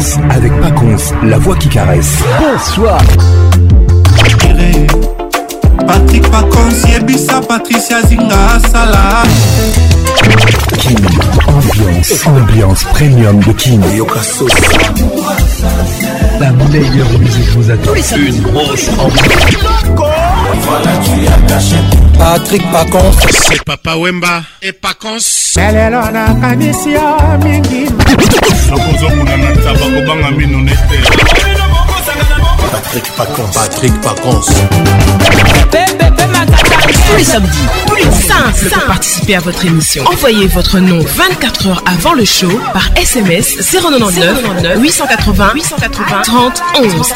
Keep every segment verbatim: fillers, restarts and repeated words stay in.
ambiance avec Pacons, la voix qui caresse. Bonsoir. Patrick Pacans, Yébisa Patricia Zinga, Salah Kin Ambiance, ambiance premium de Kin. La meilleure musique vous attend. Une grosse ambiance. Patrick Pacans, c'est Papa Wemba et Pacans. Patrick Pacans, Patrick Pacans. Tous les samedis, plus simple pour participer à votre émission. Envoyez votre nom vingt-quatre heures avant le show par S M S zéro neuf neuf huit cent quatre-vingts trente onze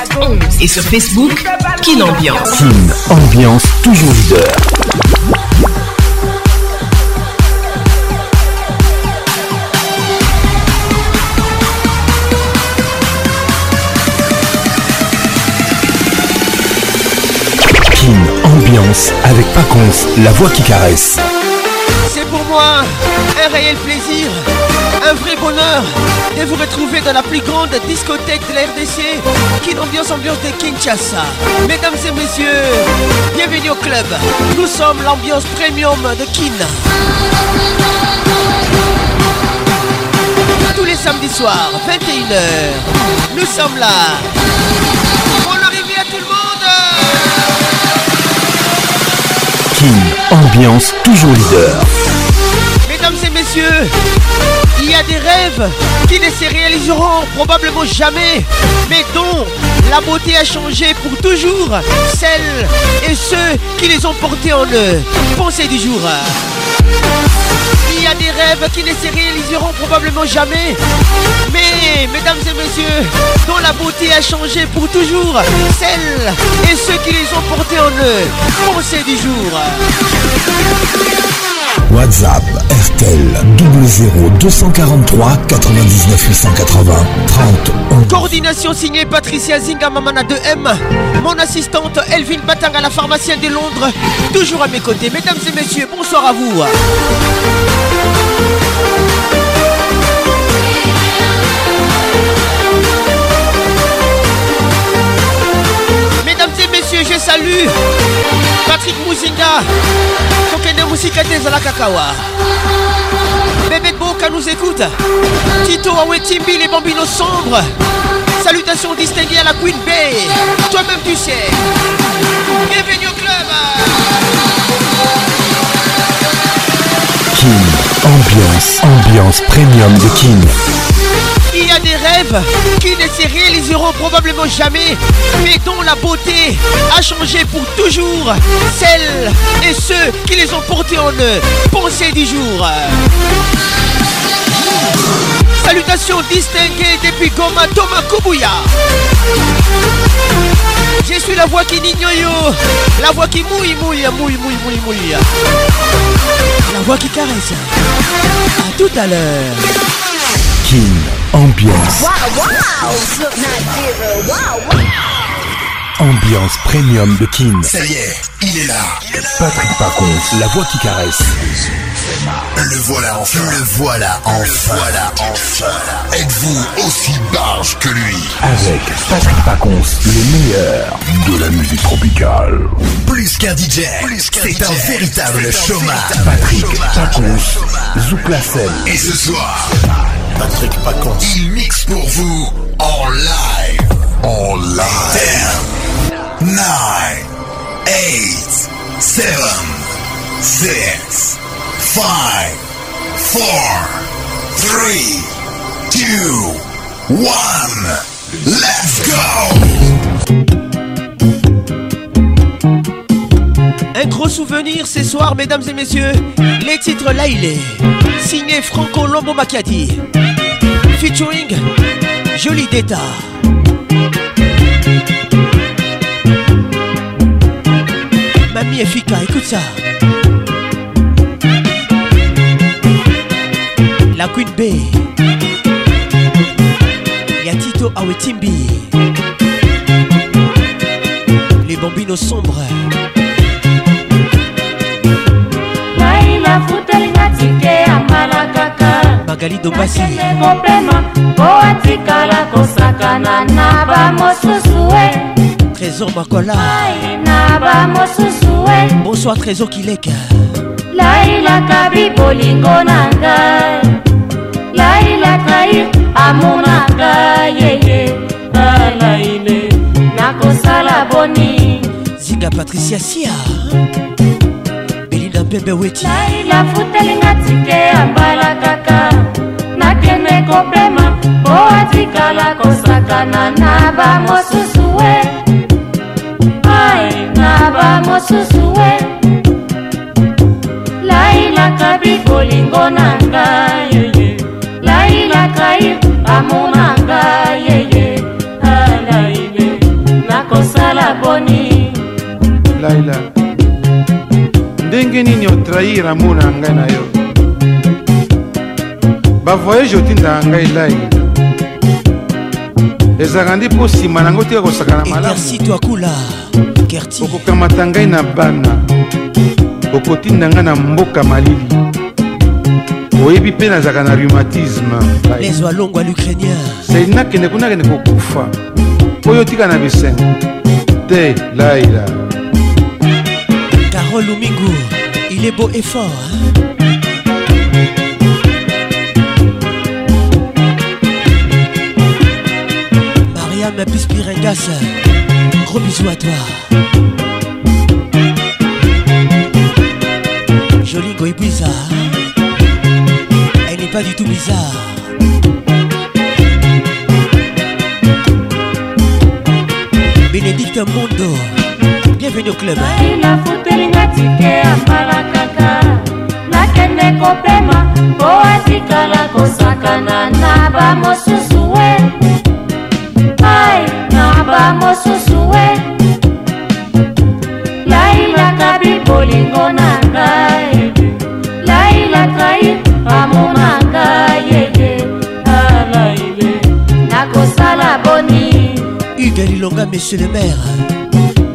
et sur Facebook Kin Ambiance. Kin Ambiance, toujours leader. Avec Pacons, la voix qui caresse. C'est pour moi un réel plaisir, un vrai bonheur de vous retrouver dans la plus grande discothèque de la R D C, Kin Ambiance, ambiance de Kinshasa. Mesdames et messieurs, bienvenue au club. Nous sommes l'ambiance premium de Kin. Tous les samedis soirs, vingt et une heures, nous sommes là. Bonne arrivée à tout le monde. Ambiance toujours leader. Mesdames et messieurs, il y a des rêves qui ne se réaliseront probablement jamais, mais dont la beauté a changé pour toujours celles et ceux qui les ont portés en eux. Pensée du jour. Il y a des rêves qui ne se réaliseront probablement jamais, mais mesdames et messieurs, dont la beauté a changé pour toujours celles et ceux qui les ont portés en eux. Pensée du jour. WhatsApp R T L zéro zéro deux quatre trois quatre-vingt-dix-neuf huit cent quatre-vingts trente. Coordination signée Patricia Zinga, Mamana deux M. Mon assistante Elvine Batanga, la pharmacienne de Londres, toujours à mes côtés. Mesdames et messieurs, bonsoir à vous. Mesdames et messieurs, je salue Patrick Mouzinga, Kokene Mousikate Zalakakawa. Bébé Boka nous écoute. Tito Awetimbi, les bambinos sombres. Salutations distinguées à la Queen Bay. Toi-même tu sais. Bienvenue au club. Ambiance, ambiance premium de Kin. Il y a des rêves qui ne se réaliseront probablement jamais, mais dont la beauté a changé pour toujours celles et ceux qui les ont portés en eux. Pensée du jour. Salutations distinguées depuis Goma, Thomas Kubuya. Je suis la voix qui nignoyo, la voix qui mouille, mouille, mouille, mouille, mouille, mouille. La voix qui caresse. A tout à l'heure. Kin Ambiance. Wow, wow. Wow, wow. Ambiance premium de Kin. Ça y est, il est là. Il est là. Patrick Pacans, la voix qui caresse. Le voilà enfin. Le voilà enfin. Le voilà enfin. Êtes-vous aussi barge que lui? Avec Patrick Pacans, le meilleur de la musique tropicale. Plus qu'un D J, Plus qu'un c'est D J. Un véritable chômage. Patrick Pacans, Zouk la scène. Et ce soir, Patrick Pacans, il mixe pour vous en live. En live. dix, neuf, huit, sept, six, cinq, four, three, two, one, let's go! Un gros souvenir ce soir, mesdames et messieurs, les titres Là il est, signé Franco-Lombo Makiadi, featuring Jolie Delta. Mamie Efika, écoute ça. La Queen Bay, y'a Tito Awetimbi, les bambinos sombres. Magali Dobasi. kana na ba mosusuwe. Trésor Bakola. Na ba mosusuwe. Bonsoir Trésor Kileka. Laila kabi bolingo nanga. Laila kai amonanga yeye. Laile nakosala boni. Zinga Patricia Sia. Belinda Bebe Weti. Laila futelinga tike ambala kaka. Nakene koplema, boa tikala kosakana na ba mosusuwe. Ai na ba mosusuwe. Laila kabi bolingo nanga yeye. Laila kai amonanga yeye. Alaile nakosala boni. Laila ndenge nini otrahir amonanga na yo? Ba voyage au tinda ngai lai. Les arandi pour si manangote ko sakana mala. Merci toi kula. Kerti. Ko kamata ngai na bana. Ko tinda nga na mboka malili. Oyebi pe na zakana rhumatisme. Les walongo l'ukrainien. C'est na kene kuna kene ko kufa. Oyo tika na besen. Te laila. Carole Lumingo, il est beau et fort. Hein? Ma pispirengasse, gros bisous à toi. Jolie Goïbuiza, elle n'est pas du tout bizarre. Bénédicte Mondo, bienvenue au club. La foutelinga tike amalakaka, na kene kopema, boa tika la kosaka na naba mosusuwe. Naba mosusuwe. Laila kabi bolingo nanga yeye. Laila kai amonanga yeye. Alaile nakosala boni. Hugues Lilonga, monsieur le maire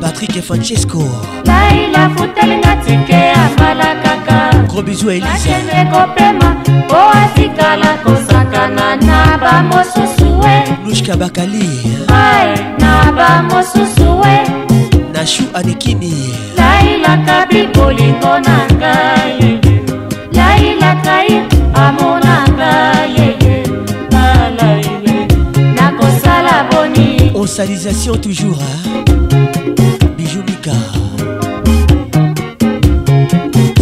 Patrick et Francesco. Laila futelinga tike amalakaka. Gros bisous à Elisa. Louchka Bakali. Naba mosusuwe. Nashu Anekini. Laila kabi bolingo nanga yeye. Laila kai amonanga yeye. Alaile nakosala boni. Osalisation toujours hein? Bijou Mika.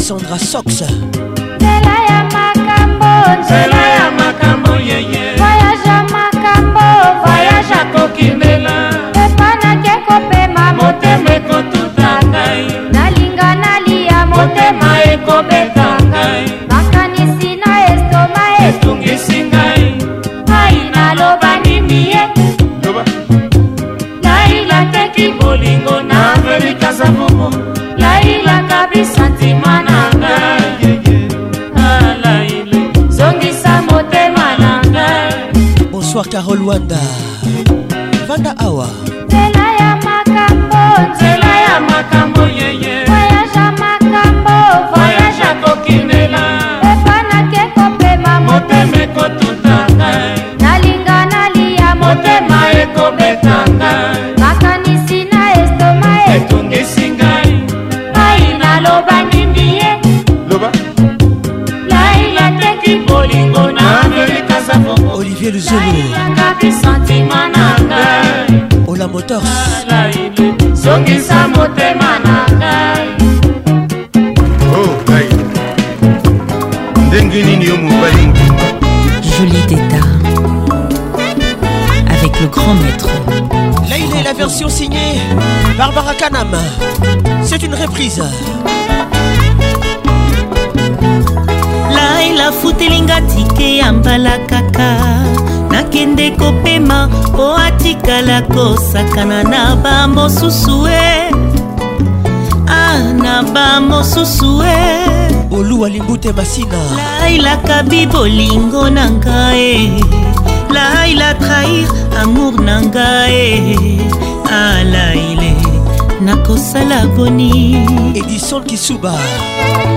Sandra Sox. Zela ya makambo. Zela ya makambo yeye. Voyage a makambo. Voyage a kokimela. Epana keko pema. Motema eko tutangai. Nalinga nalia. Motema eko betangai. Makanisi na estoma estungisi ngai. Haina loba nini ye. Loba. Laila teki bolingo na Amerika za mumu. Laila kabi santima nangai. Bonsoir Carole Wanda Vanda Awa. Zela ya makambo. Zela ya makambo yeye. Voyage a makambo. Voyage a kokinela. Epana keko pema. Motema eko tutangai. Nalinga nalia. Motema eko betangai. Makanisi na estoma etungisi ngai. Aina loba nini ye. Loba. Laila teki bolingo na Amerika. Olivier le Zolo. Ola Motors. Oh, aïe. Jolie Delta. Avec le grand maître. Là, il est la version signée Barbara Kanam. C'est une reprise. La futelinga tike ambala kaka. Nakende kopema po atika la kosakana na bambo susue. Ah na bambo susue. Olu alimbute masina. Laila kabi bolingo nangae. Laila trahir amour nangae. Ah laile nakosala boni. Edison Kisuba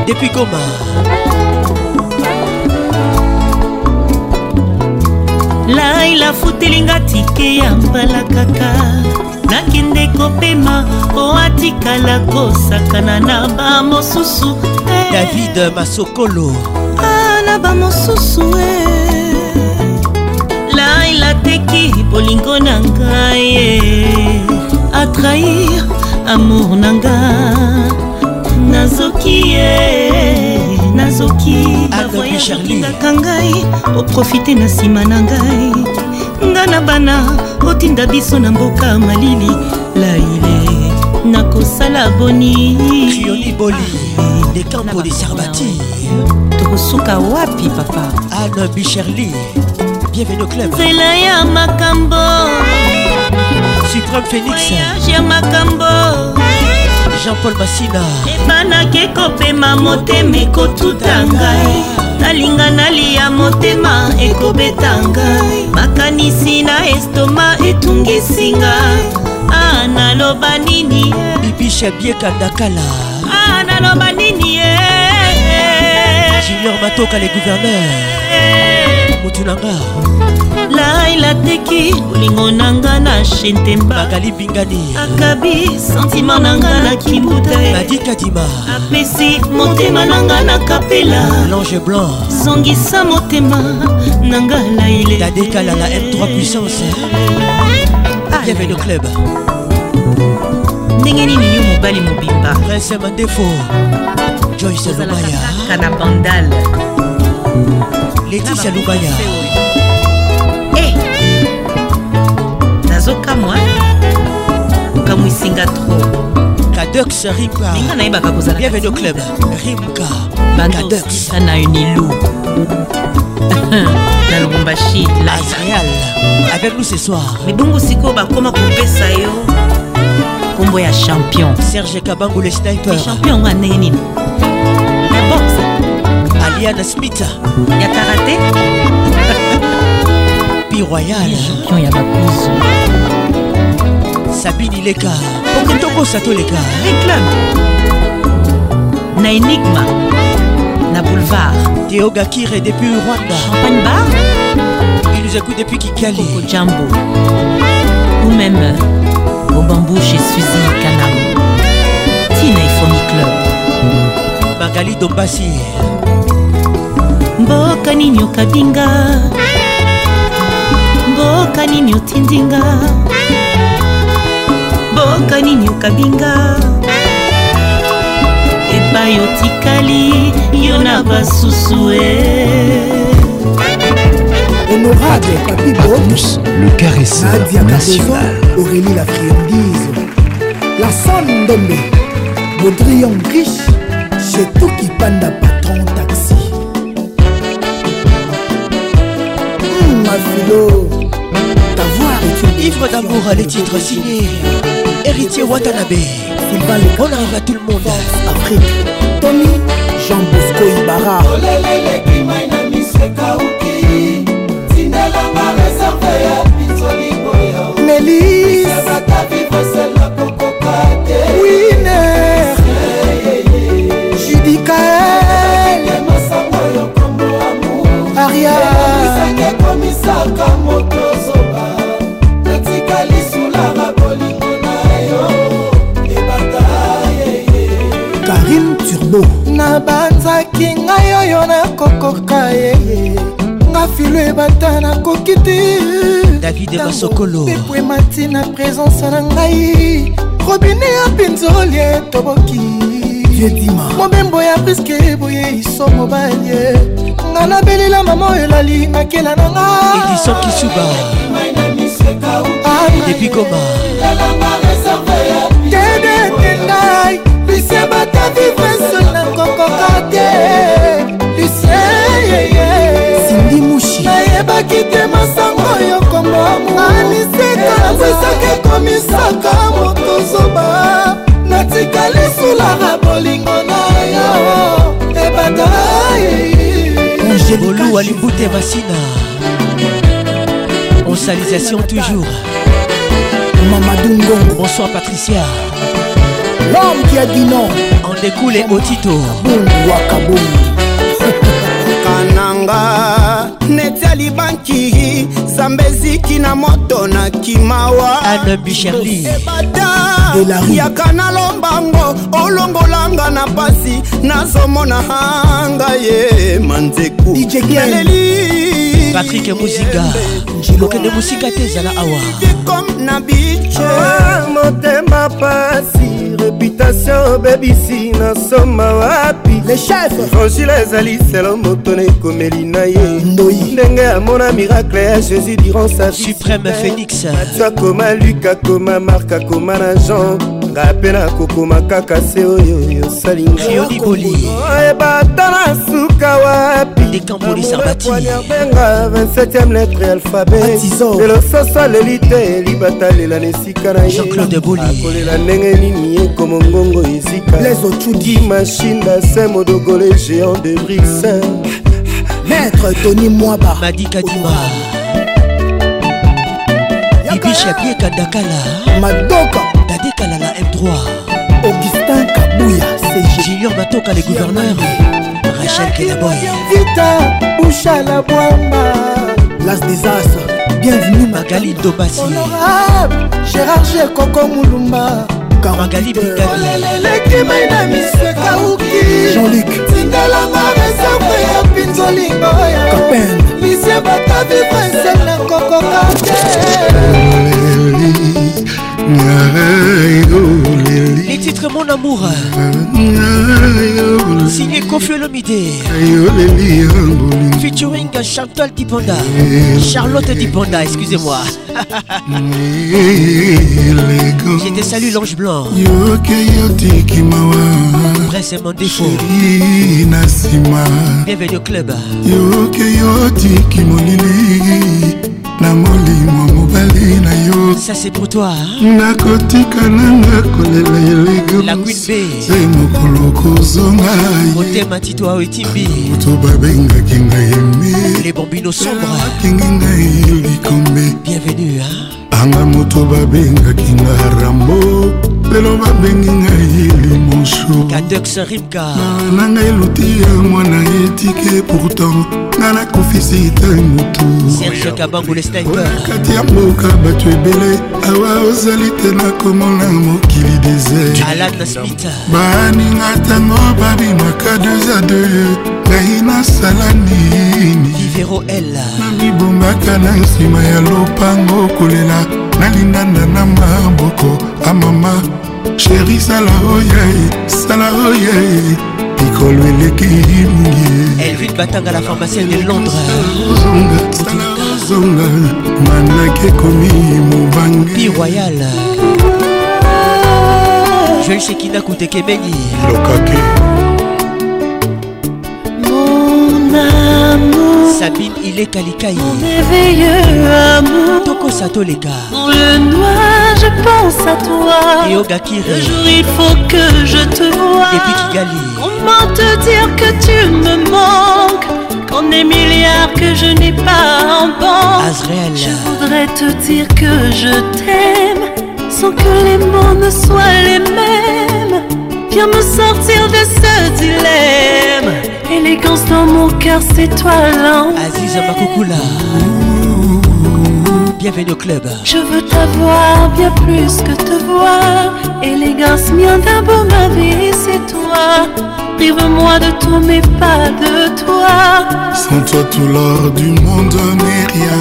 depuis Goma. laila futelinga tike ya mbala kaka nakende kopema oatika la kosakana na ba mosusu eh. David Masokolo ah na ba mosusu eh. Laila teki bolingo nanga eh. A trahir amour nanga nazoki eh. Nazoki avoya kinga kangai o profiter na sima nangai ngana bana otinda biso na mboka malili la ile nakosala boni Kioni Boli des campo de Serbati tokosuka wapi papa Anne Bicherly bienvenue au club Zela ya makambo Supreme Phoenix ya makambo Jean-Paul Bassina epanake kopema motema ekotuta ngai nalinga nalia motema ekobeta ngai makanisi na estoma etungisi ngai ah naloba nini bibisha bieka dakala ah naloba nini Junior Matoka le gouverneur mutunanga laila teki bolingo nanga na shentemba bakali bingani akabi sentiment nanga na kimbuta badikadima apesi motema nanga na kapela l'ange blanc zongisa motema nanga laile tadekala la M trois puissance bienvenue au club ndengeni niyo mobali mobimba prince mandefo Joyce Lubaya Kanapandal Laetitia Lubaya Zoka moi, Kamui Singatro, Kadux Rimka, bienvenue au club, Rimka, Kadux, Anaunilou, la Lubumbashi, la Israël, avec nous ce soir. Mais Bongo Siko, comment couper ça yo? Combo ya champion, Serge Kabango le sniper, champion à Nénin, la boxe, Aliana Smith, ya karaté. Royal Sabine Leka Okotoko Sato Leka Réclame Na Enigma Na Boulevard Théo Gakire depuis Rwanda Champagne Bar Il nous écoute depuis Kigali Jambo Ou même au bambou chez Suzy Kanam Tina Ifomi Club Magali Dombassi Mboka Nino Kabinga Boka nini utindinga Boka nini ukabinga Eba yotikali Yona basusue Honorable Papi Box Le caresseur national Aurélie la friandise La sonne d'Ombe Baudrillon riche Chez tout qui panda patron taxi mmh, Ma philo Livre d'amour à les titres signés Héritier Watanabe Sylvain on arrive à tout le monde Afrique Tommy Jean Bosco Ibarra Mélisse Winner Judikaël Aria nabanzaki ngai oyo nakokoka ye nga filo ebata nakoki te David Basokolo pepo emati na présence na ngai robine ya pinzoli etoboki mobembo ya priske eboye iso mobali nga nabelela mama oyo elali makela na nga ediso kisuba depuis Goma tedetengai Lucien bata vivre seul na kokokate Lucien Cindy Mouchi nayebaki te masango yo kombo aniseka bwesaka ekomisaka motozoba natikali sulara bolingo na yo ebata Angelo Alibute Masina en salisation toujours Mamadou Ngongo bonsoir Patricia L'homme qui a dit non en découle et au titre Kananga neti alibanki zambezi kina moto na kimawa Anne Bicherli de la rue ya kanalombango olongolanga na pasi nazomona hanga ye manzeku D J Kelly Patrick Musiga Jiloke de Musiga tezala awa comme na bitch motema pasi réputation baby si na soma wapi les chefs Franchise Alice l'omotone komelina ye ndoi ndenga mon miracle Jésus durant sa vie suprême phénix ça comme Lucas comme Marc comme Jean rapena koko makaka se oyo salinga Rioni Boli e batana suka wapi de Camboli Sarbati vingt-septième lettre alphabet et le sosa l'élite libatale la nesika na Jean-Claude Boli akolela ndenge nini e komongongo ezika les otudi machine da semo dogole géant de Bruxelles maître Tony Mwaba Madi Kadima Ibisha Pie Kadakala Madoka Kalala M trois Augustin Kabouya c'est Junior Batoka les gouverneurs Rachel Kelaboy Vita Boucha la Boamba Las des As bienvenue Magali Dobassi honorable Gérard G. Coco Moulumba Magali Brigadi Jean-Luc Tindala Maresambe Pinzolingo Capin Lise Batavi Vincent la Coco Kate Les titres Mon Amour signé Koffi Olomidé featuring Chantal Dipanda Charlotte Dipanda, excusez-moi. Je te salue l'ange blanc. Bref, c'est mon défaut. Bienvenue au club. Ça c'est pour toi hein? La Queen B Moté Matitoa Oetimbi les bambinos sombres. Bienvenue hein? Pelo babengi ngai limoncho Kadux Ribka na ngai luti mwana etike pourtant na na confisi tanto Serge Kabango le sniper Katia Mboka batwe bele awa ozalite na komona mokili désert Alan Smith bani ngatango babi maka deux à deux Kahina Salanini Vivero Ella Nami bombaka na nsima ya lopango kolela Nalindanda na maboko amama Chéri Salahoye, Salahoye Nicole Weleki Mungi Elvine Batanga la pharmacienne de Londres Salahozonga Manake komi Moubangi Pi Royal Joël Sekina Koutekemeni Lokake Sabine, il est Kalikaï. Mon merveilleux amour. Toko Sato, les gars. Dans le noir, je pense à toi. Et Ogakiri. Le jour, il faut que je te voie. Depuis Kigali. Comment te dire que tu me manques? Qu'en est milliards que je n'ai pas en banque. Azrael. Je voudrais te dire que je t'aime. Sans que les mots ne soient les mêmes. Viens me sortir de ce dilemme. Élégance dans mon cœur, c'est toi l'enfer. Aziz Makoukoula, bienvenue au club. Je veux t'avoir bien plus que te voir. Élégance, mien d'abord ma vie, c'est toi. Prive-moi de tout, mais pas de toi. Sans toi, tout l'or du monde n'est rien.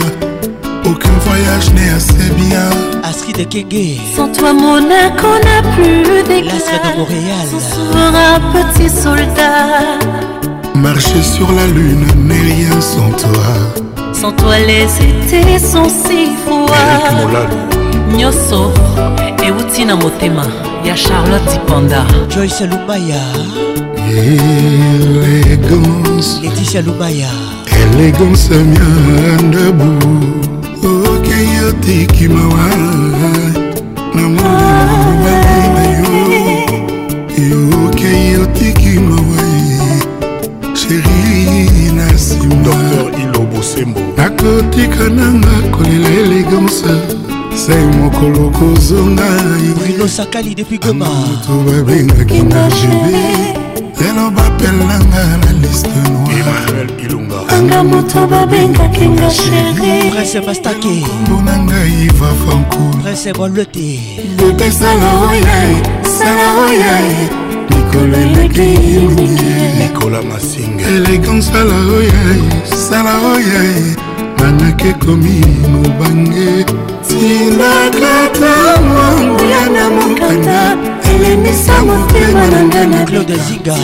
Aucun voyage n'est assez bien. Astrid de Kenge. Sans toi Monaco n'a plus d'éclat. L'Astre de Montréal. Sans souverain petit soldat. Marcher sur la lune n'est rien sans toi. Sans toi les étés sont si froids. Nyoso et Outina Motema. Y'a Charlotte Dipanda. Joyce Lumaya. Élégance. Laetitia Lumaya. Élégance bien debout. Tiki mawa Docteur Ilobo Sembo nakotika nanga kolela élégance sai mokolo kozonga Bruno Sakali depuis Goma Lelo bapelanga la liste noire Emmanuel Ilunga Anga moto babenga kinga chérie Presse bastake Mbunanga iva fankou Presse bolete Bute salaoyae, salaoyae Nicolas Leguim Nicolas Massinga Elegan salaoyae, salaoyae Manake komi mubange Tina kata mwangu yana munganda Claude Ziga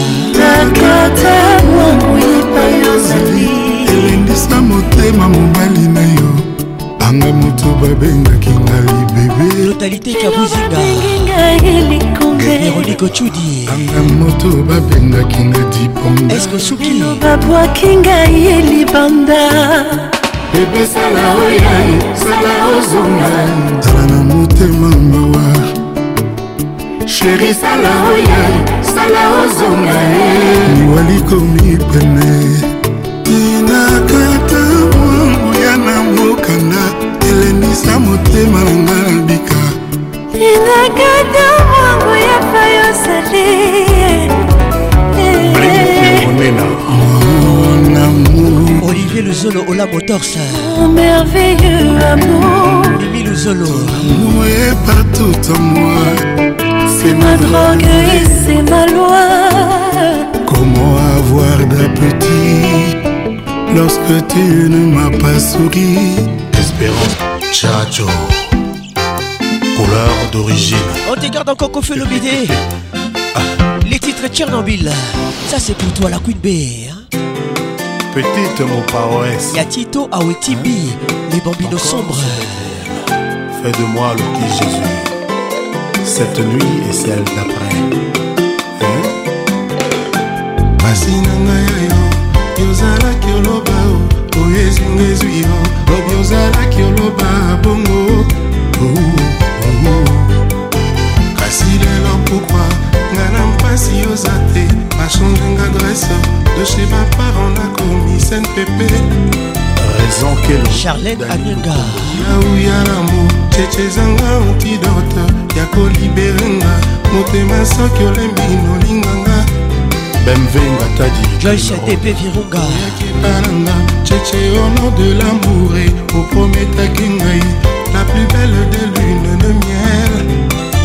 elendisa motema mobali na yo anga moto babengaki ngai bebe totalité kabuzingaelikochudi anga moto babengaki na diponga eske suki babwaki ngai elibanda bebe sala oyai sala ozonga tala na motema mawa Chérie Salahoya, Salahozonga Niwalikomi pene Inakata mwangu yanamukana Elenisa motema ngalabika Inakata mwangu ya fayosale Bringo Monena Mon amour Olivier Luzolo Ola Motorsa Mon merveilleux amour Mimi Luzolo L'amour est partout en moi C'est ma drogue et c'est ma loi. Comment avoir d'appétit lorsque tu ne m'as pas souri? Espérance, Chacho, couleur d'origine. On te garde encore Koffi Olomidé. Ah. Les titres Tchernobyl, ça c'est pour toi la Queen Bee. Hein? Petite mon paroisse. Y'a Tito Awetibi, les bambinos sombres. Fais de moi le petit Jésus. Cette nuit et celle d'après. Basinanga yo, yozala kioloba o, oyezu ngezu yo, obyozala kioloba bongo. Kasi lelo pourquoi, ngana mpasi yozate, machange adresse de chez ma parent la commis N P P. Raison qu'elle Charlotte Dipanda. Là où y'a l'amour, tchétché zanga antidote. Yako liberenga, motema soki olembi nolinganga Bemvenga tadi, Joyce T P Virunga Yake paranga, tchétché au nom de l'amour et au premier takingai La plus belle de lune de miel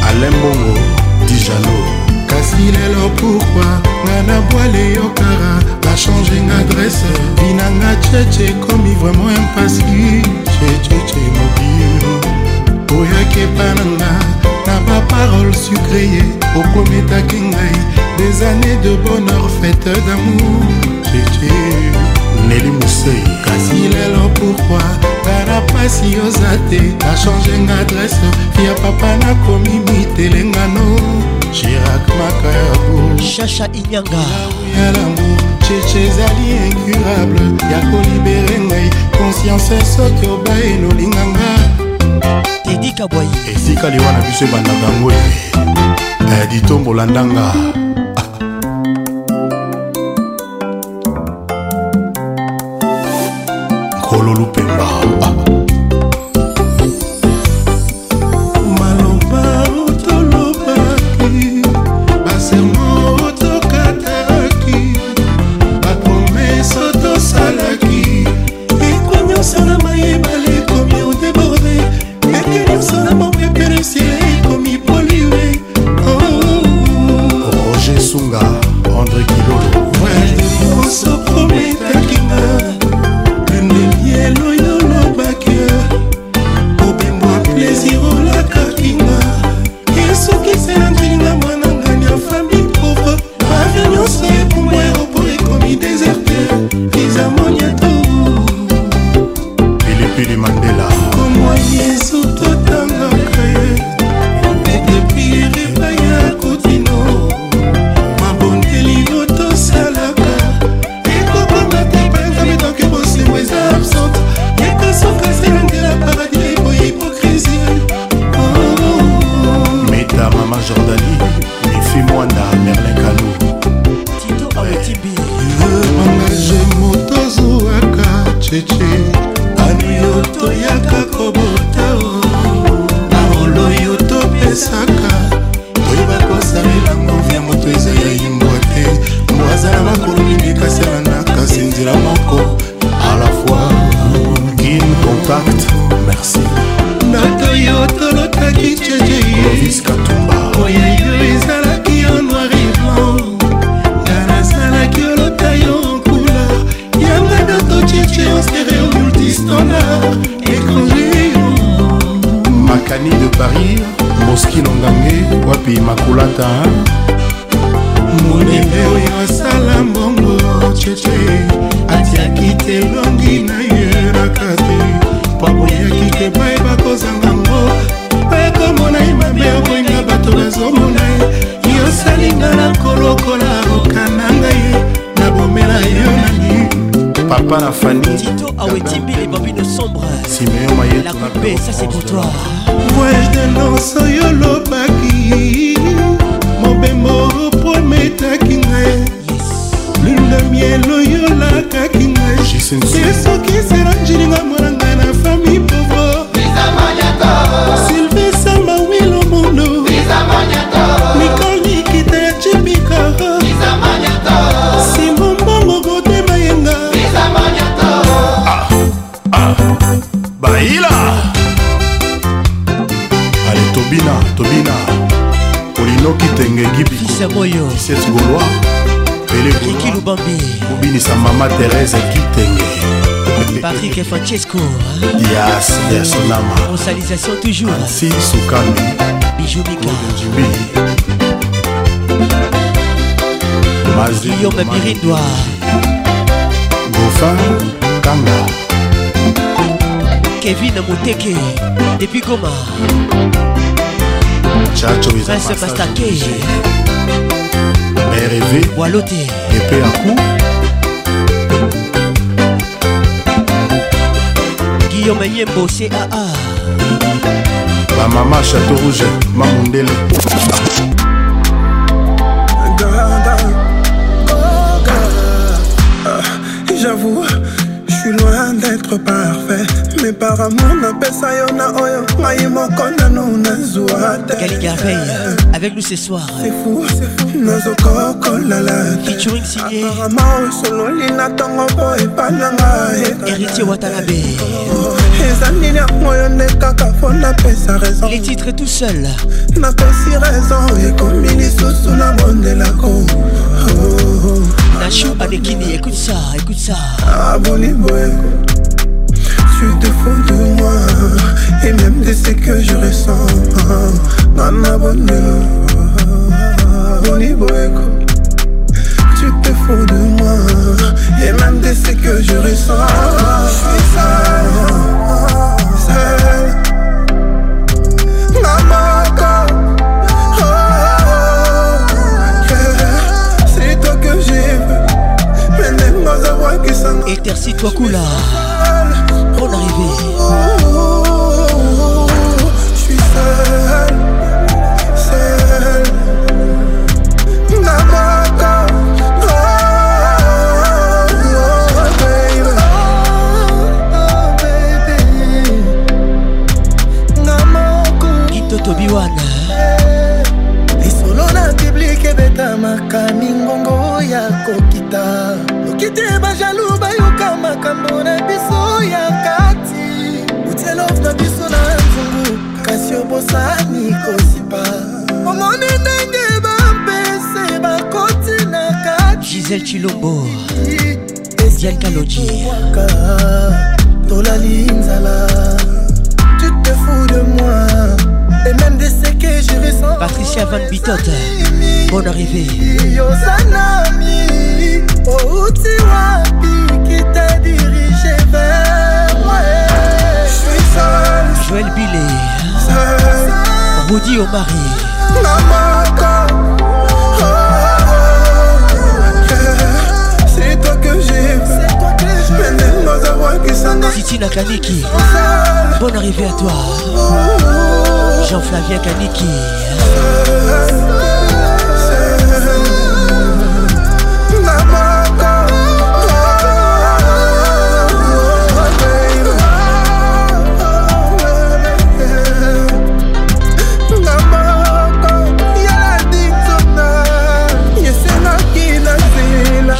Alain Bongo, Dijalo Kasi lelo pourquoi, nana boile yokara La changer adresse, vinanga tchétché komi vraiment impassi Tchétché mobile, oyake paranga Ta ma parole sucrée au premier taquinay des années de bonheur faites d'amour. Nelly Moussey, Kasi lelo pourquoi? Tara pasi osate, ta changé d'adresse. Fia papa na komi mi telengano. Chirac Makabo, Chacha Inyanga. Y'a l'amour, Tchétché Zali incurable. Y'a ko libéré ngay, conscience soki oba et nolinganga. Teddy Kaboy Ezika Liwana Bise Bandangwe Editombo Landanga Kololu Pemba Malomba Otolopaki Basemo Otokataki Bakomese Otosalaki Ekonyo Salama Yebale Roger Sunga, André Kilolo Mélanie de Paris, Moski Nongange, Wapi Makulata. Mon éveil à Salamongo, Tchétché, Atiaki te longi na yérakate, Paboyaki te païba kozangango, Païko monaï ma mère, Wenga batolezo monaï, Yosalinga la koloko la rokanangaye, Nabomela yonani. Papa la Fanny Tito Awetimbi les bambines sombres Simeon Maillet la coupée ça c'est pour toi. Voyage de l'enso yolo baki mon bémo prometa kingé l'une de miel yola kakingé c'est ce qui sera jiringa moranga na famille pauvre Sylvie Sama Wilo Mundo Nicole Nikita Chibikara Simon Bongo Gote Mayenga Ah, ah, Baila Allez Tobina, Tobina Polino Kitenge Gibi Kisses Gaulois Pele Kiki Lubambi Obini sa maman Thérèse Kitenge Patrick et Francesco Dias, Yasonama Consalisation toujours Ansi Soukami Bijou Mika Guillaume Biridoua Goffin Kanga Kevin Mouteke depuis Goma Chacho Prince Mastake R V Walote et Péakou Guillaume Yembo C A A Ma maman Château Rouge Mamondele Gaga Gaga J'avoue Je suis loin d'être parfait, mais par amour n'a pas ça y en a oyo, maïe mon condamnou n'azouate. Caligarey, avec nous ce soir. C'est fou, c'est fou, nos ococos la la. Featuring signé. Apparemment, ils sont l'olina tango boy pananga. Héritier Watanabe. Les années n'a moyen de caca, faut n'a pas sa raison. Les titres tout seul. N'a pas si raison, et comme il est sous sous la bonne de la con. Nachou Adekini, écoute ça, écoute ça. Tu te fous de moi et même de ce que je ressens. Nana Boniboeko, tu te fous de moi et même de ce que je ressens. Je suis seul, seul. Maman, oh, oh, c'est toi que j'aime. Et terci toi coula pour l'arrivée. Je suis seul, seul. La mort, oh, oh, baby, oh, baby. La mort. Ito Tobiwana. Les solos na public et beta makamingongo ya kokita. Kite ba jaloux ba yoka makambo na biso ya kati Utie love na biso na nzungu Kasio bosa nikosipa Omoni ndenge ba mpese ba koti na kati Giselle Chilombo Diane Kaloji Tola linzala Tu te fous de moi Et même de ce que je ressens Patricia Van Bitotte Bonne arrivée Oh, tu wapi qui t'a dirigé vers moi. Je suis seul. Joël Billet. Seul. Rudy Omari. Maman, oh, oh, oh. C'est toi que j'aime. C'est toi que j'aime. Mais même nos avoirs qui s'en aillent. Titi Nakaniki. Bonne arrivée à toi. Oh, oh, oh. Jean-Flavien Kaniki. Seul.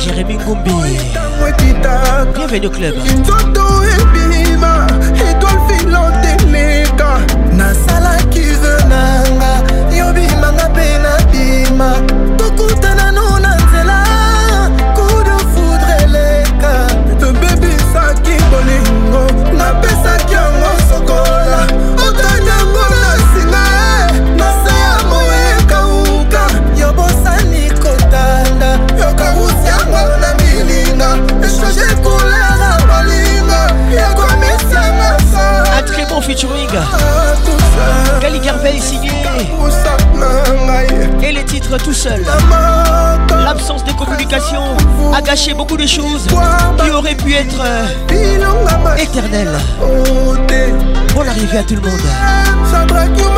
Jérémy Gombi, bienvenue au club. featuring Kali Carvel signé. Et les titres tout seul. L'absence de communication a gâché beaucoup de choses qui auraient pu être éternelles. Bonne arrivée à tout le monde.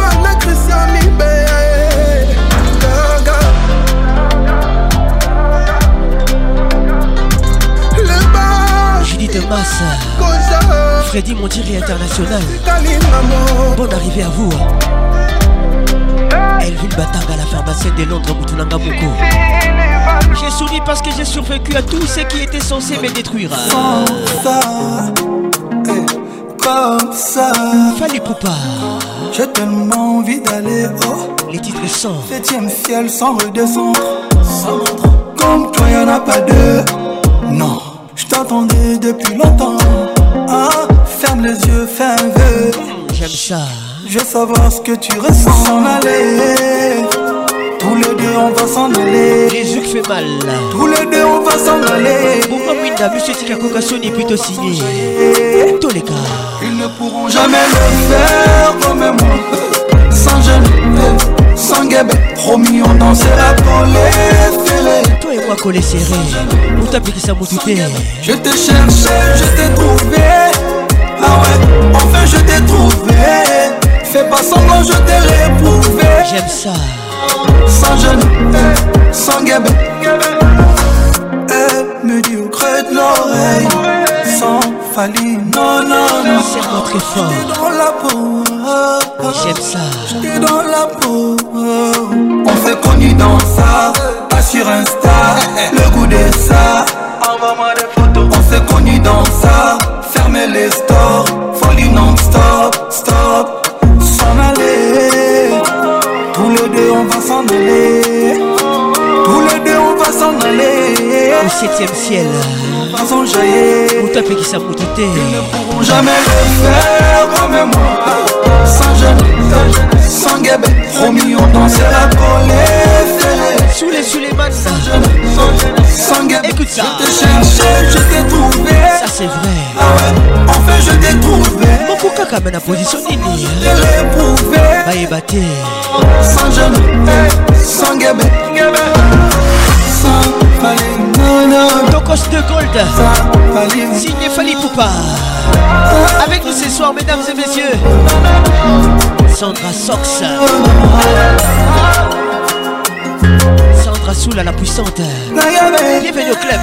Masse. Freddy Monteiro international. Bonne arrivée à vous. Elvine Batanga, la pharmacienne de Londres, Moutounanga Boko. J'ai souri parce que j'ai survécu à tout ce qui était censé me détruire. Comme ça, Fally Ipupa. J'ai tellement envie d'aller haut. Les titres sont septième ciel sans redescendre. Comme toi y'en a pas deux. Non. J'attendais depuis longtemps, hein? Ferme les yeux, fais un vœu. J'aime ça. Je veux savoir ce que tu ressens. S'en aller, tous les deux on va s'en aller. Jésus qui fait mal. Tous les deux on va s'en aller. Pourquoi Winda, Monsieur Tika Kokasson est plutôt signé? Tous les gars, ils ne pourront jamais le faire comme moi. Sans gêne, sans guébé. Promis, on dansera pour les ferrés. Toi et moi collés serrés, on t'applique ça mon douté. Je t'ai cherché, je t'ai trouvé. Ah ouais, enfin je t'ai trouvé. Fais pas semblant, je t'ai réprouvé. J'aime ça. Sans jeune, sans guébé. Elle me dit au creux de l'oreille. Sans Fally, non, non, non. C'est pas très fort. J'étais dans la peau. J'aime ça. J'étais dans la peau. On s'est connus dans ça. Pas sur Insta. Le goût de ça. Envoie-moi des photos. On s'est connus dans ça. Fermez les stores. Folie non-stop. Stop. S'en aller. Tous les deux on va s'en aller. Tous les deux on va s'en aller. Au septième ciel. On va s'en jaillir. Ou taper qui s'apprêtait. Ils ne pourront jamais le faire comme moi. Sans jeune, sans guébé, promis on dansera pour les ferrés. Sous les Suleiman, sans jeune, sans guébé. Écoute ça. Je t'ai cherché, je t'ai trouvé. Ça c'est vrai. Ah ouais, enfin je t'ai trouvé. Mon coca quand même la position d'ennemi. Je t'ai réprouvé. Bah et batté. Sans jeune, sans guébé. Sans Fally, non, non. Tocos de Gold. Sans Fally, signé Fally Ipupa. Avec nous ce soir, mesdames et messieurs, Sandra Sox, Sandra Soula la puissante. Bienvenue au club.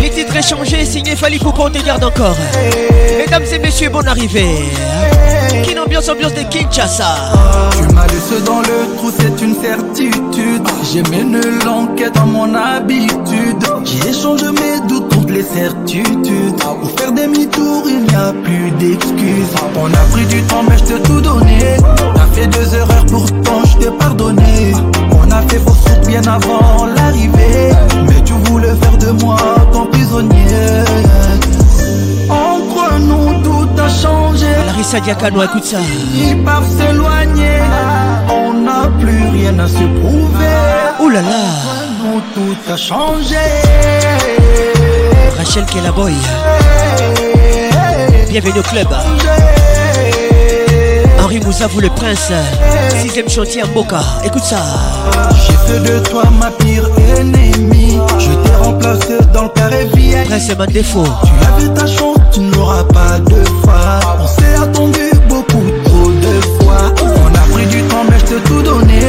Les titres échangés, signé Fally Ipupa, on te garde encore. Mesdames et messieurs, bonne arrivée. Kin Ambiance, ambiance de Kinshasa. Tu m'as laissé dans le trou, c'est une certitude. J'ai mené l'enquête dans mon habitude. J'ai échangé mes doutes contre les certitudes. Pour faire demi-tour, il n'y a plus d'excuses. On a pris du temps, mais je t'ai tout donné. T'as fait deux erreurs, pourtant je t'ai pardonné. On a fait fausse route bien avant l'arrivée. Mais tu voulais faire de moi ton prisonnier. Entre nous, tout a changé. Larissa Diakano, écoute ça. Ils peuvent s'éloigner. On n'a plus rien à se prouver. Oh là là. Entre nous, tout a changé. Rachel Kellaboy. Bienvenue au club. Henri Moussa, vous le prince. Sixième chantier à Boca. Écoute ça. J'ai fait de toi ma pire ennemie. Je t'ai remplacé dans le carré vie. Prince et ma défaut. Tu avais ta chance. Tu n'auras pas de fois. On s'est attendu beaucoup trop de fois. On a pris du temps mais je t'ai tout donné.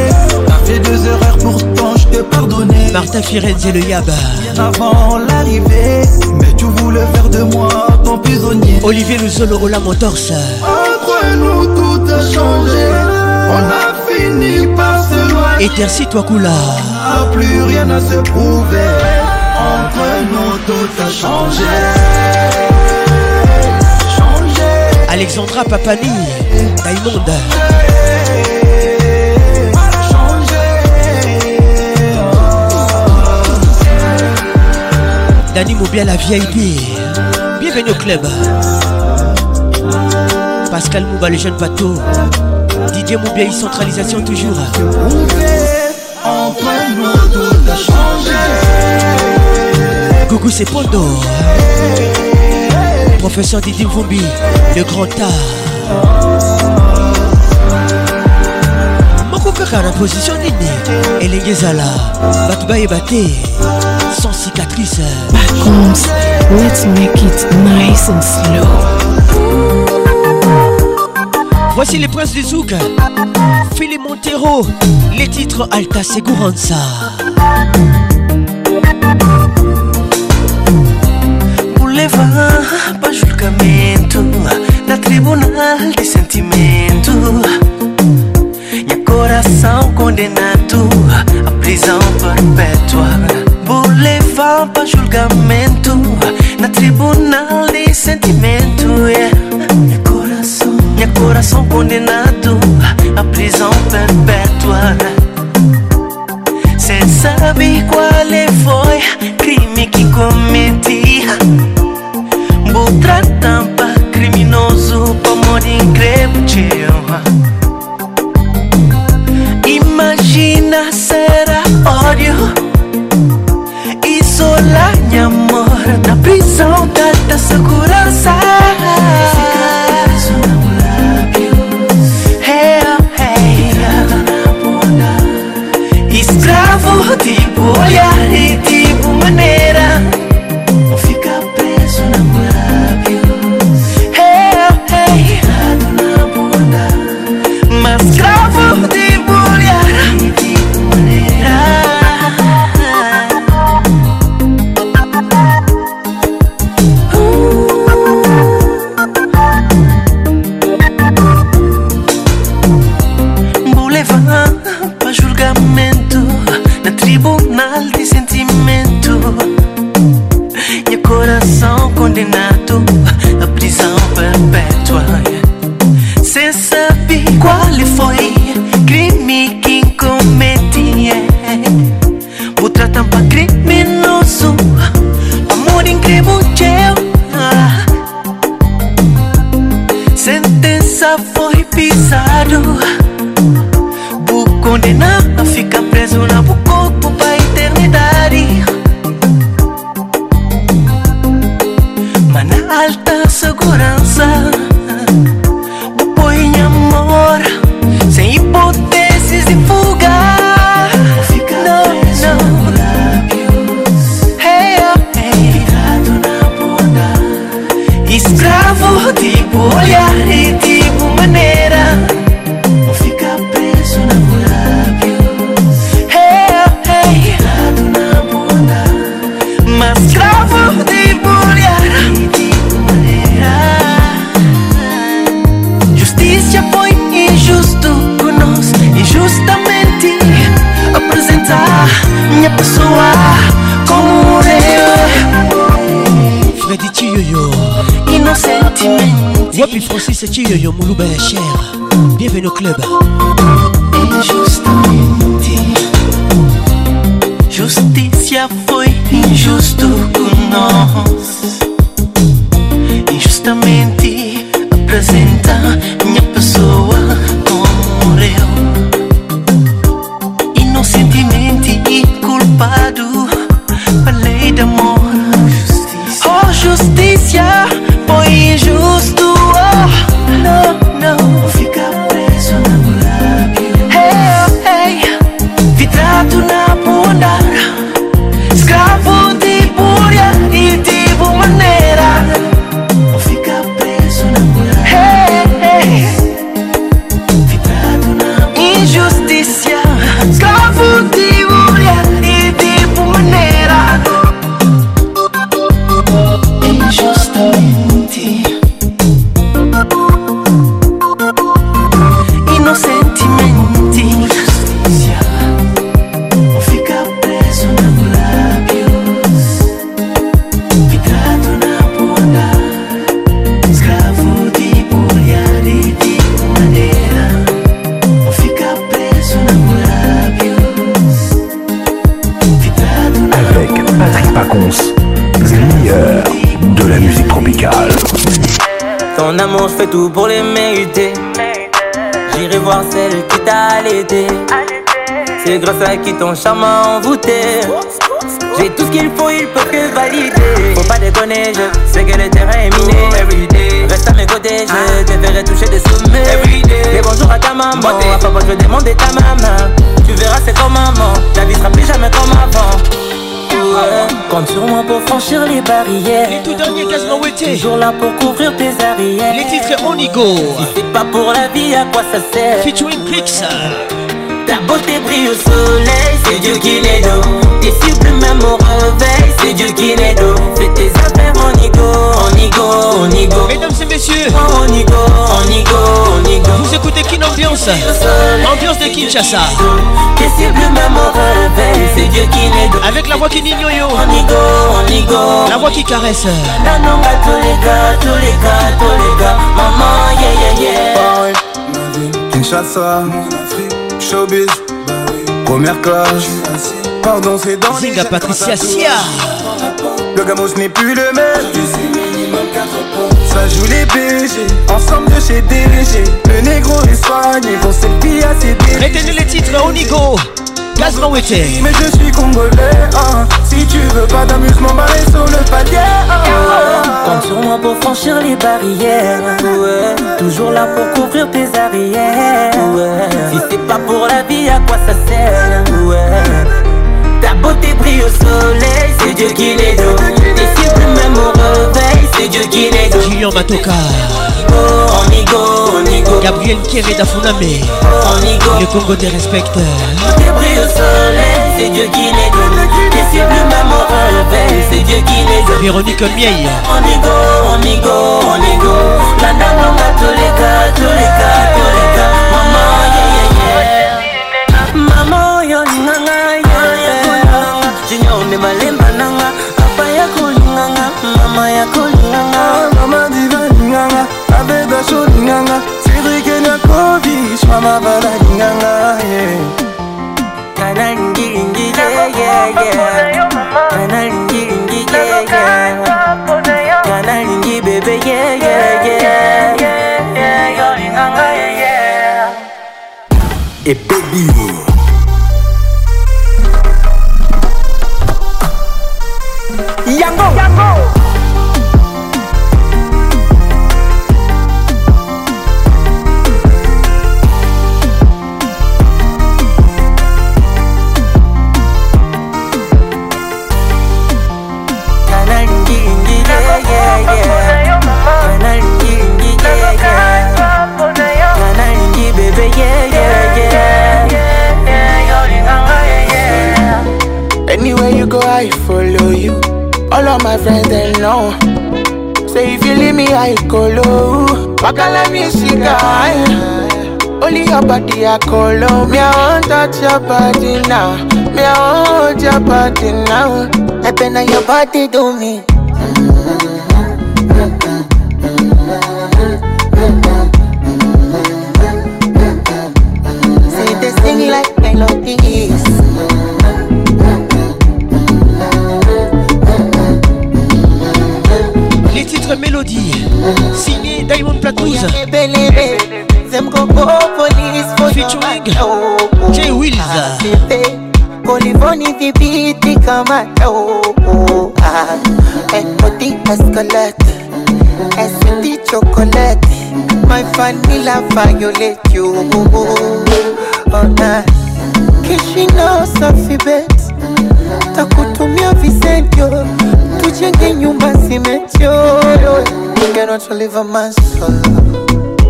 T'as fait deux erreurs pourtant je t'ai pardonné. Martha Firenze et le Yaba. Bien avant l'arrivée. Mais tu voulais faire de moi ton prisonnier. Olivier Luzolo, Ola Montorse. Entre nous tout a changé. On a fini par se loin. Étercite-toi Koula. On n'a plus rien à se prouver. Entre nous tout a changé. Alexandra Papani, Diamond. Dani Moubia la V I P. Bienvenue au club. Pascal Mouba le jeune bateau. Didier Moubia, centralisation toujours. Gousse Pondo, professeur Didi Vumbi, le grand art. Moko Kaka la position Nini, et les Gezala, Batba et Baté, sans cicatrice. Pacans, let's make it nice and slow. Voici les princes du Zouk, Philippe Monteiro, les titres Alta Seguranza. Leva para julgamento na tribunal de sentimento. Meu coração condenado à prisão perpétua. Vou levar para julgamento na tribunal de sentimento. Yeah. Meu coração, meu coração condenado à prisão perpétua. Cê sabe qual foi crime que cometi? Outra tampa criminoso para morrer incrível. Imagina será ódio isolar meu amor na prisão da, da segurança. Hey, hey. Escravo tipo olhar e tipo maneira. C'est Yoyo Moulouba cher, bienvenue au club. Injustamente, justiça foi injusto com nós. Injustamente apresenta minha pessoa como morreu. Inocentemente culpado pela lei da morte. Oh, justiça foi injusto. Fais tout pour les mériter. J'irai voir celle qui t'a allaité. C'est grâce à qui ton charme a envoûté. J'ai tout ce qu'il faut, ils peuvent que valider. Faut pas déconner, je sais que le terrain est miné. Reste à mes côtés, je te verrai toucher des sommets. Et bonjour à ta maman, à papa je vais demander ta maman. Tu verras c'est comme maman, la vie sera plus jamais comme avant. Compte sur moi pour franchir les barrières. Les tout derniers Gazman Wetté, toujours là pour couvrir tes arrières. Les titres Onigo, si c'est pas pour la vie, à quoi ça sert? Featuring Clix. Ta beauté brille au soleil, c'est Dieu qui l'est d'eau. Tes suples même au réveil, c'est Dieu qui l'est d'eau. Fais tes affaires Onigo, Onigo, Onigo. Mesdames et messieurs, Onigo, Onigo, Onigo. Vous écoutez Kin Ambiance, ambiance de Kinshasa. Tes suples même au réveil, c'est Dieu qui l'est d'eau. Avec la voix qui nignoyo, Onigo, Onigo. La voix qui caresse. Nanon à tous les gars, tous les gars, tous les gars. Maman, yeah, yeah, yeah. Kinshasa, showbiz, première classe. Pardon, c'est dans Zinga Patricia Sia. Le gamos n'est plus le même. Ça joue les B G, ensemble de chez D G. Le négro est soigné, pour cette fille à ses délits. Mettez-nous les titres Onigo, Gazman Wetté. Mais je suis congolais, hein. Si tu veux pas d'amusement, m'arrête sur le palier, hein. Compte sur moi pour franchir les barrières, ouais. Toujours là pour couvrir tes arrières, ouais. Si c'est pas pour la vie, à quoi ça sert, ouais. Ta beauté brille au soleil, c'est Dieu qui l'est d'eau. Tes cibles même au réveil, c'est Dieu qui l'est d'eau. Julien Matoka, Onigo, Onigo. Gabriel Kéré d'Afuname, Onigo. Le Congo te respecte. Ta beauté brille au soleil, c'est Dieu qui l'est d'eau. Tes cibles même au réveil, c'est Dieu qui l'est d'eau. Véronique Mieille, Onigo, Onigo, Onigo. La nanonga, tous les cas, tous les cas, tous les cas. Maman, yeah, yeah, yeah. Maman, yo, nana, malemba nanga, papa ya kulinganga, mama ya kulinganga, mama diva linganga, abeda sho linganga, sirike na kovi, mama bala linganga, yeah. Kana lingi lingi yeah yeah yeah, kana lingi lingi yeah yeah, kana lingi bebe yeah yeah yeah, yeah yeah linganga yeah yeah. Et baby. Yango, Yango. Anywhere you go, I follow you. All of my friends they know. Say if you leave me I colo. Bakala music I. Only your body I colo. Me I want touch your body now. Me I want hold your body now. I bend on your body to me. Say this thing like I love this. Mélodie signée Diamond Platouze featuring Jay Wills. Chocolate, my vanilla violet you. Takutumia Vicentio, tujenge nyumba simetio. You cannot live a man solo.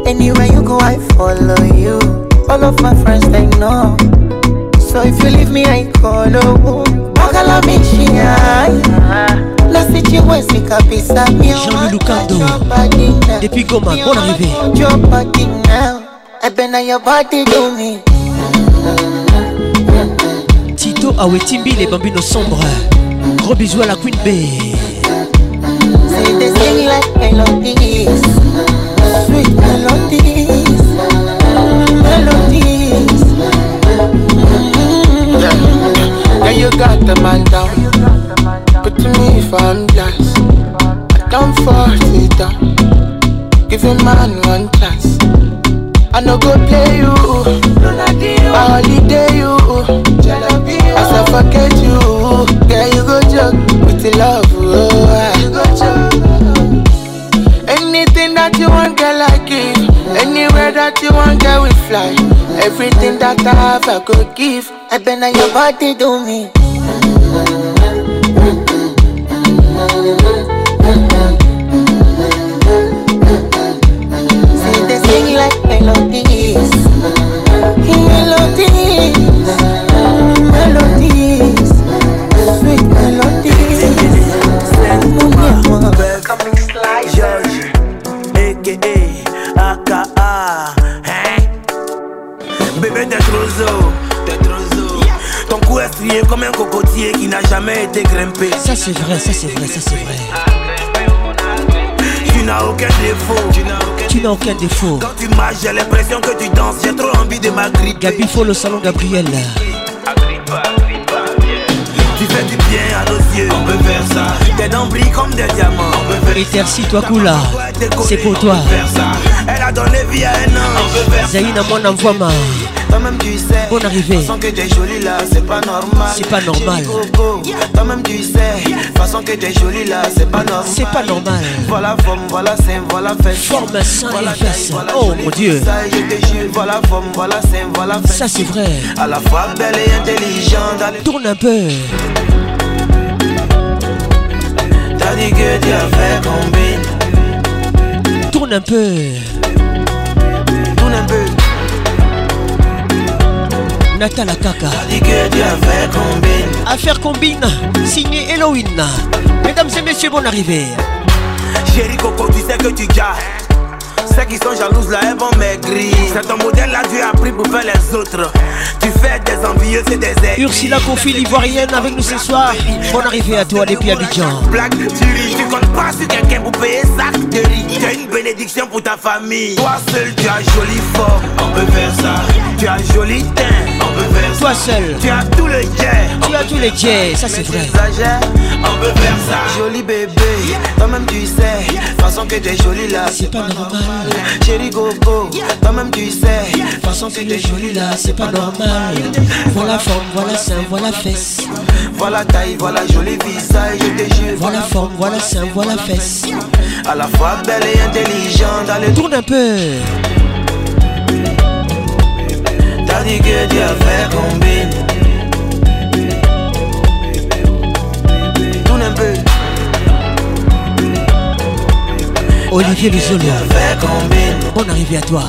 Anywhere you go I follow you. All of my friends they know. So if you leave me I call you. Bakala mishia Lasichi wesi kabisa. Jean-Louis Lucardo depuis Goma, bonne arrivée. Your body now, I bend on your body to me. Tito Awetimbi, les bambinos sombres. Gros bisous à la Queen Bee. Say this thing like I love this. Sweet melodies, melodies. Yeah, yeah, you got the man down. Put me if I'm lost. I don't force it down. Give a man one chance. I no go play you. I holiday you. As I forget you, girl, that love I could give. I been on your body, do me. See they sing like melodies, melodies, melodies, sweet melodies. Coming slide, George, A K A A K A. Bébé t'es trop zo, t'es trop zo. Ton cou est strié comme un cocotier qui n'a jamais été grimpé. Ça c'est vrai, ça c'est vrai, ça c'est vrai. Tu n'as aucun défaut, tu n'as aucun défaut. Quand tu marches j'ai l'impression que tu danses, j'ai trop envie de m'agripper. Gabi faut le salon Gabriel. Tu fais du bien à nos yeux, on peut faire ça. Tes dents brillent comme des diamants, on peut faire. Et Tersi-toi Koula, c'est pour toi. Elle a donné vie à un ange, on peut faire ça. Zahina mon envoie ma. Toi-même tu sais, bonne arrivée. Façon que t'es jolie là, c'est pas normal. C'est pas normal. Toi-même tu sais, façon que t'es jolie là, c'est pas normal. C'est pas normal. Voilà forme, voilà sein, voilà fesse. Forme sein et fesse. Oh mon Dieu. Je te jure, voilà forme, voilà sein, voilà fesse. Ça c'est vrai. À la fois belle et intelligente. Tourne un peu. T'as dit que tu as fait combine. Tourne un peu. Tourne un peu. Nathan la caca. T'as dit que tu as fait combine. Affaire combine, signé Halloween. Mesdames et messieurs, bonne arrivée. Chérie Coco, tu sais que tu gars. Ceux qui sont jalouses là, elles vont maigrir. C'est ton modèle là, tu as pris pour faire les autres. Tu fais des envieux, c'est des aigris. Ursula Kofi, l'ivoirienne avec nous ce soir. Bonne arrivée à toi depuis Abidjan. Blague, tu riches, tu comptes pas sur quelqu'un pour payer sac de riz. Tu as une bénédiction pour ta famille. Toi seul, tu as joli forme, on peut faire ça. Tu as joli teint, on peut faire ça. Toi seul, tu as tout le jet. Tu as tout le jet, ça c'est vrai. On peut faire ça. Joli bébé, toi-même tu sais. De façon que t'es jolie là, c'est pas normal. Chérie Gogo, toi-même tu sais. Façon que t'es jolie là, c'est pas normal. Voilà forme, voilà sein, voilà fesse. Voilà taille, voilà joli visage, je te jure. Voilà forme, voilà sein, voilà fesse. À la fois belle et intelligente. Tourne un peu. T'as dit que tu as fait combine. Tourne un peu. Olivier Lusolio, bonne arrivée à toi.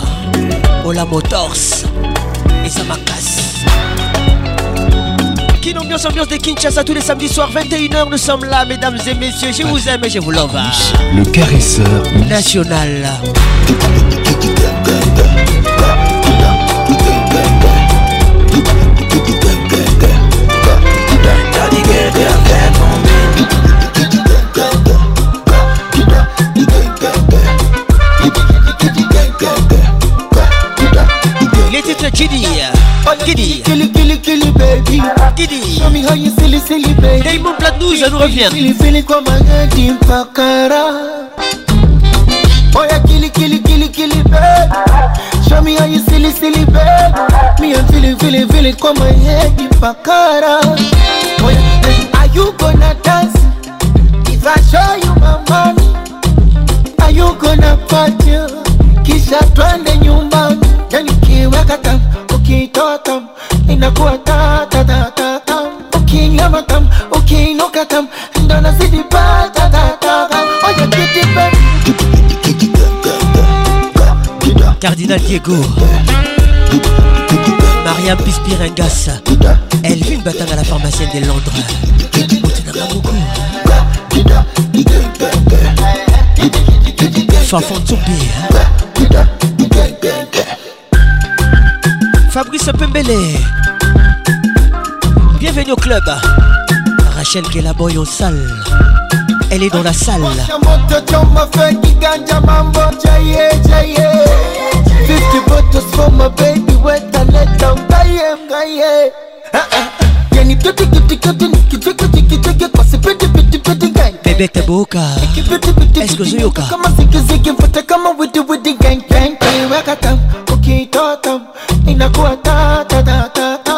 Ola Motors et ça m'acasse. Kin Ambiance, ambiance de Kinshasa tous les samedis soirs, vingt et une heures. Nous sommes là, mesdames et messieurs. Je vous aime et je vous love. Le caresseur national. Giddy, Giddy, Giddy, Giddy, baby. Giddy, show me how you silly, silly, baby. Diamond Black News, ça nous revient. Silly, silly, comme un gâchis, pakara. Oh yeah, Giddy, Giddy, Giddy, Giddy, baby. Show me how you silly, silly, baby. Me and silly, silly, silly, comme un gâchis, pakara. Oh yeah, are you gonna dance? If I show you my money, are you gonna party? Kisha twende nyumbani, yani kiwa kata. Ukitotam, inakuwa ta-ta-ta-ta-tam. Ukinyamatam, ukinukatam, ndo nazidi pa-ta-ta-ta-tam. Oye kiti baby. Cardinal Diego Mariam Pispiringas, Elvine Batanga, la pharmacienne de Londres. Fafon Tsumbi, Fabrice Pembele, bienvenue au club. Rachel Kelaboy en salle, elle est dans la salle. Bébé Taboka, est-ce que je yoka?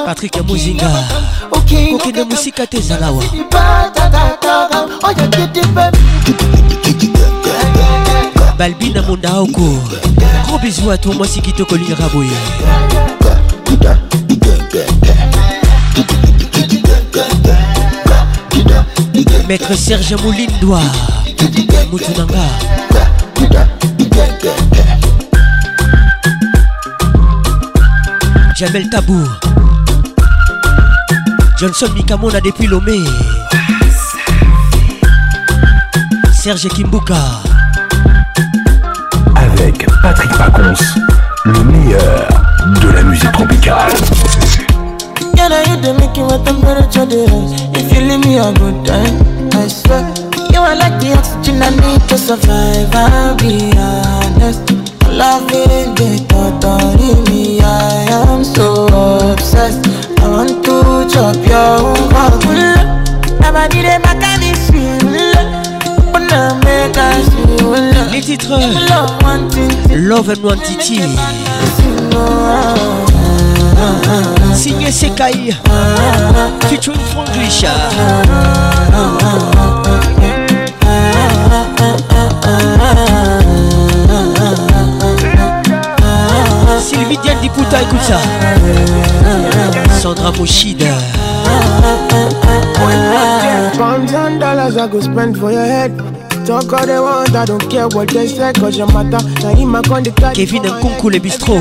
Patrick Amuzinga, ok de musique à tes zalawa. Balbina Mondaoko, gros bisous à toi, moi si qui te colline rabouille. Maître Serge Moulindoua Moutunanga. Jamel Tabou Johnson Mikamona depuis Lomé. Serge Kimbuka. Avec Patrick Pacans, le meilleur de la musique tropicale. Can I hit the Mickey with temperature delay? If you leave me a good time, I swear. You are like the oxygen I need to survive, I'll be honest. Loving the thought of me, I am so obsessed. I want to chop your own heart. I need a mechanism, but I make us feel. Les titres Love and Wantity. Signé Sekai featuring Franglish. Sylvie Diane Diputa, écoute ça. Sandra Moshida. Pounds and dollars I go spend for your head. Talk all they want, I don't care what they say, cause your matter. Kevin Nkunku, le bistrot.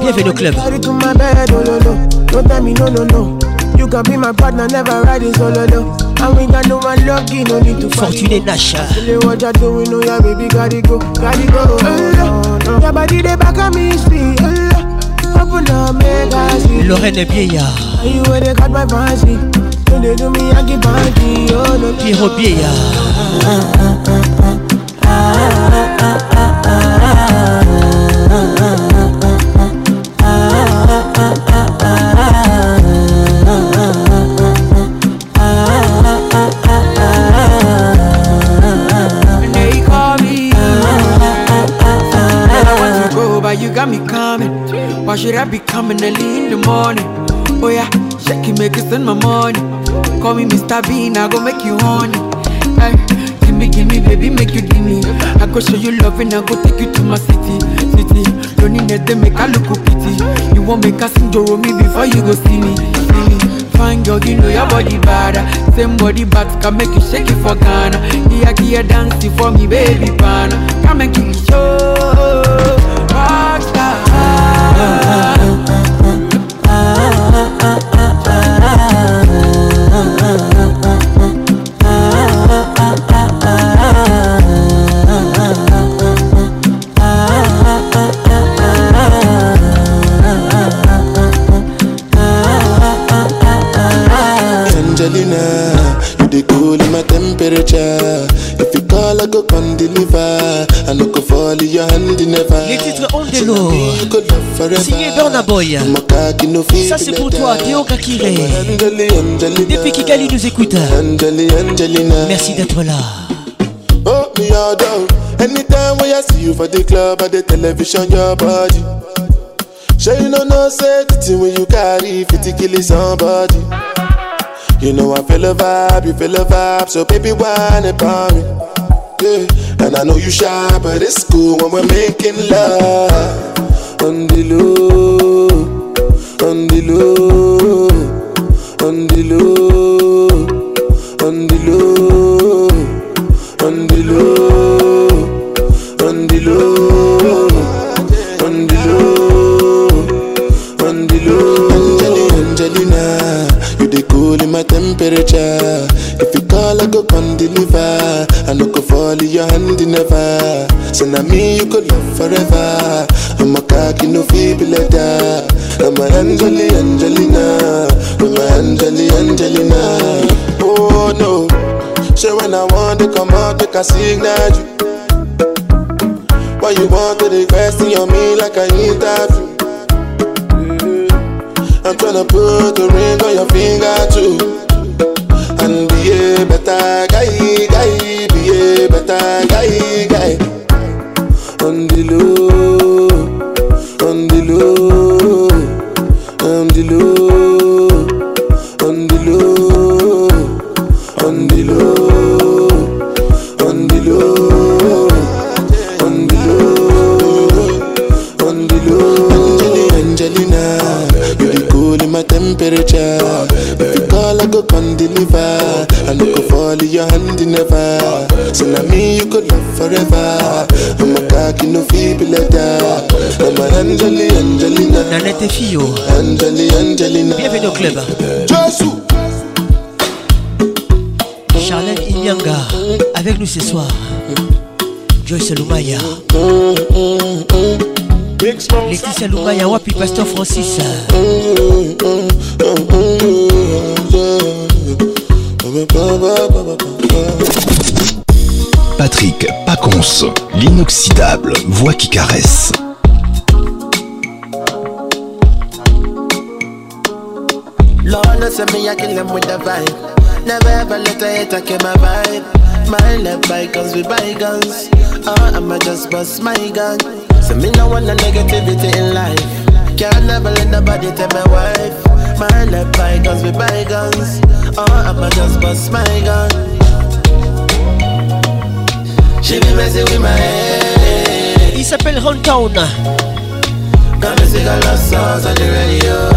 Bienvenue au club. Don't tell me no, no, no. You can be my partner, never riding solo, no. I ain't got no one lucky, no need to fight. Fortune Nasha. What you do, we know your baby gotta go, gotta go. Your body, they back on me, see. Open up, make I see. Lorraine Bieyard. You where they got my fancy. Don't they do me, I give party, oh no. Pierrot Bieyard. You got me coming. Why should I be coming early in the morning? Oh yeah, shake it, make it send my money. Call me Mister Bean, I go make you honey. Ay, gimme, gimme, baby, make you gimme. I go show you love and I go take you to my city, city. Don't need nothing, make I look pity. You won't make us sing Joro me before you go see me, see me. Fine girl, you know your body bad. Same body bags can make you shake it for Ghana. Here, here, dancing for me, baby, pana. Come and give it show. Angelina, you dey cool in my temperature. If you call, I go come deliver. I no go fall in your hand never. Les titres ont de l'eau. Signé Burna Boy. Ça c'est pour toi, Théo Kakiré. Depuis Kigali nous écoute. Merci d'être là. Oh me all down. Anytime when I see you for the club or the television, your body. Sure you know no safety when you carry fifty kill somebody. You know I feel a vibe, you feel a vibe, so baby whine upon me. Yeah. And I know you shy, but it's cool when we're making love. On the low, on the low, on the low, on the low, on the low, on the low, on the low, on the low. Angelina, you dey cool in my temperature. If you call, I go come deliver. I no go fall in your hand never. So now me you go love forever. I'm a cocky no feeble letter. I'm a Angeli Angelina. I'm a Angeli Angelina. Oh no. So when I want to come out, I can signal you. Why you want to request in your me like I interview? I'm tryna put the ring on your finger too. And be a better guy, guy, be a better guy, guy. On the low, on the low, on the low, on the low, on the low, on the low, on the low, on the low. Angelina, Angelina. never. I look for your hand in never. So now me you could love forever. I'm a cocky no feeble letter. I'm a Angeli Angelina. Nanette Fio. Angeli Angelina. Bienvenue au club. Josu. Charlotte Inyanga avec nous ce soir. Joyce Lumaya. Laetitia Lumaya, Wapi, Pasteur Francis. Patrick Pacans, l'inoxydable voix qui caresse. Lord knows me, I kill them with the vibe. Never ever let a hater kill my vibe. My love bygones with bygones. Oh, I'ma just bust my gun. So me no want no negativity in life. Can't never let nobody tell my wife. My love bygones with bygones. Oh, I'ma just bust my gun. She be messing with my head. Il s'appelle Runtown.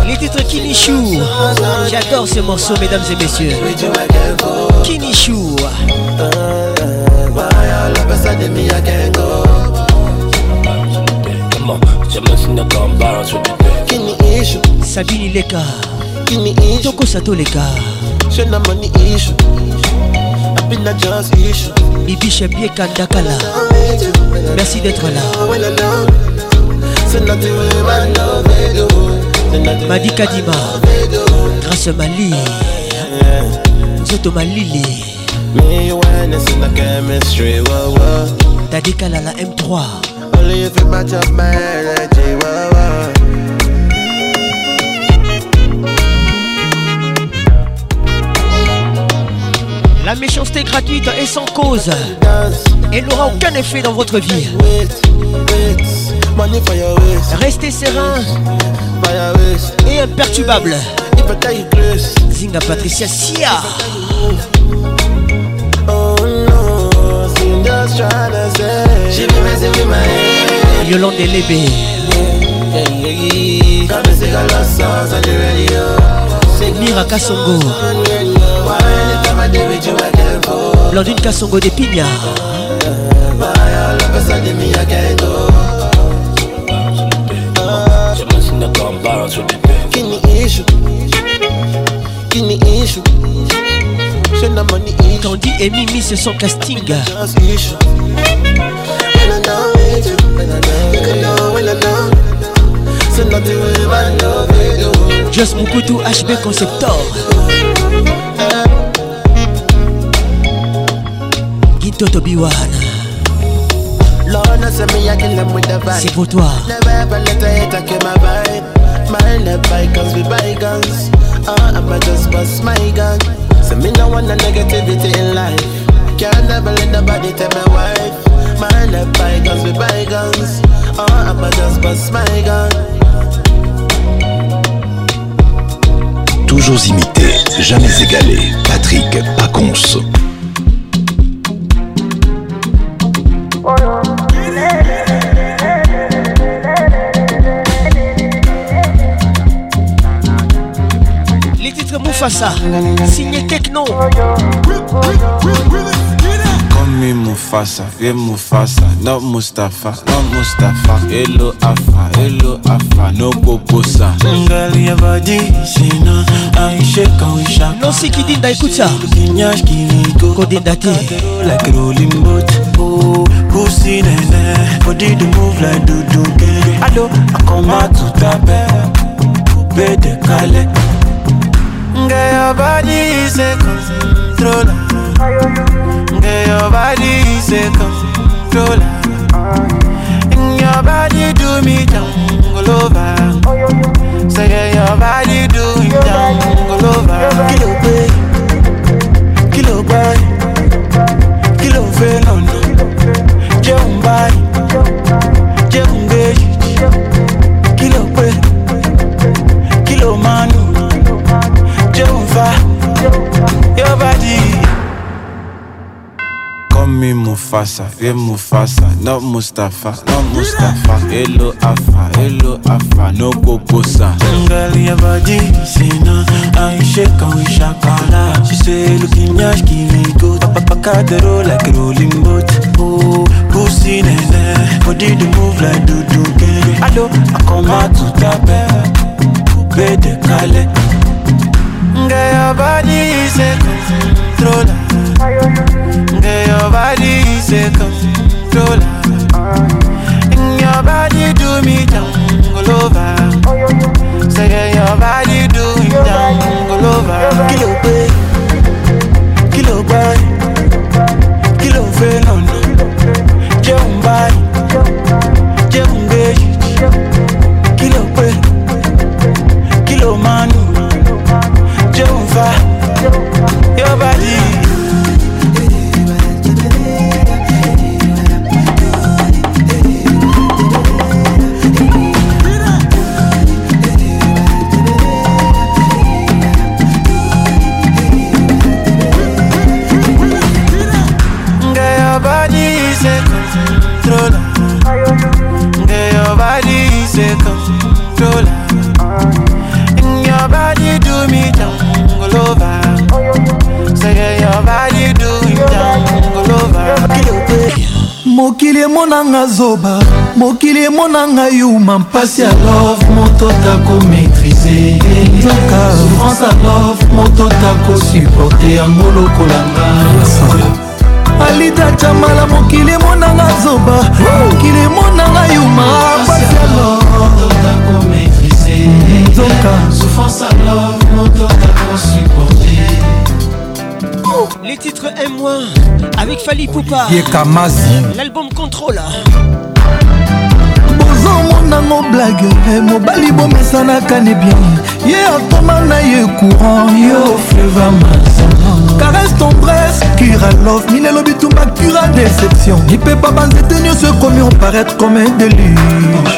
Les titres Kinichou. J'adore ce morceau, mesdames et messieurs. Kinichou. Sabine Leka, Toko Sato Leka, Bibi Chebier Kandakala. Merci d'être là. Madi Kadima, Grâce Mali, Zoto Malili, Tadika la M trois. Only if you match up my energy, wow, wow. La méchanceté gratuite et sans cause. Elle n'aura aucun effet dans votre vie. Restez serein et imperturbable. Zinga Patricia Sia. Yolande Lébé. Mira Kassongo. Blandine Kassongo de Pigna. Candy et Mimi se sont casting. Just Mukutu H B Conceptor. Guito Tobiwan. C'est pour toi. My love bygones with bygones. Oh, I'ma just bust my gun. So me no want no negativity in life. Can't never let nobody tell my wife. My love bygones with bygones. Oh, I'ma just bust my gun. Toujours imité, jamais égalé. Patrick Pacans. Mufasa, signé Techno. Call me Mufasa, viens Mufasa, not Mustafa, not Mustafa. Hello Afa, hello Afa, no Poposa. Ngali Abadi, Sina, Aïche Kawisha. Non, c'est qui dit d'écoute ça. Kodindati, like a rolling boat. Oh, pussy nene, body do move like do do gay. Allo, I come out to tape, be de Calais. Get your body is a controller. Get your body is a controller. In your body do me jungle over. Say so yeah, your body do me jungle over. Kilo pay, kilo buy, kilo fe no no. Jeun buy, jeun gay. Kilo pay, kilo manu. Your body, Mufasa, viens Mufasa, non Mustafa, non Mustafa. Hello Afa, hello Afa, no Kokosa. Tangali abadi, Sena, Aïche quand il chakala. Tu sais le kinyage qui m'écoute, papa cadero like rolling boat. Oh, pussy nene, body the move like doudou gang. Allo, I come out to tape, poupée de Calais. Ngaya badi, c'est trop là. Get your body, say controller. In your body, do me down, all over. Say get your body, do me down, all over. Kilo pay, kilo buy, kilo fail on no. Jump buy, jump get, kilo pay, kilo man, jump far, your body. Mokili monanga zoba, mokili monanga yuma, mpasi a love, motota ko maîtriser. Souffrance a love, motota ko supporter, angolo kolanga. Alida chamala mokili monanga zoba, mokili monanga yuma, mpasi a love, motota ko maîtriser. Souffrance a love, motota ko supporter. Les titres M un avec Fally Ipupa. L'album Contrôle. Bonjour mon amour blague. Mon balibo mais ça n'a qu'à n'est bien. Hier ton man aïe courant. Yo fleuve à ma caresse ton bresse. Cura love. Mine l'obitumba cura déception. Ni peut pas mal détenir ce commis. On paraît comme un déluge.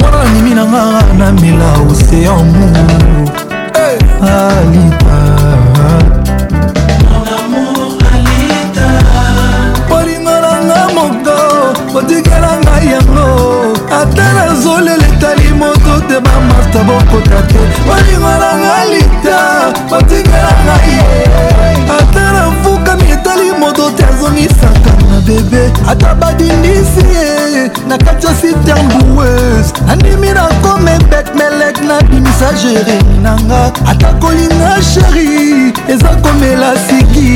Mwana nimi nanga na mela océan. Alita Odigala nga yango Atala zole letali moto de ma masta boko trate Odigala nga lita Odigala nga ye Atala mfuka mietali moto te azongi sakana bebe Atabadinisi ye Nakacha siti ambuwez Animina kome bek melek na dimisa jere nanga Atakolinga shari Eza kome la siki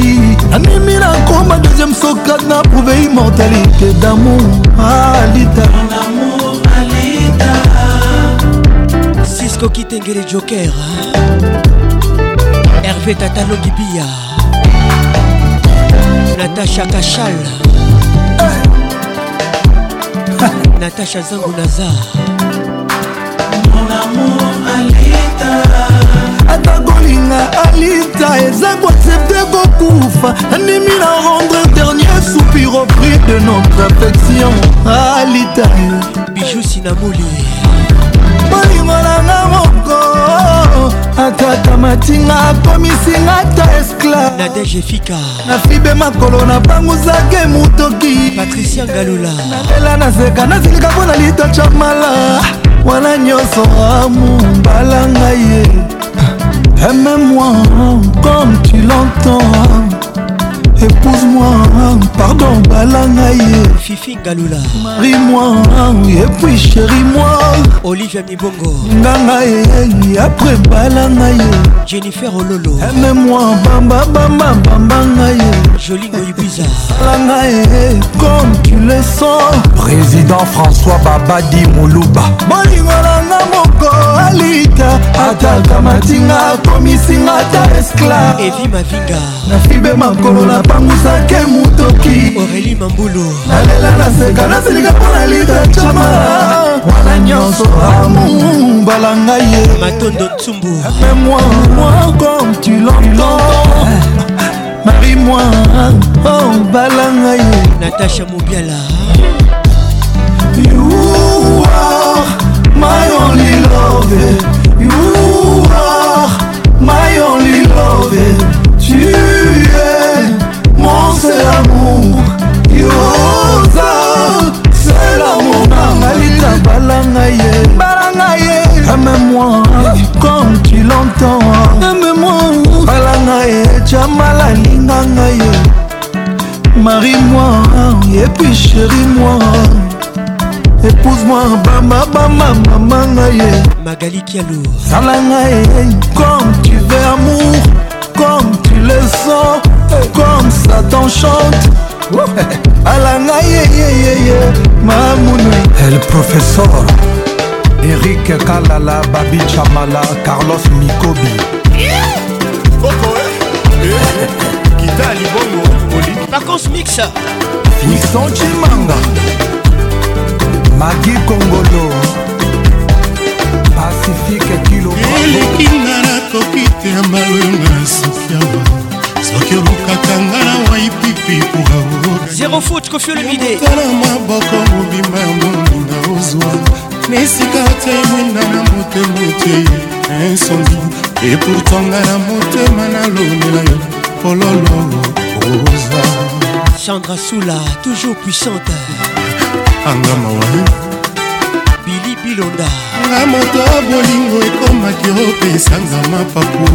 Animina koma deuxième socade na prouve immortalité d'amour Alita Mon amour Alita Cisco Kitengele Joker Hervé Tatalo Gibia Natacha Kachal Natacha Zangunaza Mon amour Alita Atagolinga Alita Ezago accepte Gokufa Animi la rendre dernier soupir au prix de notre affection Alita Bijou Sinamouli Bolimolanga Moko Akata Matinga Komisinga ta esclave Nadej Efika Nafibe Makolo na Banguzake Mutoki Patricia Galula Nabela Nazeka Nazilika Bona Lito Chamala Wana nyoso amu mbalanga ye aime-moi comme tu l'entends. Épouse-moi, pardon, balangaye. Fifi Galula. Marie-moi, et puis chérie-moi. Olivier Mibongo. Ngangaye, après balangaye. Jennifer Ololo. Aime-moi, bamba, bamba, bambangaye. Jolie Goyibiza. Balangaye, comme tu le sens. Président François Babadi Moulouba. Balingalanga moko. Alita ataka matinga komisinga ta esclave Evi Mavinga na fibe makolo na pangusa ke mutoki Aurélie Mamboulou na lela na seka na selika pona lita chama wana nyonso amu balanga ye Matondo Tsumbu Aime-moi moi comme tu l'entends Marie-moi, oh balangaye Natasha Moubiala You are my only love You are my only love Tu es mon seul amour Yosa, c'est l'amour Malita balangaye Balangaye Aime-moi, comme tu l'entends Aime-moi Marie-moi, et puis chérie-moi Épouse-moi, bamba, bamba, maman Magali Kialou Salangaye, comme tu veux amour Comme tu le sens, comme ça t'enchante Alangaye, mamounou El professeur Eric Kalala, Babi Chamala, Carlos Mikobi Kitali Bongo, Oli Pacons Mix Nixon Chimanga Magui Congolo Pacifique Kilo Elekinga na kopite amalunga Sofiama Soki obukakanga na waipipi kuhawoka Zero foot Koffi Olomidé Kala maboko mobimba ya molinga ozwa Nesika te mwinda na mote mote Insombi Et pourtant la montée manalonela pololo rosa Chandra Soula toujours puissante Angamawa Billy Bilonda La moto bolingo et comme Dieu sanga mapapu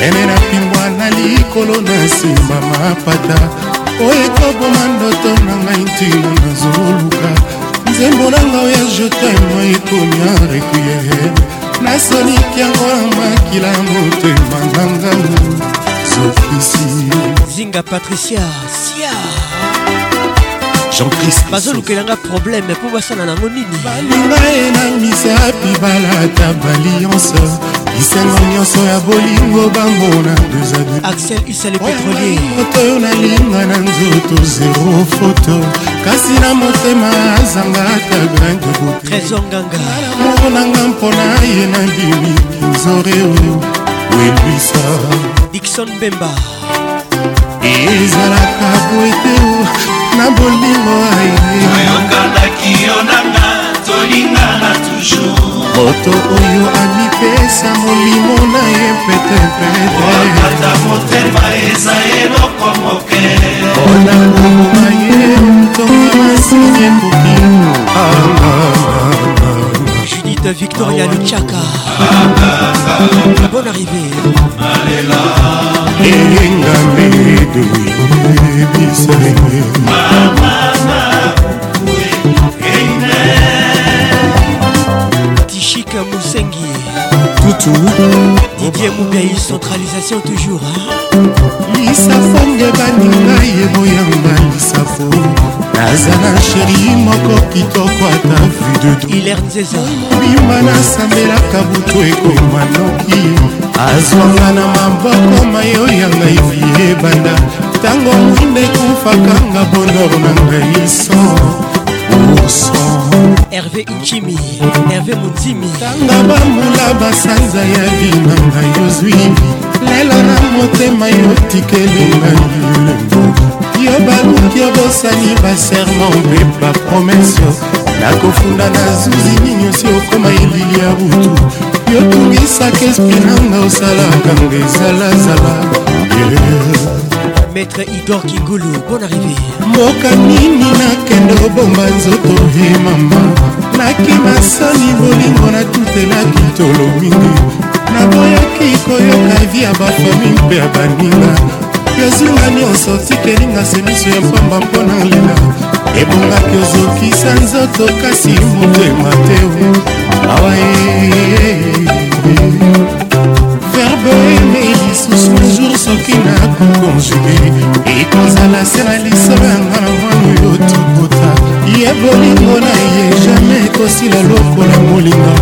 Enena pingwa na likolo na simba mapata Oeko bomando tonanga intina nazoluka Zembolanga ya je t'aime ekonya requiere Na sonique yangoma kila moto mandanga Sophie Zinga Patricia Sia Jean-Christ Bazolu kelanga problème pour basana nango nini Balinga na misapi balata balance Isengo nyonso ya bolingo bangona deux amis Axel Isale Pétrolier Moto na linga na nzoto zéro photo Kasi na motema azanga ta grande beauté Trésor Ganga Monanga mpona ye na bimi Zoreo Webisa Dixon Bemba Ezalaka boeteo Na bolingo aye Toyokandaki onanga tolingana toujours Moto oyo amipesa molimo na ye pete pete Okata motema eza eloko moke Ona moma ye tonga masinye kokino Judith Victoria Luchaka Bonne arrivée Malela Elinga medu ebisenge Mama uwe ene Tishika Musengi Kutu Didier Mougaï centralisation toujours Lisafonge baninga yeboyamba lisafo Nazana chéri moko kitoko ata vu de tout Hilaire Nzeza Bima nasamelaka butu ekoma noki Azwanga na maboko mayo ya ngai vie banda Tango mwinde kufakanga bonoro na ngai so Oso Hervé Uchimi, Hervé Mutimi Tanga bambula basanza ya vina ngai ozwivi Lelo na mote mayo tikeli ngai yulembo Yo baluki yo bosani basermon pe ba promesyo Nakofunda na zuzi ninyo si okoma ilili ya butu Yo tungisaka espinanga osalaka ngezalazala Maître Idor Kigulu, bonne arrivée Moka nini nakende obomba nzoto he mama Nakima soni bolingo na tutela kitolo mingi Naboyaki koyoka vi ya bafami mpe ya baninga Yozinga nyonso tikelinga semiso ya pamba mpona lina Ebongaki ozokisa nzoto kasi motema te Verbe aimer sous toujours ce qui n'a pas conjugué Et quand ça la scène, elle se rend à la main de l'autre côté Ye bolingo na ye jamais kosila lokola molinga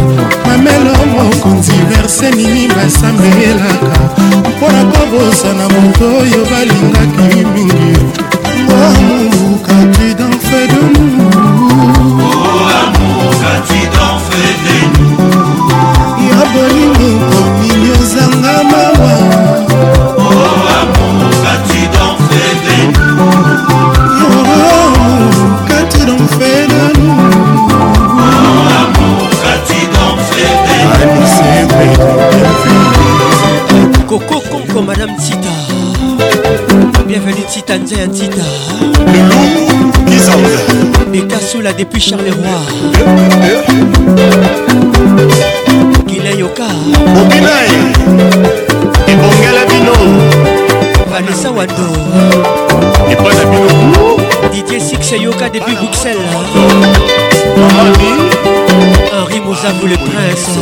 mamelo mokonzi verse nini basambelaka mpona kobosana moto oyo balingaki mingi amuka tu dans feu de nous oh amuka tu dans feu de nous ye bolingo kominyo zanga mama oh amuka tu dans feu de nous Coco Conco, Madame Tita. Bienvenue Tita Nzaya Tita. Le loup qui s'en et Kassoula depuis Charleroi. Gilayoka. Obinaï. Et Bongala Bino. Vanessa Wando. Et Panabino. Didier Six Yoka depuis Bruxelles. Henri Mouzabou le prince.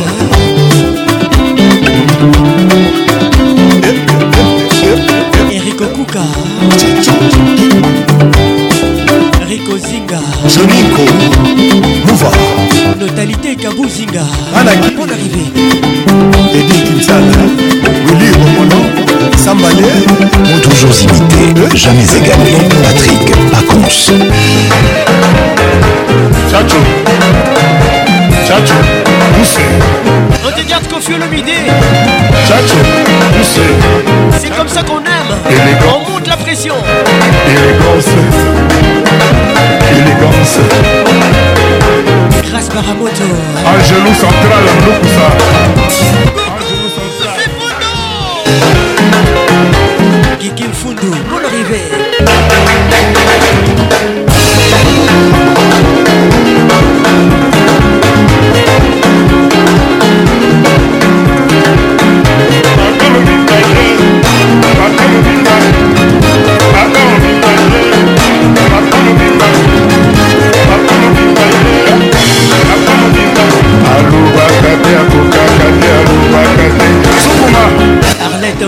Rico Kuka, Rico Zinga, Jonico, Mouva, Notalité Kabou Zinga, Anaki, bon arrivé, Eddie Kinsala, Willy Romono, Sambalé, ont toujours imité, jamais égalé, Patrick Pacans. Chacho, Chacho, Moussé. On te garde Koffi Olomidé. Chacho, Moussé. C'est comme ça qu'on aime. Élégance. On monte la pression. Élégance. Élégance. Grâce Baramoto. Angelou central, Angelou Poussa. Angelou central. C'est Fondo. Kikim Fondo, bon arrivé. Arlette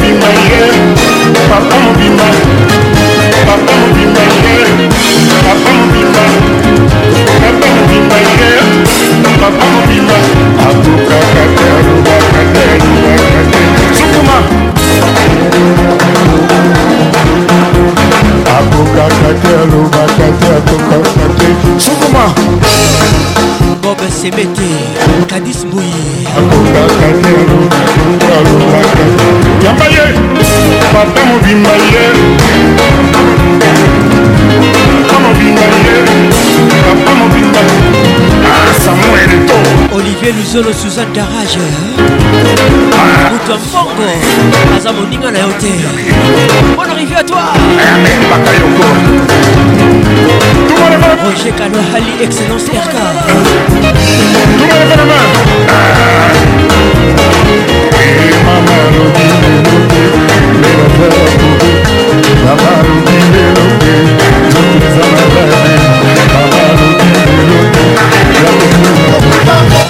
Wemba, Papa Wemba, Papa Wemba, Papa Wemba, Papa Wemba, Papa Wemba, Abuka Kateru, Kateru, Kateru, Sukuma, Abuka Kateru, Kateru, Kateru, Sukuma. Bob Sebete, Kadis Bouye, Yamaye, Papa Mobimaye, Papa Mobimaye, Papa Mobimaye, Ah Samuel To, Olivier Luzolo, Suzanne Garage, Mouton Fongo, Azamoninga la hauteur. Bonne arrivée à toi, Roger Kano Hali, Excellence R K.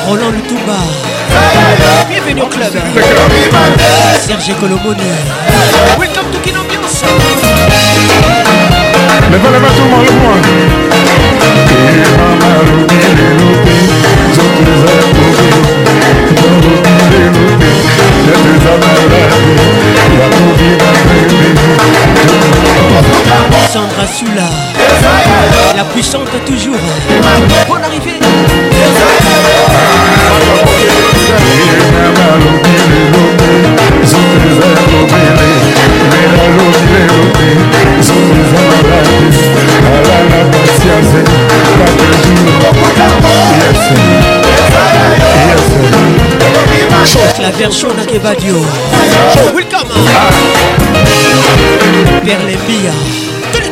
Roland Lutumba, bienvenue au club. Serge Colomone, welcome to Kin Ambiance. Mais voilà, va tout le monde, le moi. Sandra Sula, la puissante toujours. Bonne arrivée. La version de Kebadio. Welcome. Vers les billes. Tous les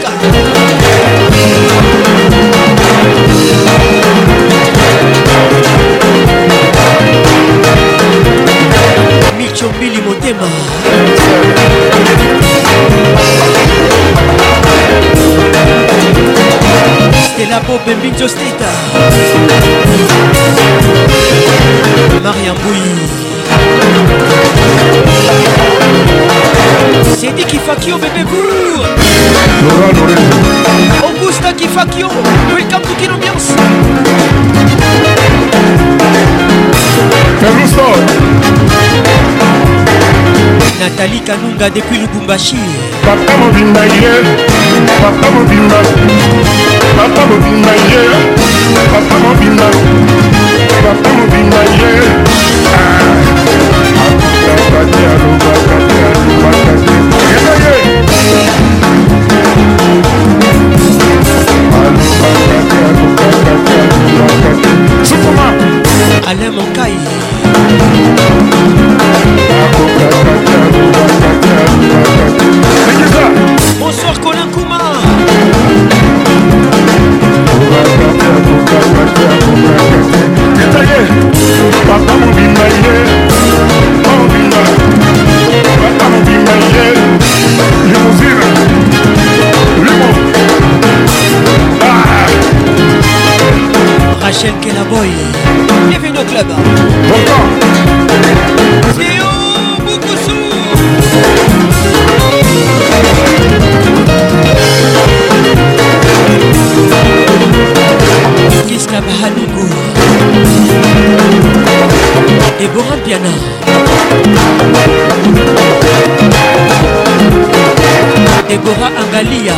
gars. Mabo Bembi Jostita Mariam Bouy C'est dit Kifakio bébé Bour Augusta Kifakio Welcome to Kin Ambiance Nathalie Kanunga depuis Lubumbashi. Papa Mobimba hier, Papa Mobimba, Papa Mobimba hier, Papa Mobimba, Papa Mobimba hier. Alain Moncaille. Bonsoir Colin Kouma. Rachel Kenaboy, bienvenue au club. Kisla Mahaloukou Deborah Piana Deborah Angalia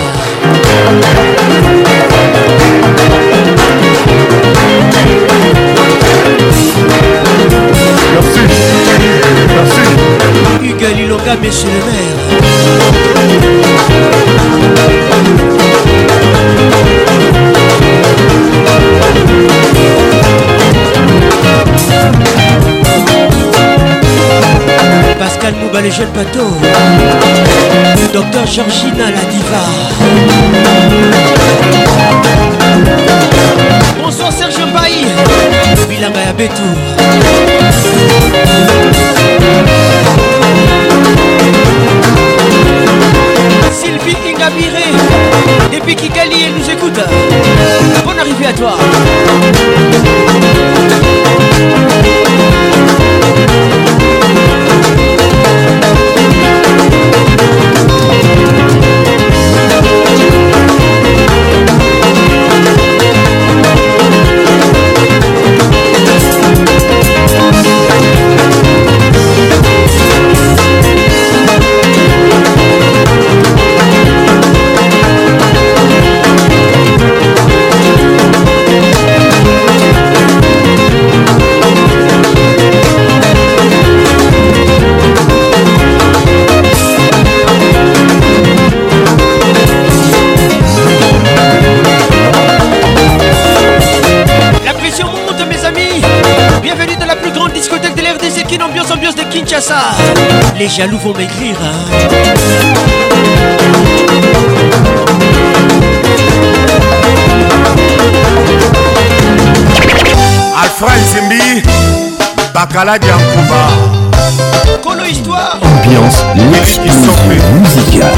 Merci, merci Hugues Lilonga, monsieur le maire Pascal Mouba, le jeune bateau Docteur Georgina, la diva Bonsoir Serge Bailly Bilanga ya Betou Sylvie Ingabiré Depuis Kigali, elle nous écoute Bonne arrivée à toi Kinshasa, les jaloux vont maigrir. Hein? Alfred Zimbi, Bakala Diankouba. Colo Histoire. Ambiance, l'explosion musicale.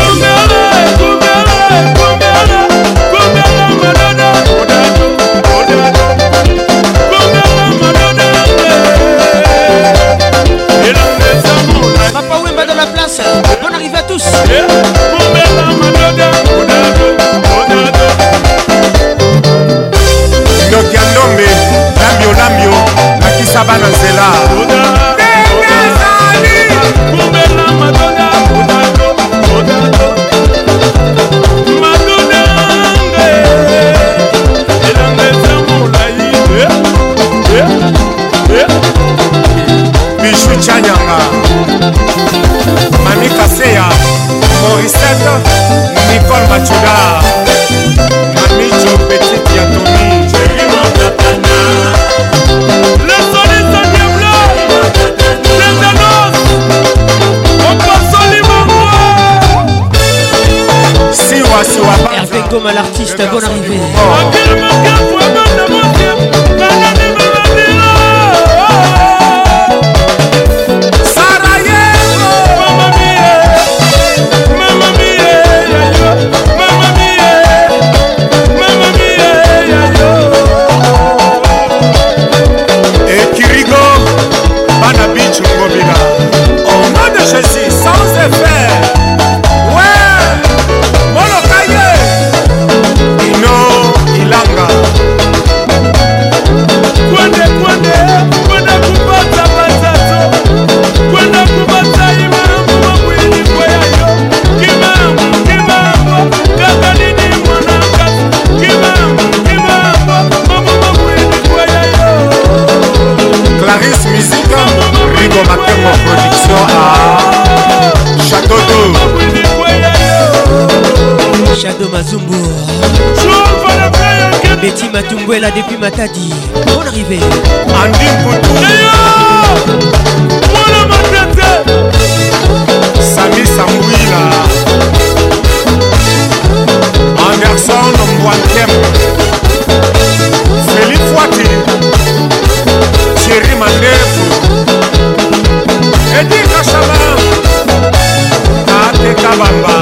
Papa Wemba dans la place, bonne arrivée à tous Nokiandombe, Namio Namio, Nakisa Banazela Bichou Chanyanga Mami Kaseya, Morissette, Nicole Machuda, Mami Jo Petit Yatomi, Jolie Delta, le soliste Diablo, Tendanos, on passe au Libanais. Siwa Siwa Bata, Hervé Goma l'artiste, bonne arrivée. Mamma mia, Mazumbu, Betty Matumbwela depuis Matadi, bonne arrivée. Sami Samouila, Anderson Mwakem, Félix Fouati, Thierry Mandefu, Eddie Kachama, Tate Kabamba.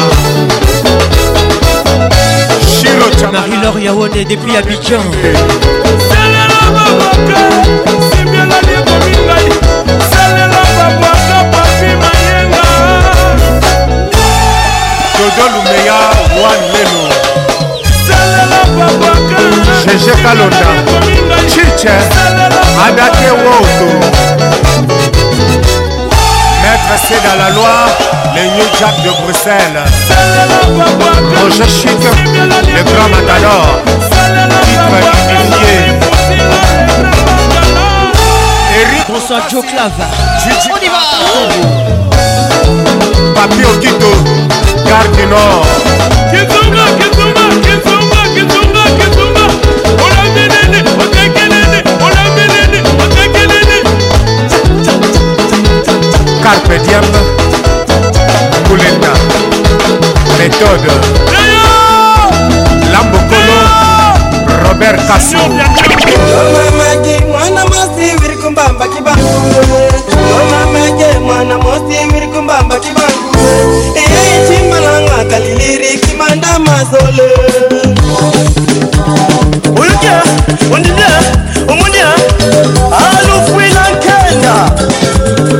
Marie-Laure Yaouane depuis Abidjan. Dodo Lumeya Wan Lelo G G Kalonda Chiche Adake Woto Maître c'est dans la loi, les New Jack de Bruxelles. Roger Chic, le grand matador, titre unifié. Eric, bonsoir Joe Clava. On y va. Papi Okito, garde du Nord. Kizumba, Kizumba, Kizumba, Kizumba, Kizumba. On l'a déléné, on l'a déléné, on l'a déléné, on l'a déléné. Carpe Diem, Koulenda, Méthode, Lambokolo, Robert Kassou.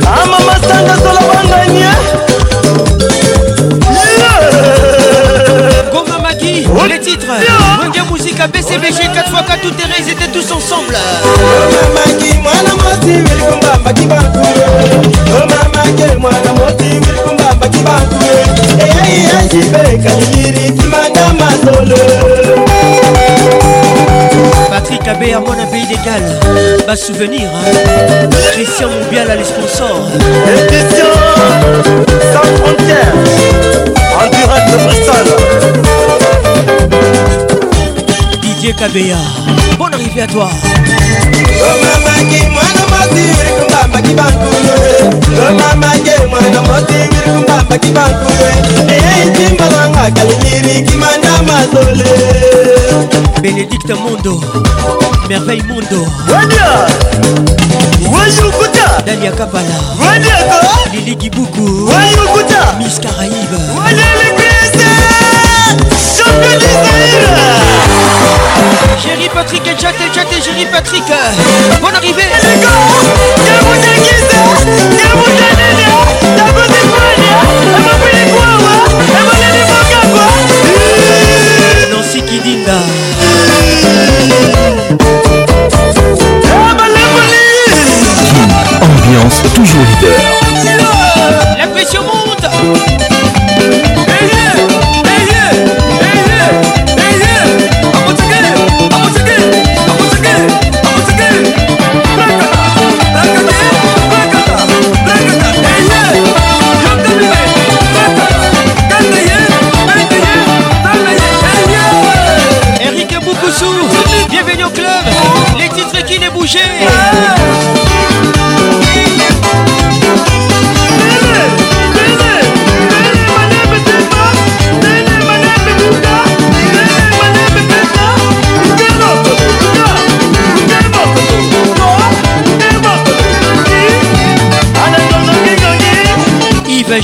Ama matanga zola banganya. Goma Maki, les titres Manga Musique à B C B G quatre fois quatre tout terrain, ils étaient tous ensemble. Goma Maki, moi la moti, mais combat, Maki Bakou. Goma Maki, moi la moti, mais combat, Maki Bakou. Eh, eh, qui fait Kaliri, qui manda ma solo. Patrick Abé à mon pays d'égal, bas souvenir. Hein. Christian Moubial à les sponsors. Et Christian, sans frontières, en direct de Bristol. Didier Kabea, bonne arrivée à toi. Bénédicte Mondo, Merveille Mondo, Dalia Kabala, Lili Gibuku, Miss Caraïbe, Chéri Patrick et chat et chat et Chéri Patrick, bonne arrivée. Nancy Kidinda Ambiance toujours leader. La pression monte. Eric Boukoussou, bienvenue au club. Les titres qui ne bougent.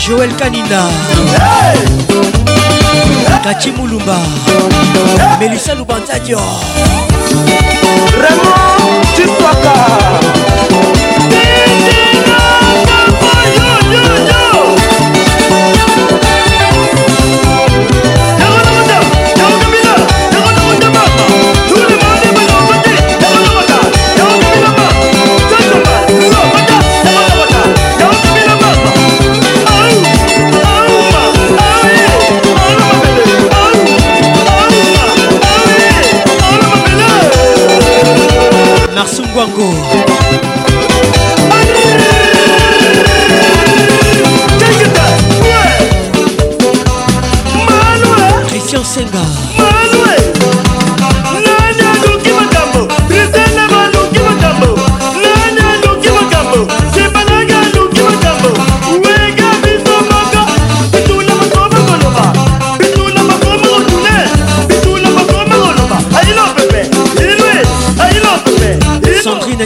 Joël Kanina, hey Kachi Moulumba, hey Melissa Lubantadio, Raymond Titwaka, Marsunguango Christian Senga.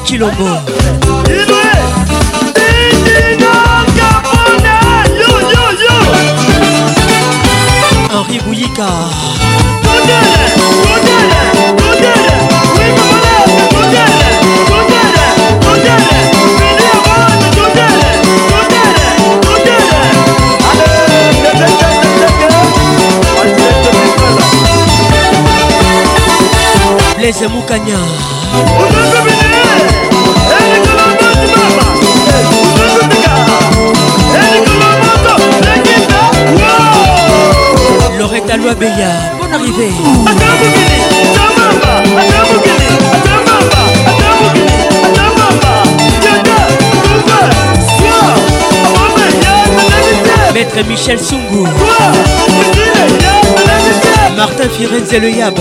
Chilombo. Henri Bouyika. Les Moukanya. Loretta Louabeya, bonne arrivée. Maître Michel Sungu. Martin Firenze et le Yab.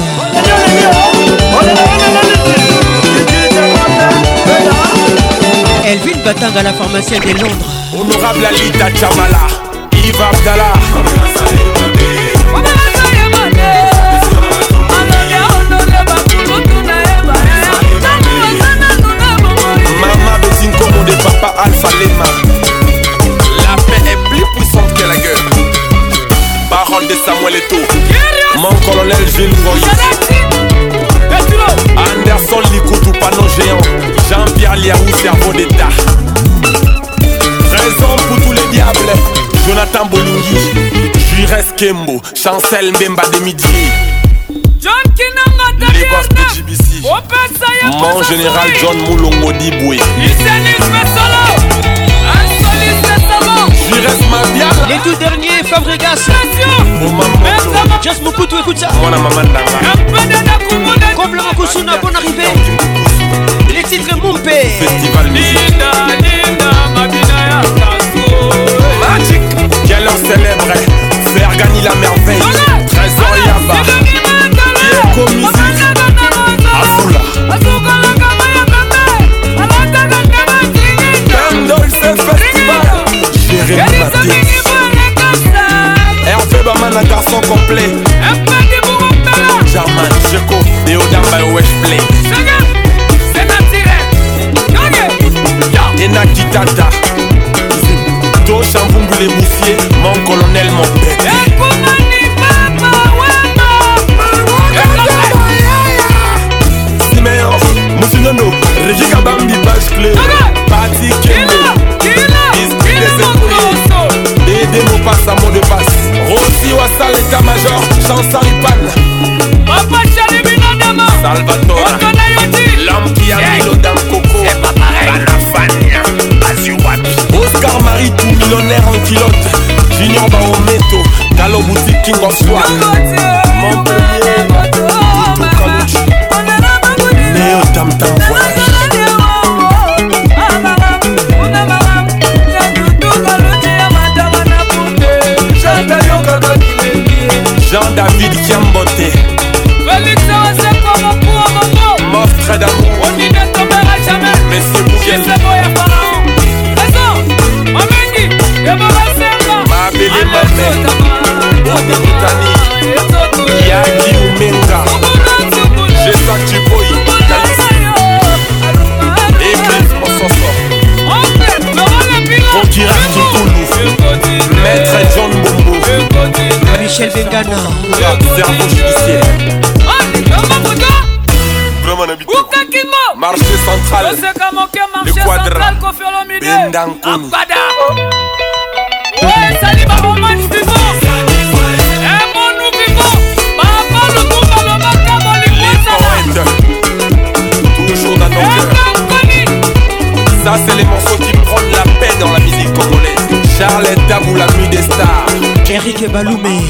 Elvine Batanga, la pharmacienne de Londres. Honorable Alita Chamala, Yves Abdallah. Maman Bezinko, mon de papa Alpha Lema. La paix est plus puissante que la guerre. Parole de Samuel Eto'o. Mon colonel Gilles Goyou, Anderson Likoutou, panneau géant, Jean-Pierre Liaou, cerveau d'état. Raison pour tous les diables, Jonathan Bolungi, Jures Kembo, Chancel Mbemba de Midi, John Kinanga G B C, mon général John Moulongo Diboué, les tout derniers Fabregas. Just Moukoutou, écoute ça. Comme la Mokusuna, bonne arrivée. Les titres Moumpe Festival Nina, Nina, Mabinaya, Magic. Quelle heure célèbre, Fergani la merveille. Trésor Yaba, Eco Music, Afula Candolce Festival. Hervé Baman, un garçon complet. German, Checo, et Odamba West Play. Enaki Tata, Tocha Mbungu les Moussiers, mon colonel, mon père. Siméon, Moussinono, Régi Kabambi, Bage Clé, Pati Kembe. Aidez nos passes à mon de passe. Rossi Wassa, l'état-major, Chanson Ipan. Papa Chalimina Dama, Salvatore, l'homme qui a mis le dame Coco. C'est pas pareil. Banafania, Azuwapi. Oscar Marie, tout millionnaire en pilote. Junior Baometo, Galo Boutique King of Swan. Mon premier, tout comme tu. Néo Dame Tamboy. Jean-David Kiambote, Mostre d'amour, on dit ne tombera jamais. Monsieur Bouguel, ma belle et ma mère, au Britannique, Yagi Oumenga, Jésus Chipoy, Église Mossoso, Kondira Kikoulou, Maître John Bombo. Michel Vengana, servant judiciaire. Marché central, le quadre, Bendankoni. Ouais, salut ma maman, nous vivons. Eh bon, nous vivons. Papa, le coup, le matin, mon livre. Toujours dans nos cœurs. Ça, c'est les morceaux qui prennent la paix dans la musique congolaise. Charlotte Dabou, la nuit des stars. Eric Baloumé,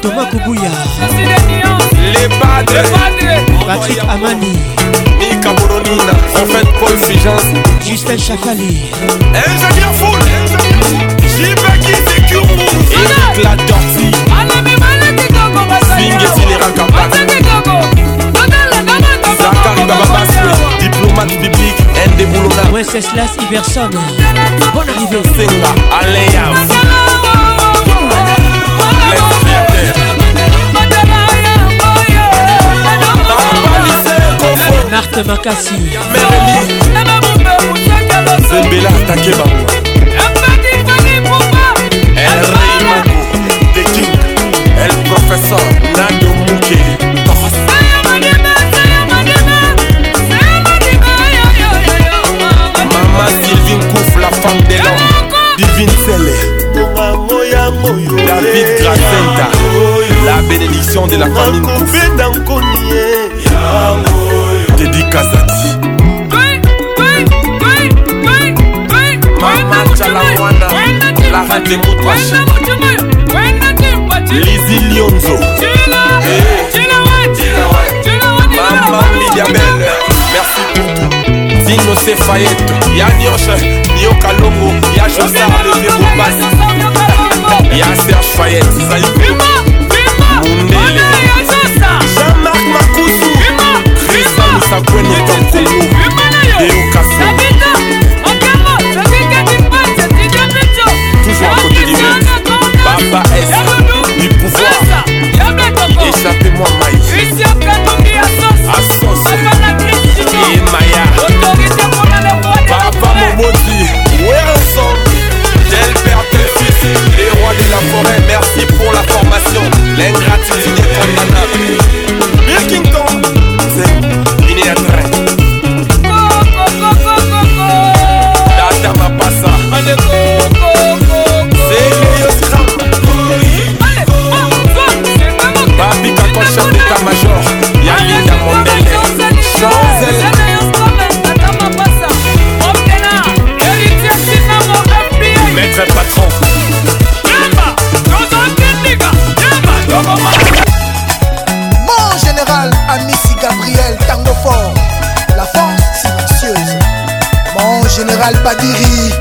Thomas Koubouya, les padres, Patrick Amani, Mika Boronina, en fait Paul Fijans, Justin Chakali, Ingénieur Foul, Jibaki Sekumbu, Eric La Tortie, Singh et Silera Kabak, Zakari Bababas, diplomate biblique, Ndeboulona, Wenceslas Iverson, bonne arrivée, Senga, Aléa. Marthe Makassi. attaquer Bamou. El Rey Mago, The King, El Professeur Nando Mukeli. Maman Sylvine Kouf, la femme de l'homme. Divine Sele, David Gracenta, la bénédiction de la famille Kouf. Teddy Kazati. Maman Chalawana, la radio Moutouache, Lizzie Lionzo, Maman Midiamel, merci pour tout. Dino Sefayette, Y'a Nioche, Nio Kalongo, Y'a Josar, le vieux Bobas, Y'a Serge Fayette, Saïkou, Mounel, Jean-Marc Makoussou, Christa Moussa Koueno Tankoulou, Deo Kassou. Papa S, du pouvoir, échappez-moi Maïs, Assos, et Maya, Papa Moboti, Werenson, tel père, tel fils, les rois de la forêt, merci pour la formation, l'ingratitude est condamnable. Birkington, c'est Linéatre. Data Mapasa, chef d'état-major, Yannick Amondele, Chanzel, maître patron, mon général Amici Gabriel Tango Fort, la force silencieuse, mon général Badiri.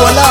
Voilà.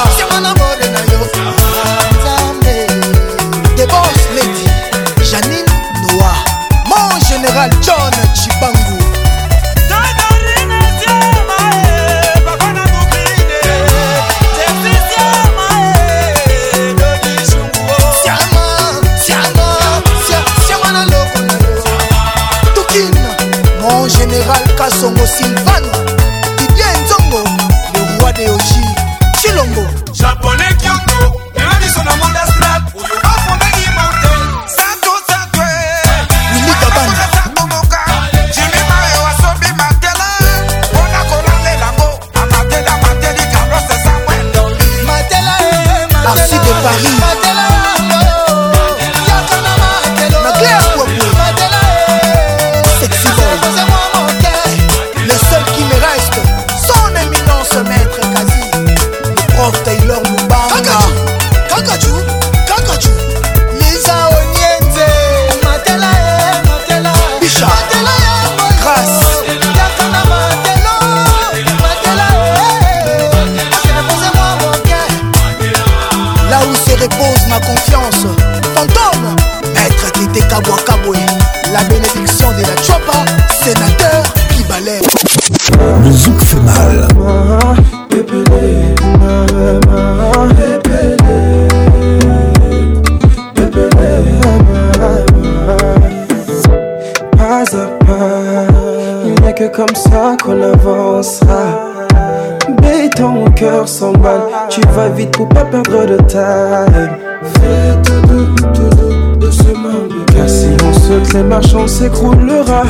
Pour pas perdre de taille, fais tout doux, tout doux de ce monde. Car si on saute les marches, on s'écroulera.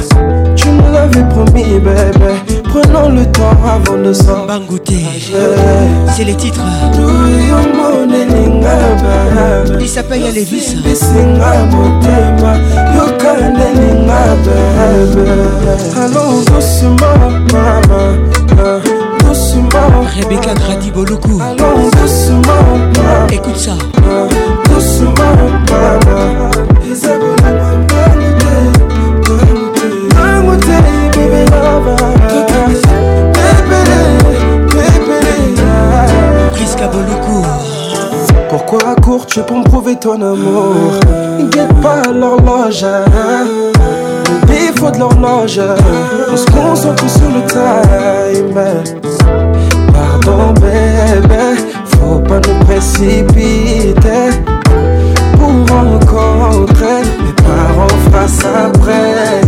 Tu nous l'avais promis, bébé. Prenons le temps avant de s'en Bangouté, c'est les titres. Il s'appelle Yébisa. Allons doucement, maman. Rebecca Grady Boloku. Allons doucement, maman. Écoute ça. Doucement, maman. Les abonnés m'ont perdu. I'm with you, baby lover. Baby, baby. Prisca Boloku. Pourquoi cours-tu pour me prouver ton amour? Guette pas l'horloge. Au défaut de l'horloge, on se concentre sur le time. Pardon bébé, faut pas nous précipiter. Pour rencontrer, mes parents face après.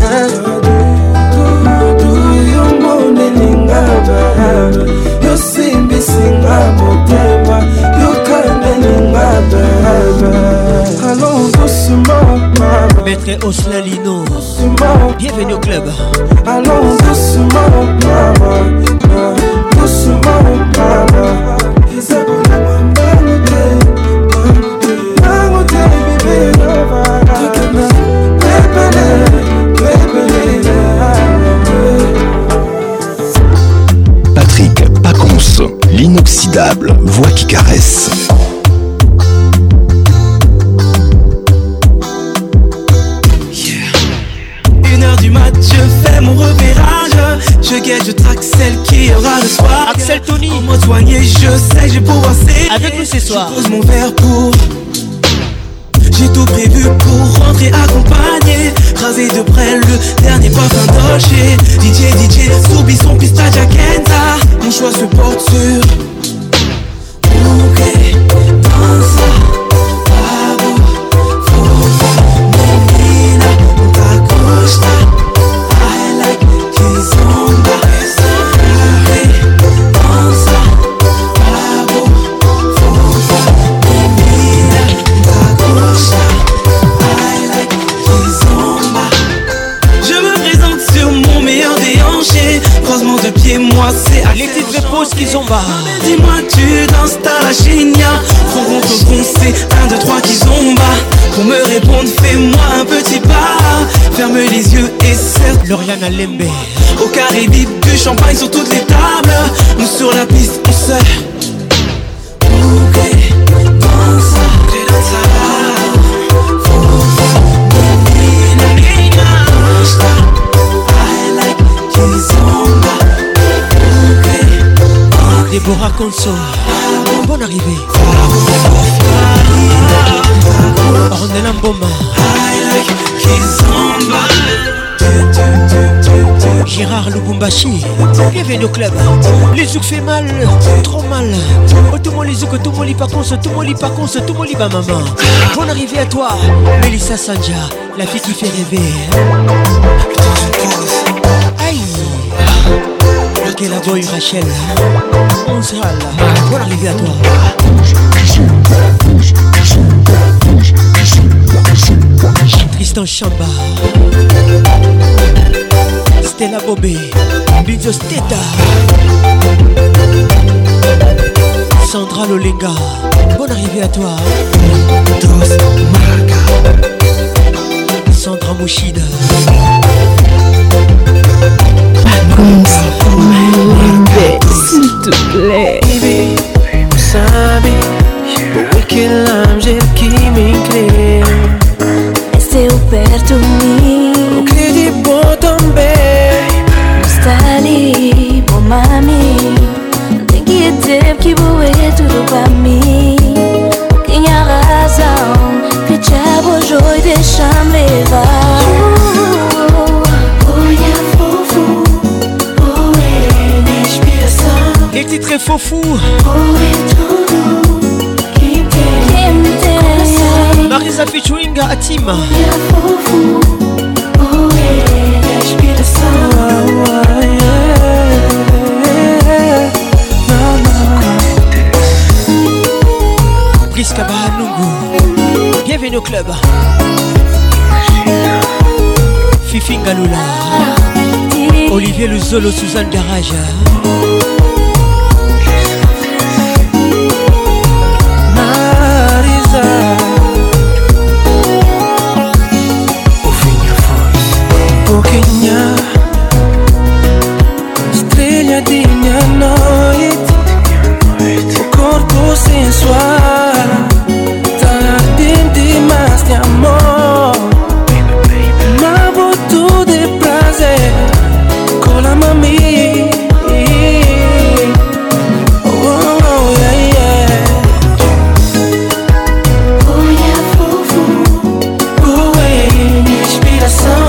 Do you mourn a linga? You sing me sing about tema. You can't a linga baby. Allons doucement, maman. Maître Oslalino, bienvenue au club. Allons doucement, maman. Doucement, maman. Les abonnés m'ont perdu. Maman, t'es bébé, maman. Patrick Pacans, l'inoxydable voix qui caresse. Yeah. Une heure du mat, je fais mon repérage. Je guette, je traque celle qui aura le soir. Axel Tony, en mode soigné, je sais, je vais pouvoir s'aider. Avec nous ce soir, je pose mon verre pour. J'ai tout prévu pour rentrer accompagné. Raser de près le dernier parfum Dolce. D J, D J, soubisson, pista, jaquenta. Mon choix se porte sur. Ok, dansa. Moi, c'est les petites réponses qui zombent. Dis-moi, tu danses ta la chigna. Pour qu'on te conseille, un, deux, trois qui zombent. Pour me répondre, fais-moi un petit pas. Ferme les yeux et serre. Lauriane Alembe. Au carré bip du champagne sur toutes les tables. Nous sur la piste, on se. Ok, danse, Déborah Conso, bonne arrivée. Ornella Mboma, Gérard Lubumbashi, bienvenue au club. Les zouk fait mal, trop mal. Oh, tout mon les zouk, tout mon les Pacans, tout mon les Pacans, tout mon les ba maman. Bonne arrivée à toi, Melissa Sanja, la fille qui fait rêver. Aïe. Marquez la boy Rachel. On sera là. Bon arrivé à toi. Tristan Chamba, Stella Bobé, Bidios Teta, Sandra Lolenga. Bon arrivée à toi. Dos Marca, Sandra Mouchida, s'il te plaît. Baby, vous savez, pour week-end l'âme, j'ai qui m'éclaire. C'est ouvert au mi. Au clé du bon tomber. Nostalgie, bon mami. T'es qui était, qui bouait tout le pami. Qu'il n'y a raison. Que tu as beau joie de chambre va. Oh, y'a faux fou. Oh, et n'est-je pire ça. Les titres est faux fou. Oh, et tout doux. Qui t'aime. Marisa featuring à Tim. Prisca Bahanungu, bienvenue au club. Fifi Ngaloula, Olivier Luzolo, Suzanne Garage. Marisa Kenya, estrela de minha noite, o corpo sensual, tá ardendo demais de amor, maboto de prazer, cola a mami, oh, oh yeah yeah, olha fofo, boa inspiração.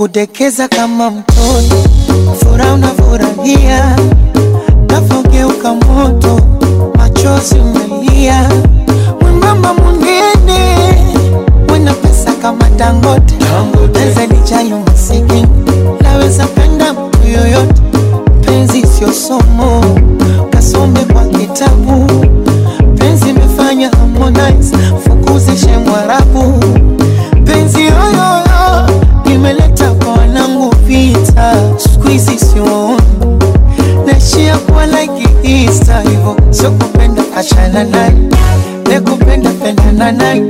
Kudekeza kama mtoto, furaha unafurahia, nafogeuka moto, machozi umelia. Mama mungene, wena pesa kama Dangote, pesa lijayo masikini, naweza penda mtu yoyote. Penzi sio somo, kasome kwa kitabu, penzi mefanya nice fukuzi shemwarabu penzi yoyoyo imeleta kwa nangu vita squeezy siwon nashia kwa like Easter hivo so kupenda kashana nai ne kupenda penda na nai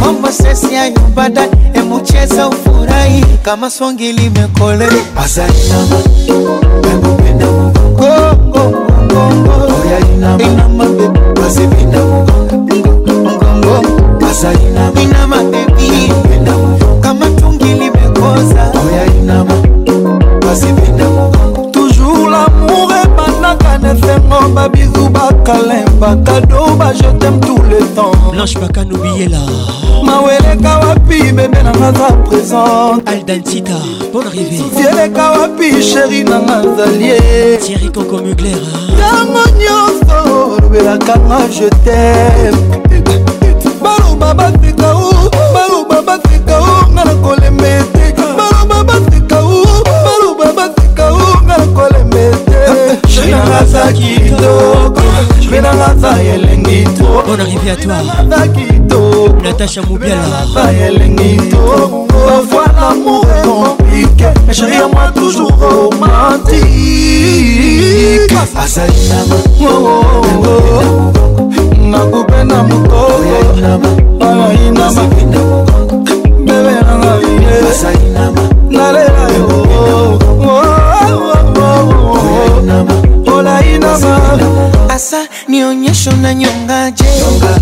mambo sesi ya yubada emucheza ufurai kama swangi limekole asali nama mbupenda mbupenda mbupenda Oya inama, inama baby, basi inama, inama, basi inama, inama baby, inama, kama tungili mekosa. Oya inama, basi inama. Toujours l'amour est banaka nettement, babizou bakalen, bakado, bah je t'aime tout le temps. Blanche baka n'oubliez la. Mawele kawapi, bébé namaza présente. Aldantita, bonne arrivée. Vielle kawapi, chérie namazalier. Thierry Coco Mugler. Je t'aime. Balou baba c'est K O. Balou baba c'est K O. Nalakole mete. Balou baba c'est K O. Balou baba c'est K O. Nalakole mete. Je vais n'arrasa kitoko. Je vais n'arrasa yelengito. Bonne arrivée à toi. Natacha Moubiala. Parfois l'amour est compliqué. Mais chérie, moi toujours romantique. Asalinama, nakupenda mukoko. Asalinama, bebe nanga vile. Asalinama, nalela yo. Ola inama, asa nionyesho na nyongaje. Nyonga,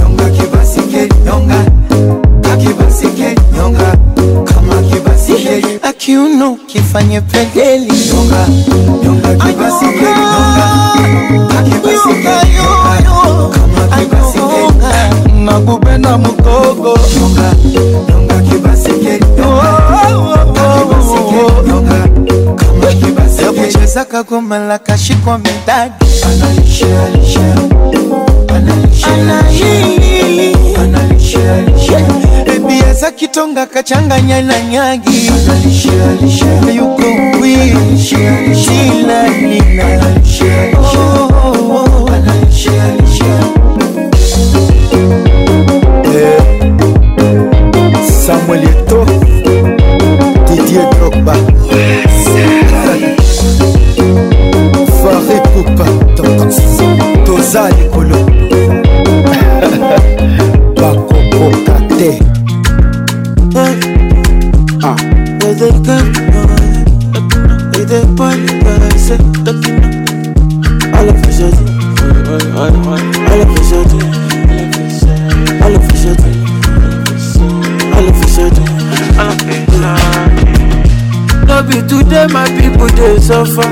nyonga kibasike, nyonga, akibasike, nyonga. Akiuno kifanye pendeli Nyonga, nyonga kibasike Nyonga, akibasike Nyonga, kama kibasike Nakupenda mukoko Nyonga, nyonga kibasike Nyonga, akibasike Nyonga, kama kibasike Yabu chezaka goma la kashikwa medagi Analishe, alishe Analishe, alishe Analishe, alishe Biaza kitonga kachanganya na nyagi Analishe, alishe Yuko hui Analishe, alishe Shila nina Analishe, alishe Analishe, alishe Samuel Eto'o Didier Drogba Fally Ipupa Toza Likolo Bakoko Kate They got on, they did point by set the king. All of us are dead. All of us are dead. All of us are dead. All of us are dead. No be today, my people they suffer.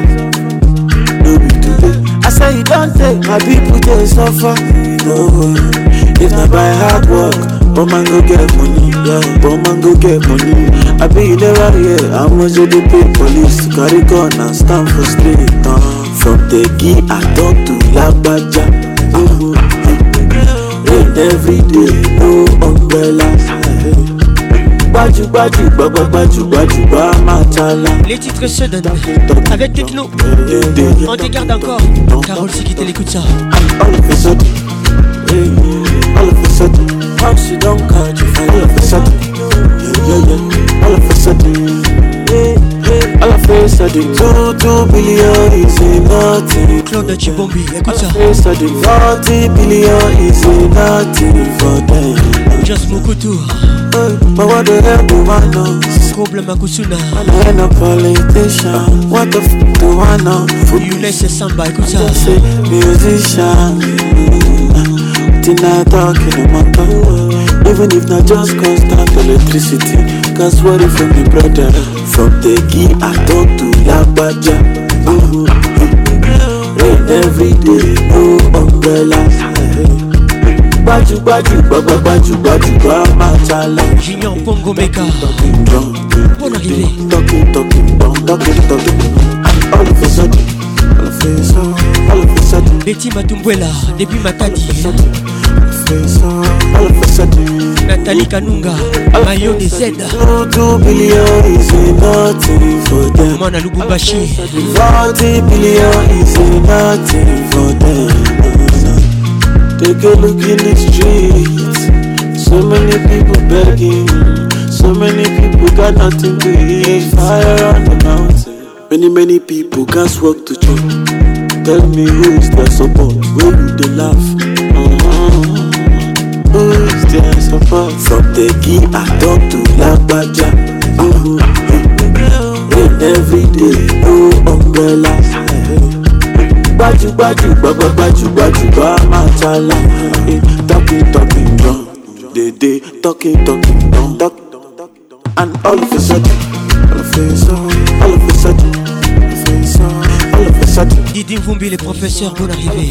No be today. I say you don't take my people they suffer. No, if not by hard work. But man go get money, yeah. But man go get money. I be there right here. I must do the pay police. Carry gun and stand for street. Uh. From the key I talk to Labaja. Uh. Rain every day, no umbrellas. Baju baju baba baju baju baba matala. Les titres se donnent avec Techno. On dégarde encore. Carole si qui t'écoute ça. All of a sudden, all of a sudden. How she don't catch you all of a sudden, yeah, yeah, yeah, all of a sudden, yeah, yeah, all of a sudden. Two, two billion is nothing. Claude Chibombi, écoute ça. All of a sudden, forty billion is nothing for them. Just Mokutu. But what the hell do I know? Trouble Makusuna. I'm a politician. What the f*** do I know? You laisse Samba, écoute ça. Musician. Not talking about that. Even if not just constant electricity, cause what if from the brother from the key I talk to Labaja. Uh-huh. Rain every day, no umbrellas. Baju baju baba baju baju baba chala. Junior Pongo Meka. Bon arrivée. Talking talking bon talking talking. All of a sudden, all of a sudden, all of a sudden. Betty Matumbuela depuis Matadi. All of a sudden, Nathalie Kanunga, Mayo de Zeda. Two billion is nothing for them. Mana Lubumbashi. Forty billion is nothing for them. Take a look in the streets. So many people begging. So many people got nothing to eat. Fire on the mountain. Many, many people can't walk to church. Tell me who is their support? Where do they laugh? Uh-huh. Who is their support? From the key I talk to Labaja. Uh-huh. Every day, no umbrella. Baju baju baba baju baju ba matala. Talking talking drum, they they talking talking drum. Talk and all of a sudden, all of a sudden, all of a sudden, all of a sudden. Didi Mvumbi les professeurs bon arrivée.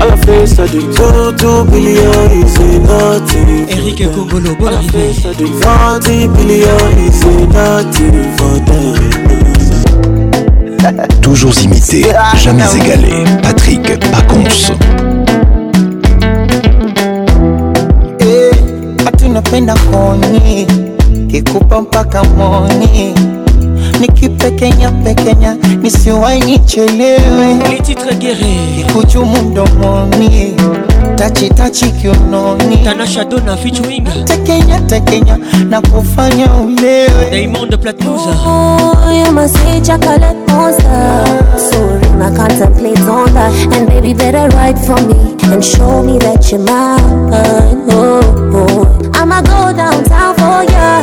All of a sudden, two billion is nothing. Eric Kongolo bon arrivée. Forty billion is nothing for them. Toujours imité, jamais égalé. Patrick Pacans. Hey, tunapenda koni kikupa mpaka moni nikipe Kenya pe Kenya nisiwahi nichelewe. Les titres guerriers kuchumu mdomoni tachi tachi kiunoni Tanasha Dona featuring Tekenya Tekenya na kufanya ulewe Diamond Platnuza. Oh, you must say chocolate monster. Sorry, I contemplate on that. And baby, better write for me and show me that you're mine. Oh, oh. I'ma go downtown for ya.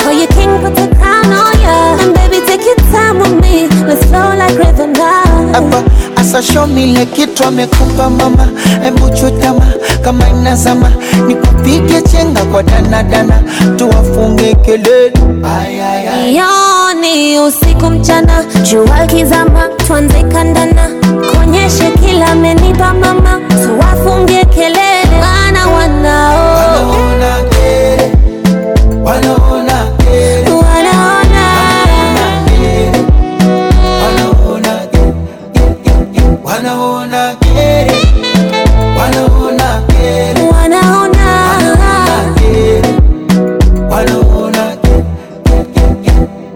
Call you king, put the crown on ya. And baby, take your time with me. Let's flow like rhythm now. Sasho mile kitu amekupa mama, hebu chutama kama inazama, nikupige chenga kwa dana dana, tuwafunge kelele. Yoni usiku mchana, jua kizama, tuanze kandana, konyeshe kila amenipa mama, tuwafunge kelele. Wana wanao, wanaona kelele, wanaona kelele.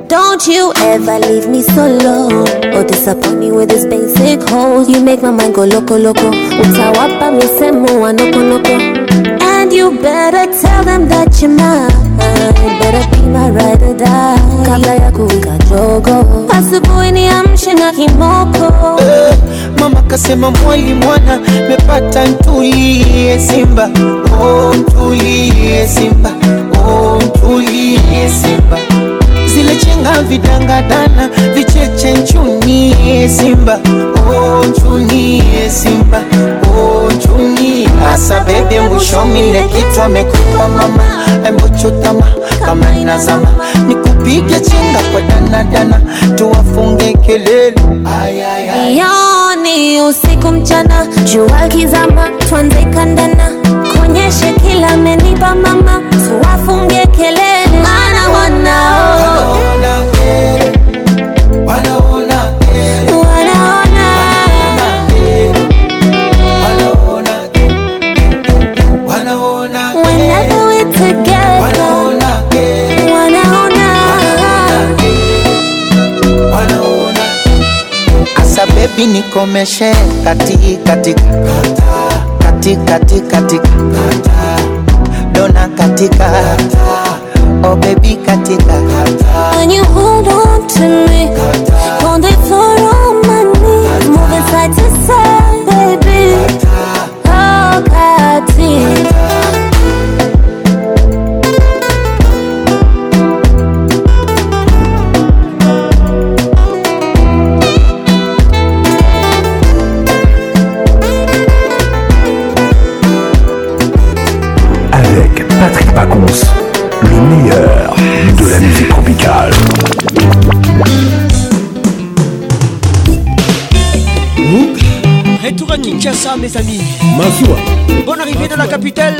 Don't you ever leave me solo or disappoint me with this basic hole. You make my mind go loco loco. Utawapa misemo wanoko loko. And you better tell them that you're mine. Better be my ride or die. Kabla ya kuwika jogo asubuhi niamshe na kimoko. Mama kasema mwali mwana mepata ntulie simba. Oh ntulie simba. Oh ntulie simba. Zile chenga vidangadana vicheche nchuni simba. Oh nchuni simba. Oh nchuni. Asa bebe mwishomi lekitwa mekupa mama embochotama kama inazama. Nikupige chenga kwa dana dana tuwafunge kelele. Yoni usiku mchana jua kizama tuanze kandana konyeshe kila menipa mama tuwafunge kelele. Mana wanao baby nikomeshe kati kati kati kati kati dona katika oh baby katika. When you hold on to me on the floor on my knees moving side to side baby oh katika. Patrick Pacans, le meilleur de la musique tropicale. Retour à Kinshasa, mes amis. Masua. Bonne arrivée dans la capitale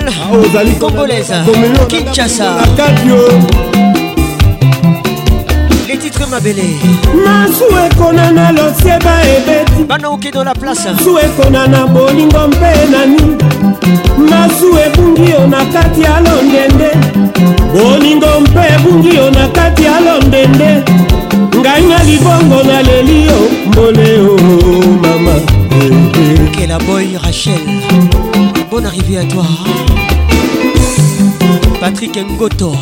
congolaise, Kinshasa. Les titres Mabélé. Masua konana lo seba ebeti. Banaoke dans la place. Masua konana bolingo mpenani. Masue bungio na kati ya Londres. Boningo mpe bungio na kati ya Londres. Ngai ngali bongo na lelio mboneo mama. Quel la boy Rachel, bonne arrivée à toi. Patrick Ngoto.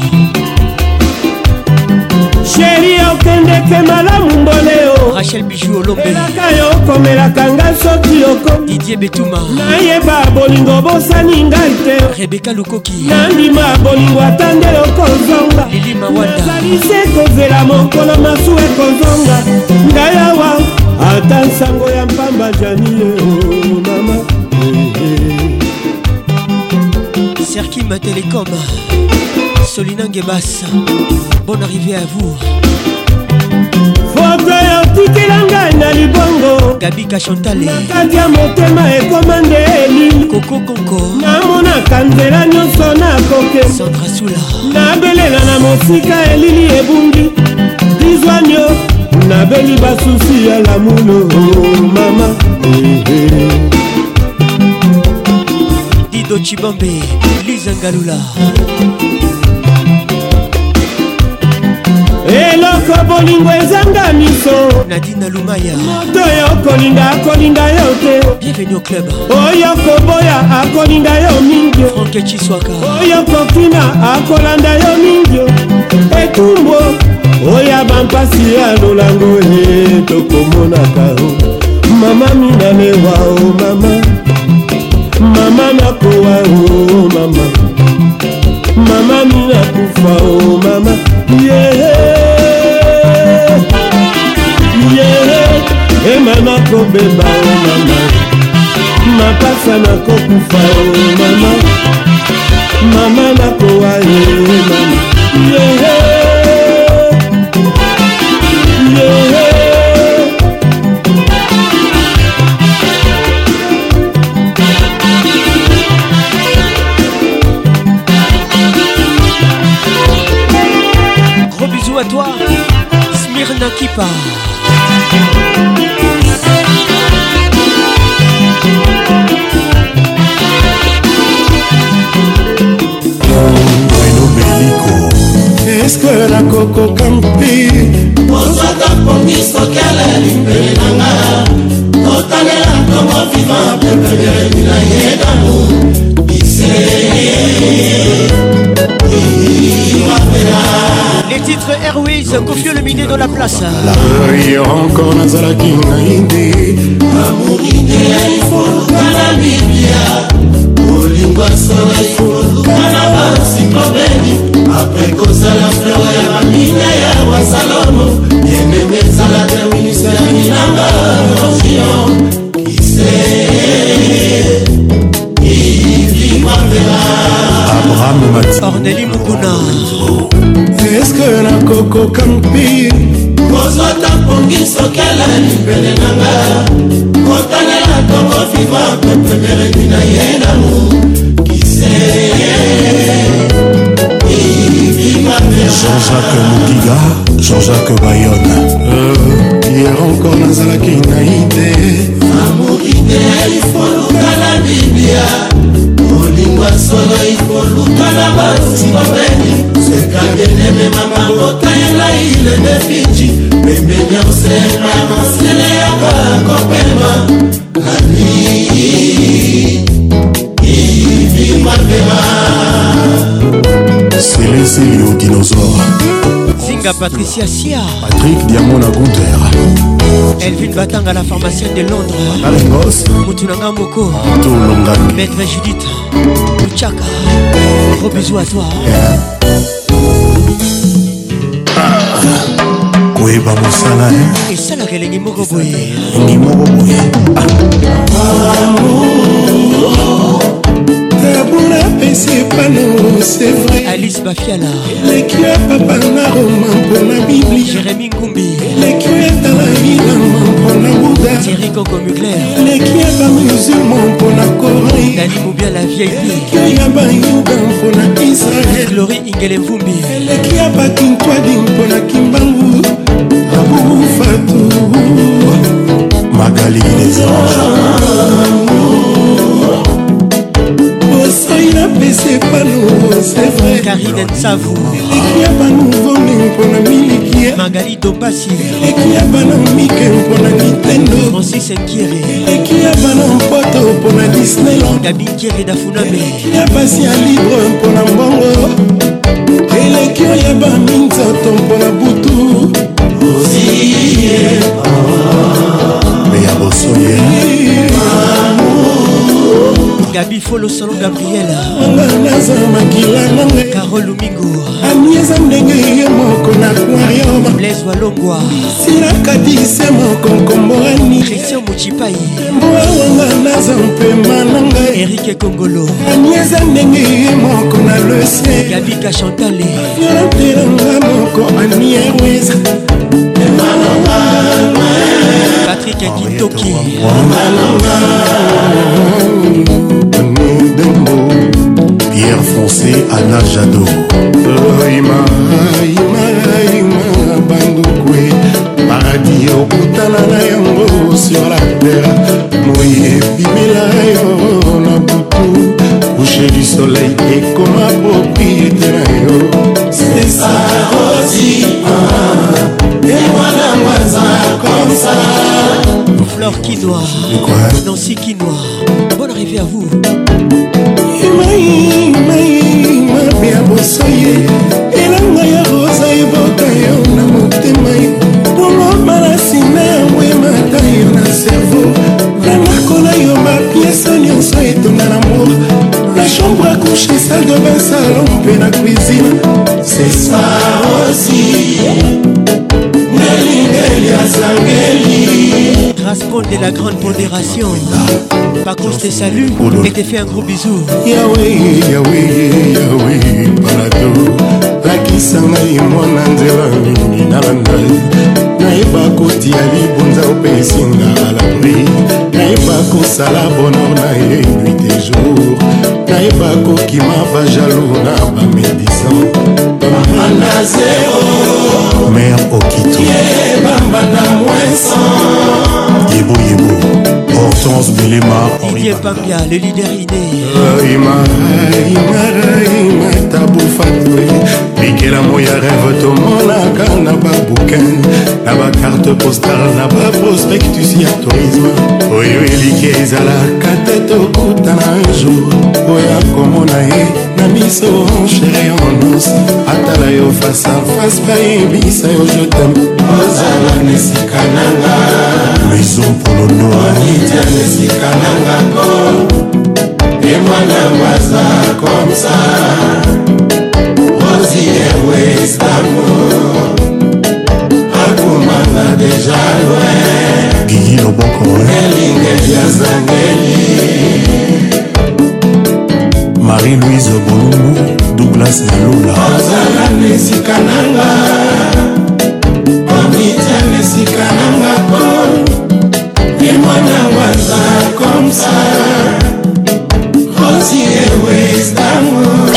Chérie, okendeke malamu mboleo. Rachel Bijou Olombe. Melaka yoko, melaka ngasoti yoko. Didier Betouma. Na yeba bolingo bosani ngaite. Rebecca Lukoki. Nandima bolingo atande yoko zonga. Lili Mawanda. Nazalise kozela mokolo masuwe kozonga. Ngaya wa ata nsango ya mpamba jani yeo mama. Serki Matelecom. Solina Ngebassa, bonne arrivée à vous. Faut que Gabi Kachantale, Coco Conco, Sandra Soula, Dido Chibambe, Lisa Ngalula. Eloko bolingo ezanga miso Nadina Lumaya Moto yo kolinda akolinda yo te. Bienvenue au club. Oyo koboya akolinda yo mingyo Franke Chiswaka. Oyo kokina akolanda yo mingyo Etumbo Oya bampasi ya lolango ye Tokomonaka o Mama minane wa o mama Mama nako wa o mama Mama minakufa o mama Yeah Yeah, et maman kobe ba oh maman, ma passa na kokufa oh maman, maman na koa eh maman. Yeah, yeah. Gros bisous à toi, Smyrna Kipa. Est-ce que la coco campi Bonsoir ta pompi sokele limpele nanga Totale la tombo vivant Pepele nila yedamu Ise Iwapela. Les titres Airways, Koffi Olomidé dans la place. La rue encore Nazala Kinaïdé Amour idée, il faut la Biblia Olimbo soleil, il faut la Cyclopédie. Après qu'on s'ala fleur et la mine et la salomo, et même les aladins ministères, il n'a pas qui sait, il m'a fait là. Orneli Moukouna, est-ce que la coco campi? Bonsoir ta pongi sokela, libelle nanga, Montana la coco vivant, peuple mérédina et d'amour, qui sait. Jean-Jacques Moukiga, Jean-Jacques Bayonne. Euh, hier encore Nazala Kinaïté. Amour idée, il faut louer la Biblia. Olingwa solo, il faut louer la Biblia. C'est quand même maman, Motaïla, il est de Fidji. Mais bien, c'est maman, c'est les encore paiement. La vie, il vit ma paiement. C'est les Célio dinosaures. Zinga Patricia Sia. Patrick Diamond à Goutère. Elvine Batanga, la pharmacienne de Londres. Alengos. Moutunanga Moko. Tolonga. Maître Judith. Mouchaka. Gros bisous à toi. Kouéba Moussala. Et ça, la relève Nimoroboué. Nimoroboué. Amour. Alice Bafiala, Jérémy Koumbi, Thierry Coco Mugler, Dani Moubia la vieille vie, Glory Ingele Vumbi, Magali les anges. C'est pas nous, c'est vrai. Karine Savou. Magali Topassi, Francis Kiri, Gabi Kiri Dafunabe, Gabi Folo Salon Gabriela Carole Lumingo Blaise Walongwa Christian Mouchipaï Eric Kongolo Gabi Kachantale Patrick Akintoki Pierre Foncé, Anna Jadot Paradis au Koutala na yango sur la terre Mouillé, Bimela yo na Boutou Coucher du soleil et comme un propriétaire C'est ça, Rosie, et moi la moisin comme ça Flore Kinoa, Nancy Kinoa, bonne arrivée à vous Maï, maï, ma bien bossoye Et la moya rosa et boka yo na moute maï Pour l'homme malassina, oué mata yo na cerveau La macola yo ma pièce, on so et ton amour La chambre à coucher, salle de bain, salon, pe la cuisine C'est ça aussi Nelly, Nelly, Asangeli Raspond de la grande pondération Par contre, je te salue et te fais un gros bisou. Yahweh, Yahweh, Yahweh, Parado. La kisanga y moi nanzela ni nalangai. Naiba koti ali bonza opesinga alabri. Naiba ko sala bonor na ye nuit et jour. Naiba ko kima va jaloux na ba médisant. Bambana zéro. Mère okito. Ye bambana moins cent. Yebo yebo. Hortense Bilema Henri Pambia, le leader idée Ima, Ima, Ima, Tabou Fatoué Piqué la moya rêve, Tomonaka, n'a pas bouquin N'a pas carte postale, n'a pas prospectus, y'a tourisme Oyo Eliké, Zala, Kateto, Koutana, un jour Oya, Komonae, Namiso, chéri, en os Atalayo, face à face, baby, ça yo, je t'aime Ozala, Nesikananga Maison Polono, Anita Et moi la moisa comme ça Rosie et West Amour Akoumana déjà loin Guigui le bon coin Eling et Yazangeli Marie-Louise Bolumbu Douglas et Lula Ozala Nesikananga Omita Nesikananga Kol Et moi la comme ça Rosie et West d'amour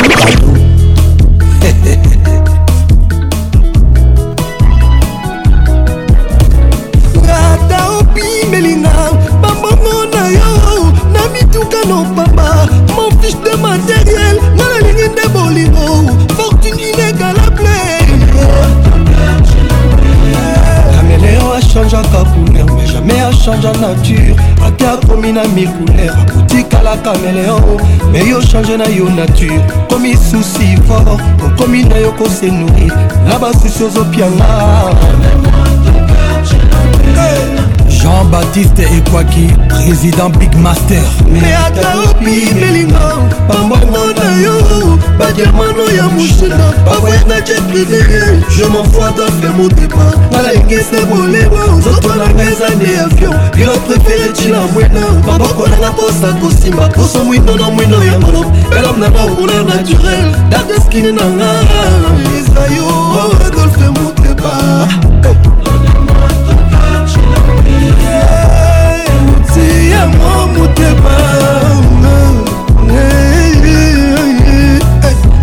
Rata opi Melina Bamba mona yo Nami touka no papa Mon fiche de matériel Dans la ligne de boliro Fortune inégalable Caméléon a changé à Kapounère Mais à change en nature, à terre comme une amie couleur, à boutique à la caméléon. Mais yo change na yo nature, comme il souci fort, comme il n'a yo qu'on se nourrit. Là-bas, c'est sur Zopiana. Jean-Baptiste et Kwaki, président Big Master. Mais à ta opi, Mélingo, pas moi, mon yo, pas de mano ya mouchina, pas ouais, n'a j'ai privé. Je m'envoie d'affaire mon départ, à la guise de mon léwa, aux autres la maison des avions, pilote préféré, tu l'as mouina, pas beaucoup la poste à Kosima, pour son mouino, non mouino, y'a mon nom, elle en a pas au couleur naturel, d'adresse qui n'est n'a rien, les aïeux, Rodolphe et mon départ. Mon moutema,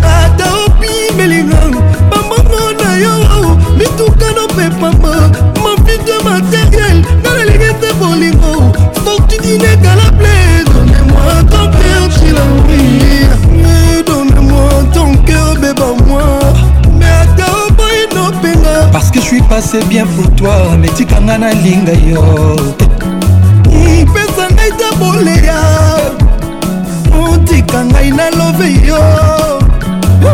Ataopi Mélinan, maman mon aïo, mais tout canopé papa, mon fils de matériel, dans la ligne de Bolivon, faut que tu dînes qu'à la plaie, donnez-moi ton cœur, j'ai l'envie, donnez-moi ton cœur, bébé moi, mais Ataopi c'est bien pour toi, mais tu kangana linga yo. Il pesa ngai ta boléa, on dit kangai na love yo. Donne-moi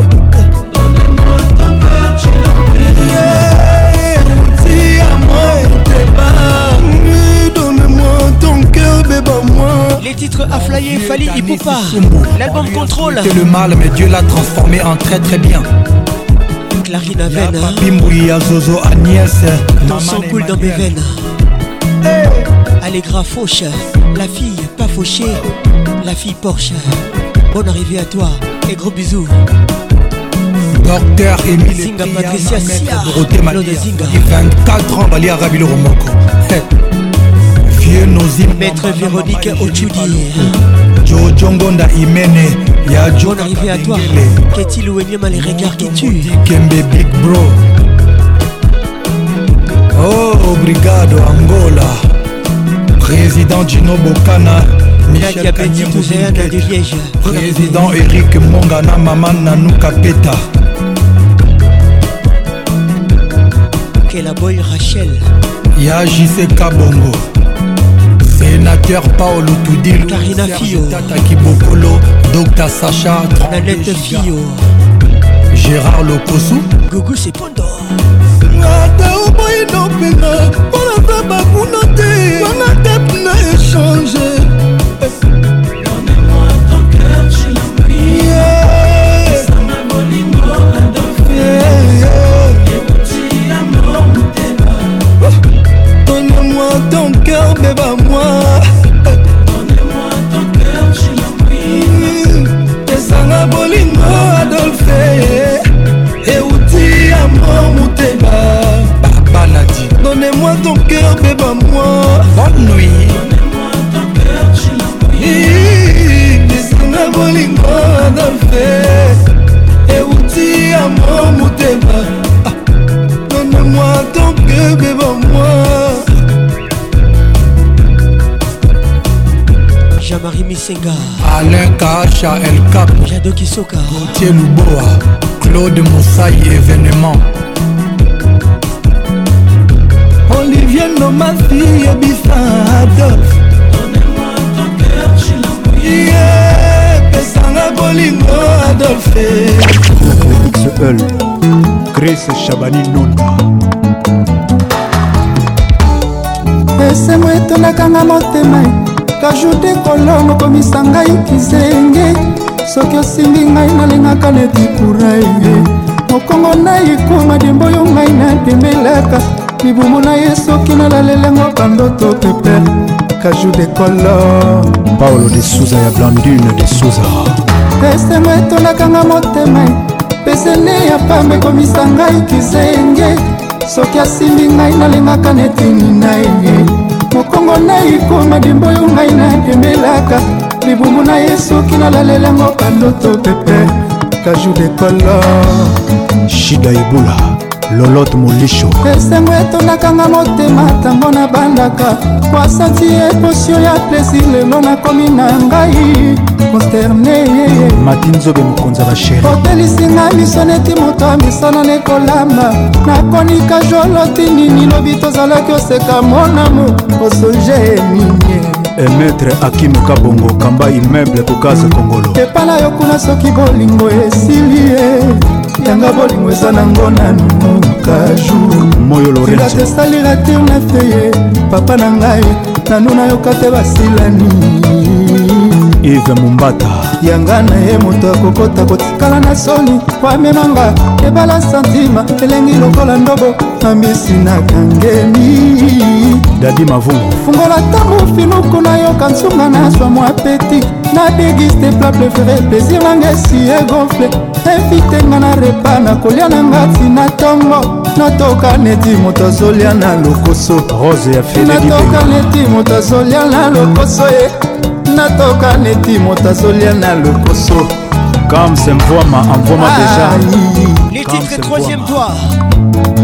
ton cœur, tu l'as pris. Si amour te bat, donne-moi ton cœur, bébé-moi. Les titres à flyer, Fally Ipupa, l'album Contrôle. C'est le mal, mais Dieu l'a transformé en très très bien. Clarine à veine. Papi Mbouya, Zozo, Agnès. Ton sang coule dans mes veines. Hey. Allegra Fauche, la fille pas fauchée, la fille Porsche. Bonne arrivée à toi et gros bisous. Docteur Émile Zinga, Patricia Zinga, Dorothée Mathieu, vingt-quatre ans, Bali Arabi le Romoko. Hey. Maître Véronique Ochudi, Joe Jongonda Imene, bonne arrivée à toi. Qu'est-il ou Enyama les regards qui tuent? Kembe Big Bro. Oh, obrigado Angola. Président Gino Bocana, Michel Kanyemouzeana de Liège. Président Eric Mongana, Maman Nanou Kapeta. Kelaboy Rachel. Ya J C Kabongo. Sénateur Paolo Toudil, Karina Fio, Tata Kibokolo, Docteur Sacha, Nanette Fio, Gérard Lokosu, Gougou Sepondo. Nata Oboye no Pena, on a fait ma communauté, on a tapé na échange. Donne-moi ton cœur, je l'en prie. C'est ma bolingo, un dauphin. Et petit amour, mon débat. Donne-moi ton cœur, bébé. Donne-moi ton cœur, je l'en prie. Et ça n'a pas l'ingo, Adolphe. Et où tu as mon moutéba. Donne-moi ton cœur, bébé, moi. Bonne nuit. Donne-moi ton cœur, je l'en prie. Et ça n'a pas l'ingo, Adolphe. Et où tu as mon moutéba. Donne-moi ton cœur, bébé, moi. Jean-Marie Missenga, Alain Kacha, El Cap, Jado Kisoka, Gauthier Luboa, Claude Moussaï, événement. Olivier Noma, fille et Bissade. Donne-moi ton cœur, je l'en prie. Pesanga Bolingo, Adolphe. Félix Eul, Grace Chabani Nona. Pesanga Etona Kangamotemai. Kajoute kolongo komisa ngai kizenge soki osimbi ngai nalingaka neti kuraye mokongo na ikoma dembo yo ngai natembelaka libumu na ye soki nalalelengo bandoto pepe kajoute kolongo Paolo de Souza ya Blandine de Souza pesemo etonakanga motema pesene ya pambe komisa ngai kizenge soki osimbi ngai nalingaka neti ninaye mokongo na ikoma dimbo yo ngai natembelaka libumu na ye soki nalalelengo bandoto pepe kaju de kolo shida ebula lolote molisho esengo etonakanga motema tango na bandaka wasanti eposio ya plesir lelo nakomi na ngai consterne matinzobe mokonzi ya bashere otelisinga miso neti moto ya misana nekolamba nakonika joloti nini lobi tozalaki oseka monamo osonge minye emetre akimi kabongo kamba immeuble kokaza kongolo epala yo kuna soki bolingo esili ye yanga bolingo eza nango nano kaju moyo lorenzo tesalira te na feye papa na ngai nanu nayoka te basilani Eve Mumbata Yanga na ye moto akokota kotikala na soni kwamemanga ebala santima elengi lokola ndobo ambisi na kangeni Dadi Mavungu fungola tamu finuku na yoka nsunga na swa mwa peti na degiste plat préféré plaisir langue si egonfle evitenga na repa na kolia na ngati na tongo natoka neti moto azolia na lokoso Rose ya Fenedi natoka neti moto azolia na lokoso ye natoka neti moto azolia na lokoso Comme c'est Mvoma, Mvoma déjà. Les titres troisième toit.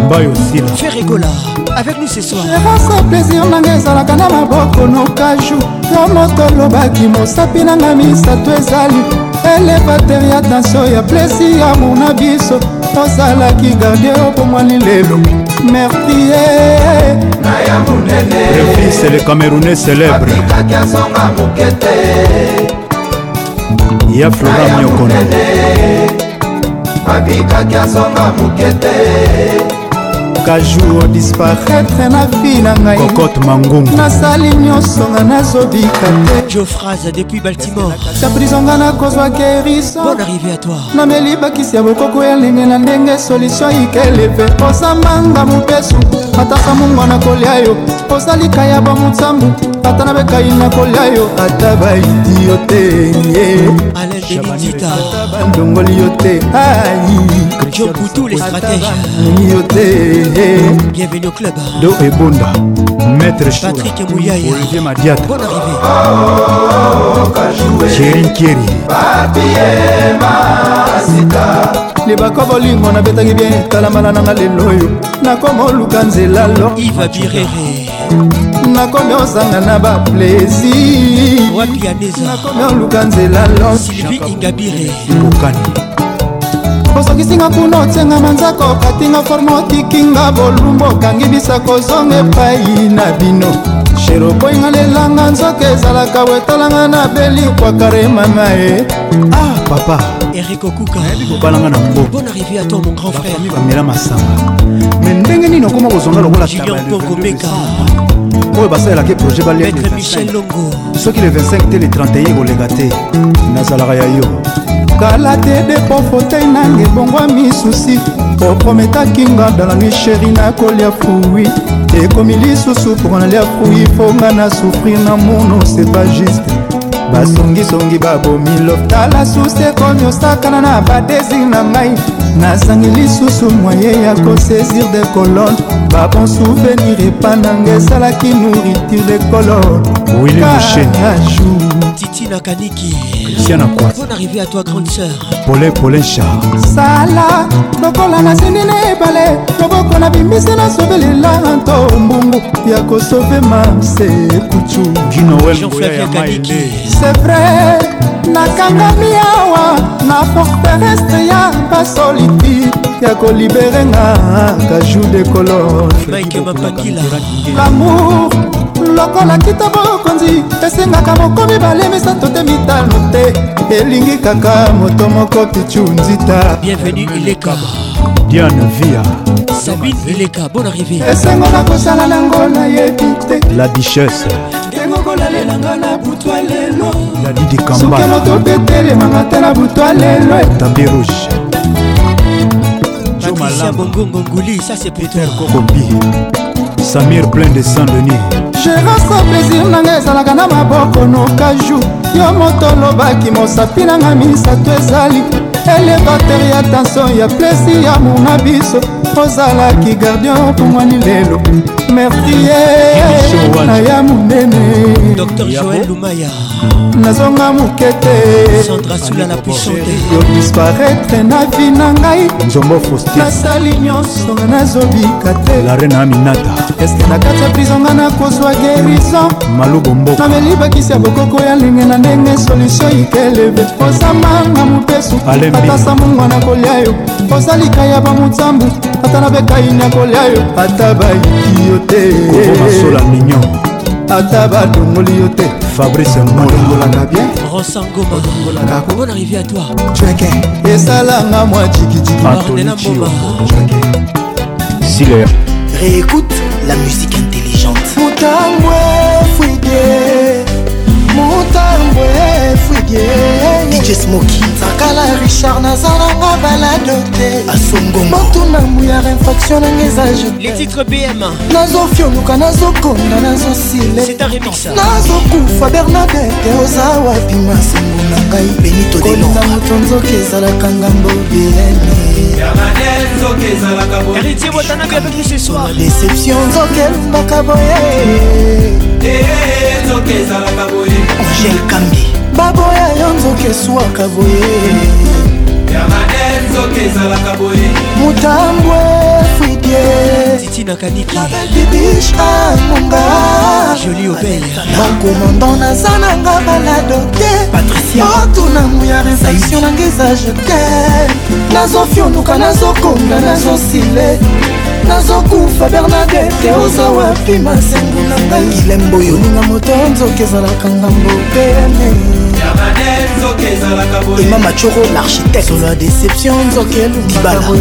Mbaye aussi. Fais rigoler avec nous ce soir. Je ressens plaisir n'engage à la canama boko no kaju. Yomotolo baki mo sapina ngami sato ezali. Elevateur ya danso ya plaisir ya mon abiso. Osala ki gardé pour moi ni lelo. Merci. Le fils et le Camerounais célèbre. Ya Flora Miokone. Abika Kazonga Mukete. Kajou disparaître na fille na ngai. Cocotte Mangungu. Na saligno songa na zobikate. Geoffrase depuis Baltimore. Sa prison na kozwa guérison. Bonne arrivée à toi. Na meliba kisia bokoko ya lingena ndenge solution ikeleve. Posa manga mupesu. Ata samunga na kolyayo. Posa likaya ba mutsambu. Ata na beka ina kolyayo. Ata ba idiote. Alain Benedita. Ata ba ndongoli yote. Ai. Jokutu les stratèges. Bienvenue au club. Do et Bunda, Maître Choura, Patrick Mouyaï, Olivier Madiat. Bonne arrivée. Chéri Kéri. Papi et Masita. Les bacoboling, on a bétagé bien. Talamanana les loyaux. Nakomo Lukanzela l'or. Il va virer. Nakomo Sanganaba plaisir. Wapianeza. Nakomo Lukanzela l'or. Sylvie Ingabire. Lukani. Osokisinga kuno tsenga manzako katinga formo tikinga bolumbo kangibisa kozonge pai na bino shero boinga lelanga nzoke zala kawetalanga na beli kwa karema mae. Ah papa Eric Okuka balanga na mbo. Bonne arrivée à toi mon grand frère. Mi bamela masamba mendenge nino komo kozonga lokola tabela oyo basala ke projet ba lele Michel Longo soki le vingt-cinq te le trente et un ko legate nazalaka ya yo. Galate de pofote nange bongwa misusi. Po prometa kinga dans la nuit chérie na kolia fouwi. Et comme il y sousou pour en aller à fouwi. Fonga na souffrir na mono c'est pas juste. Basongi songi babo milof. Tala souse konyo sakana na badésir na ngai. Na sangili sousou moyen ya ko saisir des colonnes. Ba bon souvenir et pas nange sala qui nourriture des colonnes. Oui le boucher. Titi Nakaniki. Christiana Kwasi. Bonne arrivée à toi grande sœur. Polé Polé Char. Sala, lokola na sindine ebale, loboko na bimbisi na sobeli la nto mbungu ya ko sauver ma se kuchu. Ginoel Jean-Flavien Kaniki. C'est vrai, na kangami awa, na forteresse ya pas solitude ya ko libérer nga kajou de color. Mike Mapakila. L'amour lokola kitabo konzi, esenga kamoko mibale misato te mitano te. Elingi kaka moto moko pichu nzita. Bienvenue Ileka. Diane Via. Sabine Ileka, bonne arrivée. Esenga na kosala nango na yebite. La duchesse. Dengokola lelanga na butwa lelo. La Didi Kamba. Sokelo to betele mangatela butwa lelo. Tambi rouge. Patricia Bongongo Nguli, ça c'est Peter Kokobi. Samir plein de Saint-Denis. Je ressens plaisir n'engage à la canama boko no kaju. Yo motolo baki mo sapina ngami sato ezali. Elevateur ya tension ya plaisir ya mon abiso. Ozala ki gardien pour moi ni lelo. Merci na ya munene. Docteur Joël Lumaya. Nazonga mukete. Sandra Sula la puissante. Yo disparaître na vie na ngai. Nzombo Faustin. Na sali nyonso na zobi kate. La reine Aminata. Est-ce que na kata prison ngana kozwa guérison. Malubo Mboko. Na meliba kisi abokoko ya linge na ndenge solution ikeleve. Posa manga mupesu. Ata samunga na kolyayo. Posa likaya ba mutsambu. Ata na beka ina kolyayo. Ata bayi. Koboma Sola Mignon Ataba Dongoliote Fabrice Mola Rossan Goma. Bonne arrivée à toi Esalanga moi Tchikitiki Marnella Moba. Ziller. Réécoute la musique intelligente. Moutangwe Fouigué Moutangwe Fouigué D J Smokey Sakala Richard Nazaranga Baladote Asongoma les titres B M Nazo Fionuka Nazo Konda Nazo Sile. C'est un remix Nazo Koufa Bernadette Ozawa Pima Sengona Ngai Benito Delon Konda Mutonzo Kezala Kangambo B M Yamanel Zoke Zala Kabo Héritier Watanabe avec nous ce soir. Déception Zoke Mbakaboye Zoke Zala Kaboye Angèle Kambi baboya yo nzoka eswaka boye Mutambwe fidye Titi Nakaniki Mabel Bibiche Amunga Jolie Obel Bakomandant Nazananga Baladote Patricia Otuna Mouya Résaction Nangeza Je t'aime Nazo Fionuka Nazo Konga Nazo Sile Nazo Koufa Bernadette Oza Wapi Masengu Nangai Ilembo Yoninga Motonzo Keza Lakangambo Pene Et Mama Choro, l'architecte sur la déception, Nzokel Dibalaboye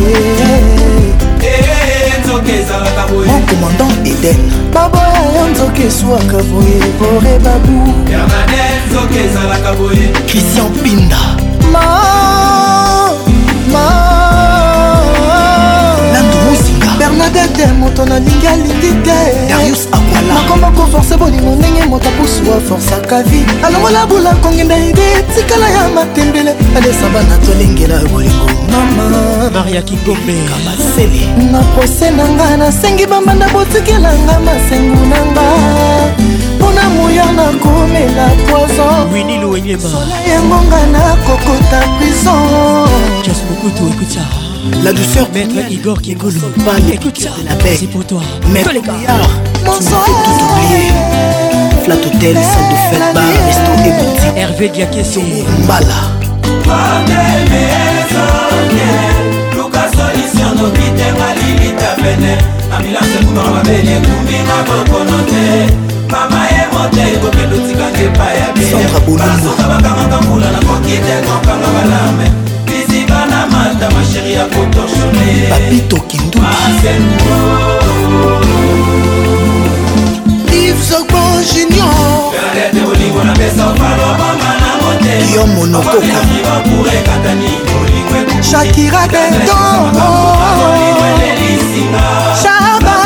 Mon commandant Eden Baboya Nzoke Swakaboye Boré Babou Christian Pinda Ma Ma Nando Mouzinga Bernadette Montona Linga Lindite Darius makomoko force bolingo ndenge moto akosuwa force akavi alongola bula kongenda ide tikala ya matembele alesa bana tolengela bolingo mama maria kigombe kamasele nakose nanga nasengi bambanda botikela nga masengu nanga mpona moya nakomela poison winilu wenyeba sola yengonga nakokota prison just mokutu ekuta la douceur maître Igor Kigolo écoute la paix c'est pour toi maître mon tu m'as fait tout oublier Flat Hotel, salle de fête, bar, resto et boutique Hervé Diakesson Mbala Sandra Boulou Papito Kindou Yves Zogbo Junior Guillaume Monokoko Shakira Benton Chaba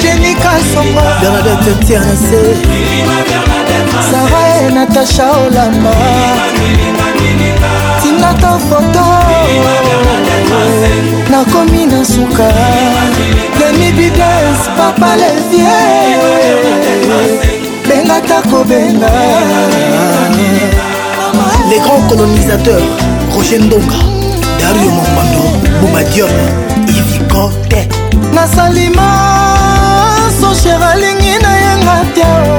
Jenica Somba Bernadette Tiernassé Sarah et Natasha Olama Nata foto na komi na suka demi bidance papa levier benga tako benga les grands colonisateurs Roger Ndonga Dario Mombando Boubadion Yves Conte na salima so chera lingi na yenga tao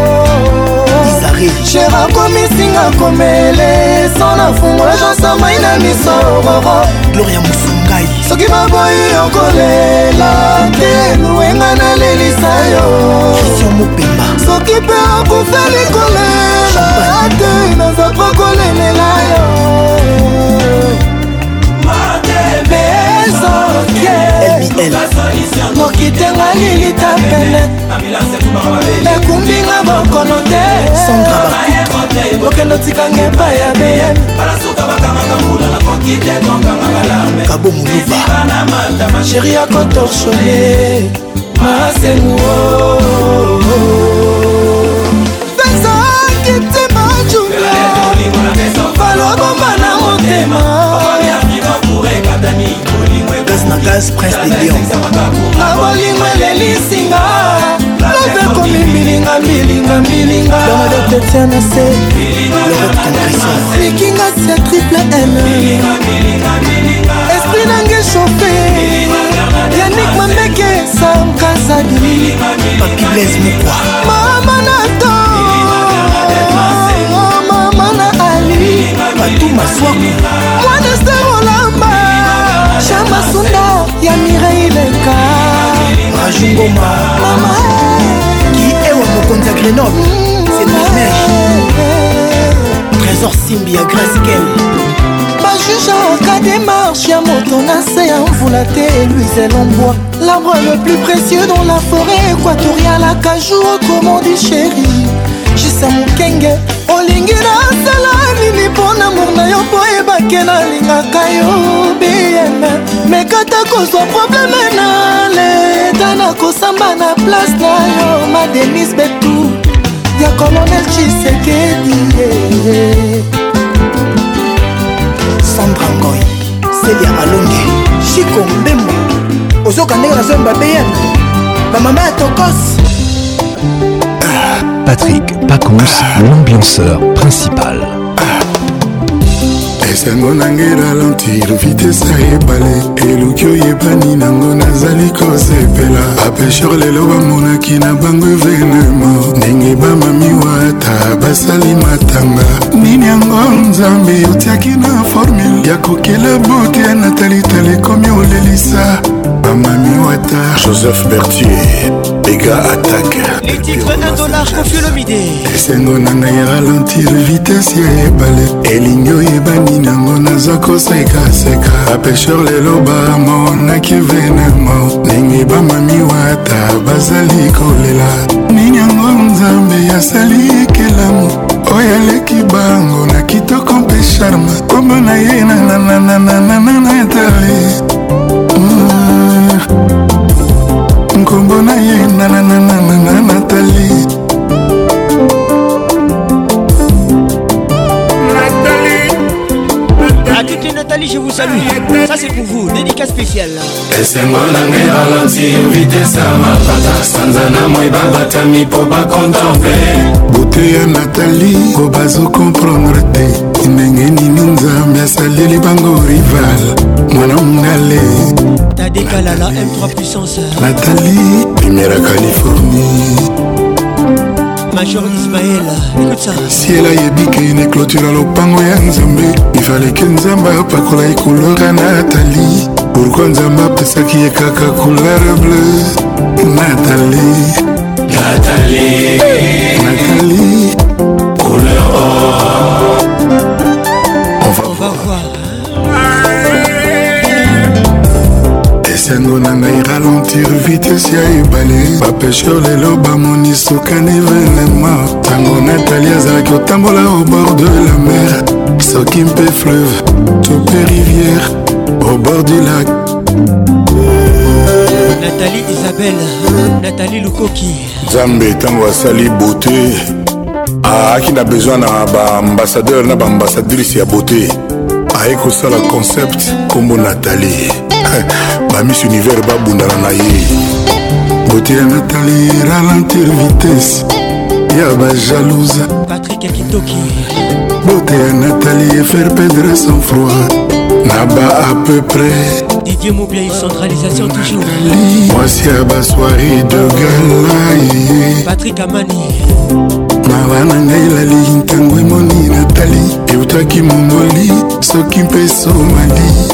Chera komisinga komele Sona fungola jansa maina misororo Gloria Musungai Soki baboyi yokolela Te luenga na lelisa yo Christian Mopemba Soki pe akufeli kolela Ate naza kwa kolelela yo Matebe ezoke L B L Mokitenga lilita pene nakumbinga bokono te Sandra Bakutu bokendo tikange paya beye Kabo Muluba chéri akotorshone masenguo Benza kitema jula Falo bomba na motema Gaz na gaz, prince de Léon Nabolingwe lelisinga Lobe komi milinga, milinga, milinga Bernadette Tianase Lorette Congression Mikinga se triple M Esprit nange chauffé Yannick Mambeke Sam Kazadi Papi Blaise Moukwa Mama Nato Mama na Ali Patou Maswaku Mwaneste Olamba Chama Sunda, Yamira Ileka Raju Goma Mama Qui est au Mokonza Grenoble C'est Norvège Trésor Simbi à Graskel Bajuja Ka démarche Yamoto Nassé Envoulate et Luisel en bois L'arbre le plus précieux dans la forêt équatoriale à Cajou Autrement dit chéri Jissa Moukenge Olingi na Salah Nini Bon amour na yo po ebake na lingaka yo Mais quand t'as causé un problème, t'as n'a qu'au samba na place na yo, ma Denise Betou, y'a colonel Tshisekedi. Sandra Ngoy, Célia Malonge, Chico Mbembo, Ozo Kandé la zone Babéenne, ma maman est au cos. Patrick Pacans, l'ambianceur principal. Esengo nange ralentir vitesse ebale eluki oyebani nango nazali kosepela apeshor lelo bamonaki na bango evenema ndenge bamamiwa ata basali matanga nini yango nzambe otiaki na formule ya kokela bote natalitala ekomi olelisa bamami wata Joseph Berthier les gars attaquent les titres un dollar Koffi Olomidé esengo nange ralentir vitesse ebale elingo ebani nango naza kosekaseka apeshor lelo bamonaki venema ndenge bamami wata bazali kolela nini yango nzambe asali ekelamu oyo aleki bango na kitoko mpe charme kombo na ye nananananana etali nkombo na ye nanananana etali Nathalie, je vous salue. Ça c'est pour vous, dédicace spéciale. Esengo nange ralentir vitesse à ma pata sanza na moi babata mi po ba contempler. Bouteille à Nathalie, ko bazo comprendre te. Ndenge nini nzambe asali li bango rival. Mwana ngale. Ta décala la M trois puissance. Nathalie, première Californie. Major Ismaël, écoute ça. Si elle a yébiki une clôture à l'opango yanzambe, il fallait que Nzamba pakola y couleur à Nathalie. Pourquoi Nzamba pesa qui est kaka couleur bleue? Nathalie, Nathalie, Nathalie, couleur or. On va on voir. Va voir. Esengo nangai ralentir vitesse ya ebale. Bapesheur lelo bamoni sokan événement. Tango Nathalie azalaki otambola au bord de la mer. Soki mpe fleuve, tope rivière, au bord du lac. Nathalie Isabelle, Nathalie Lukoki. Nzambe tango asali beauté. Aaki na besoin na ba ambassadeur na ba ambassadrice ya beauté. Aye kosala concept kombo Nathalie. Ba Miss Univers babundana na ye. Beauté à Nathalie, ralentir vitesse. Y'a ma jalouse. Patrick Akitoki. Beauté à Nathalie, faire perdre son froid. Naba à peu près. Didier Moubia, centralisation toujours. Nathalie, moi si à ma soirée de gala. Patrick Amani. Mavananga ilali, ntangwe moni Nathalie. Eutaki mongoli, soki mpe somali.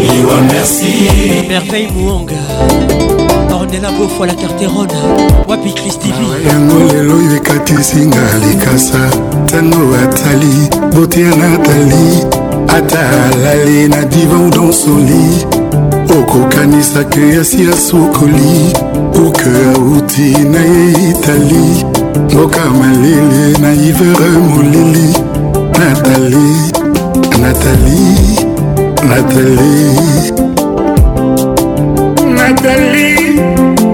Liwa merci. Merveille muanga. Ornella Beaufoy la Carterone, Wapi Christy V. Yango lelo yekati singa likasa, tango atali, beauté à Nathalie, atalali na divan dans son lit, oko kanisa ke asi asukoli, oke auti na Italie, moka malele na ivere molili, Nathalie, Nathalie, Nathalie. Nathalie,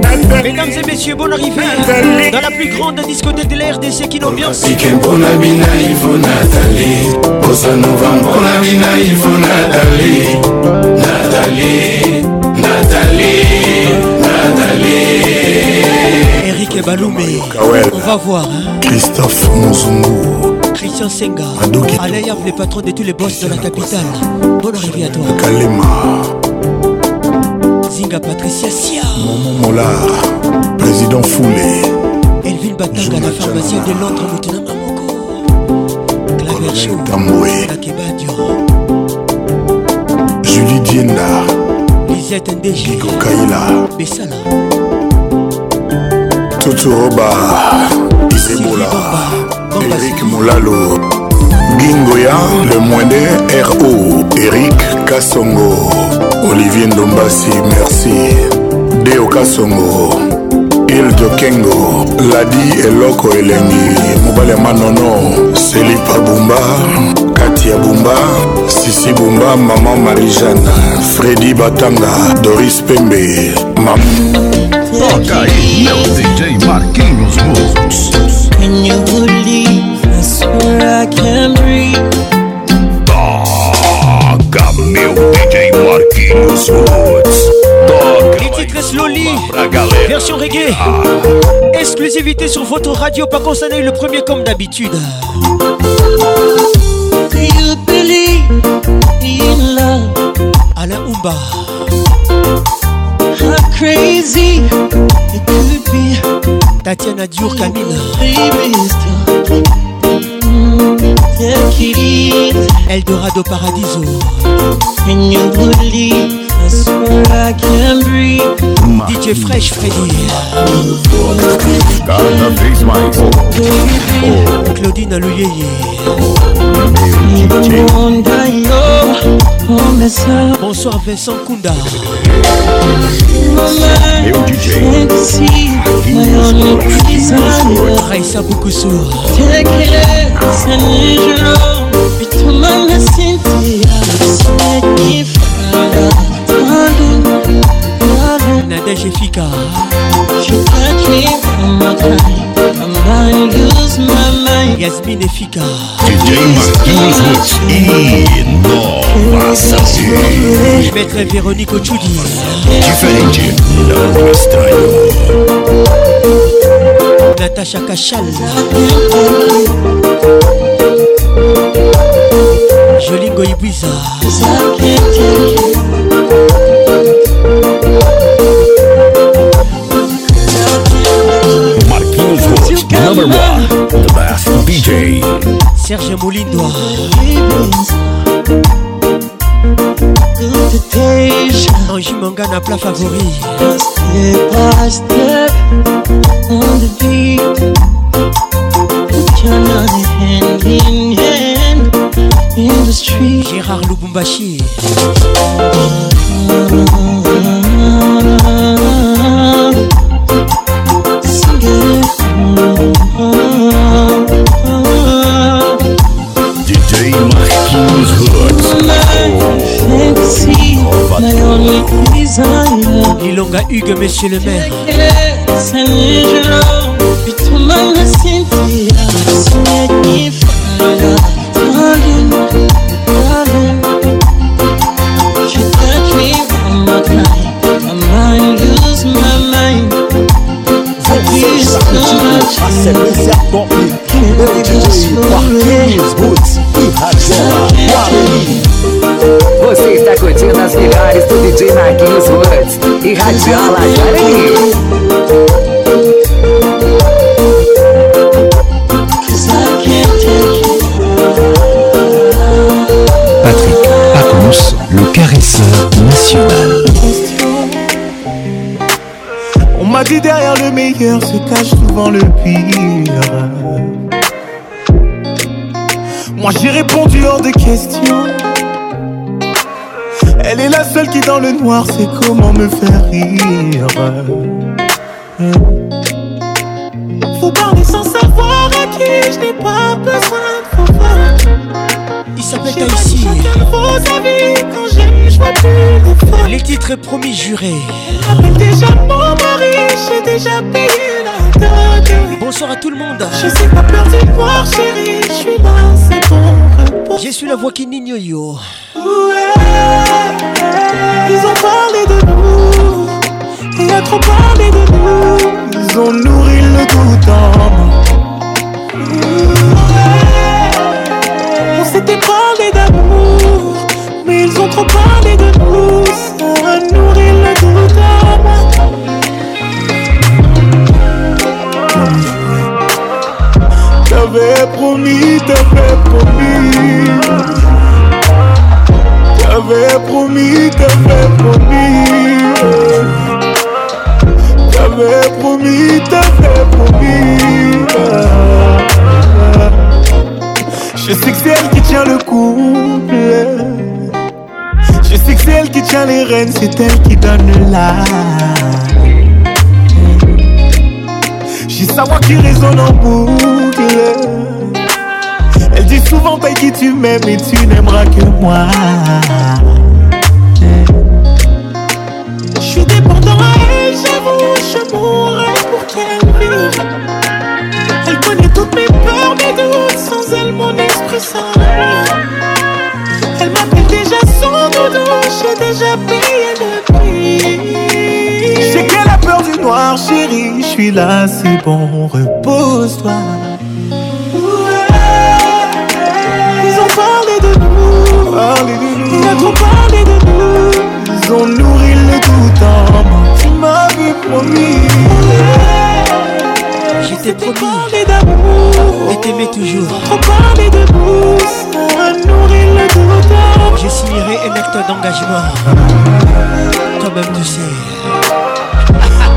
Nathalie, mesdames et messieurs, bonne arrivée Nathalie, dans la plus grande discothèque de la R D C, Kin Ambiance. Bonamina, il faut Nathalie. Bossa Nova, bonamina, il faut Nathalie. Nathalie, Nathalie, Nathalie. Eric Baloumé, on va voir. Hein. Christophe Monzongo. Christian Senga, Alaya, le patron de tous les boss de la capitale. Bonne arrivée à toi. Kalema. Zinga Patricia Sia Maman Mollard, Président Foulé Elvine Batanga, la pharmacienne de Londres, Moutina Mamoko Claver Chou, Kakebadio Julie Dienda Lisette Ndéji, Kiko Kaila Bessala Toto Roba, Isebola Eric Moulalo Gingoya, Le Moindé, R O Eric Kassongo Olivier Ndombasi, merci. Deo Kassongo. Emile Diokengo, Ladi Eloko Elengi, Mobale Manono, Selipa Bumba, Katia Bumba, Sissi Bumba, Maman Marie-Jeanne, Freddy Batanga, Doris Pembe, Mam. Toca aí, meu D J Marquinhos Rose. Can you believe that's where I can breathe? Toca, meu D J Marquinhos Rose. Les titres Slowly, version reggae, exclusivité sur votre radio, pas concerné le premier comme d'habitude. Alain Oumba. Tatiana Diour Camille. Eldorado Paradiso. I can breathe. D J Fresh Freddy. Cada vez mais. Oh. Claudine Louyeye. Bonsoir Vincent Kounda. Meu D J. Raissa Boukoussou. Nadège Efika. Yasmine Efika. D J Marquinhos Woods Innovação. Maître Véronique Ochudi. Diferente, não estranho. Natasha Cachal. Jolie Goibiza. Number one, the best D J Serge Moulindo. Angie Mangana, plat favori. Step by step on the beat. Put your money hand in hand in the street. Gérard Lubumbashi. Ilonga Hugues, monsieur le maire. Você está curtindo as melhores do D J Marquinhos Woods e Radiola Guarani. Patrick Pacans, le caresseur national. On m'a dit derrière le meilleur se cache souvent le pire. Moi j'ai répondu hors de question. Elle est la seule qui dans le noir sait comment me faire rire. Faut parler sans savoir à qui je n'ai pas besoin de pouvoir. Il s'appelle Taïsi. Vos avis quand j'aime, je vois plus de fois. Les titres promis jurés. J'appelle déjà mon mari, j'ai déjà payé la dot. Bonsoir à tout le monde. Je sais pas peur du noir, chérie, je suis là, c'est ton repos. Je suis la voix qui n'ignore yo. Ils ont parlé de nous, ils ont trop parlé de nous. Ils ont nourri le doute en nous. On s'était parlé d'amour, mais ils ont trop parlé de nous. Ça a nourri le doute en nous. T'avais promis, t'avais promis. T'avais promis, t'avais promis. T'avais promis, t'avais promis. Je sais que c'est elle qui tient le couple. Je sais que c'est elle qui tient les rênes. C'est elle qui donne la. son en boucle. Elle dit souvent Peggy tu m'aimes et tu n'aimeras que moi. Je suis dépendant à elle, j'avoue, je mourrai pour qu'elle vive. Elle connaît toutes mes peurs, mes doutes, sans elle mon esprit s'enlève. Elle m'appelle déjà son doudou, j'ai déjà payé le prix. Je sais qu'elle a peur du noir, chérie, je suis là, c'est bon, repose-toi. Ils ont parlé de nous, parlé de nous. Ils ont trop parlé de nous. Ils ont nourri le doute en moi. Tu m'avais promis. Je t'ai promis d'amour et t'aimais toujours. Ils ont trop parlé de nous, ça a nourri le doute en moi. Je signerai un acte d'engagement. Toi-même tu sais.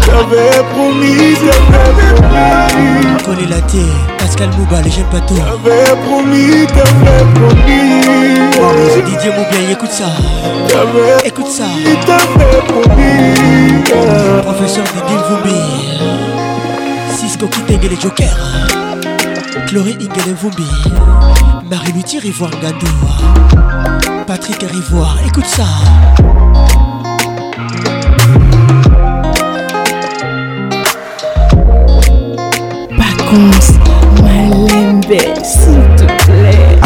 J'avais promis, j'avais promis. Collé la thé, Pascal Mouba, les jeunes bateaux. J'avais promis, j'avais promis. Didier Moubiaï, écoute ça. J'avais écoute ça. J'avais promis. Professeur Didier Mvumbi. Cisco Kitenge, les Jokers. Chloé Ingele Mvumbi. Marie-Luthi Rivoire Gadou. Patrick Rivoire, écoute ça. Malembe, s'il te plaît.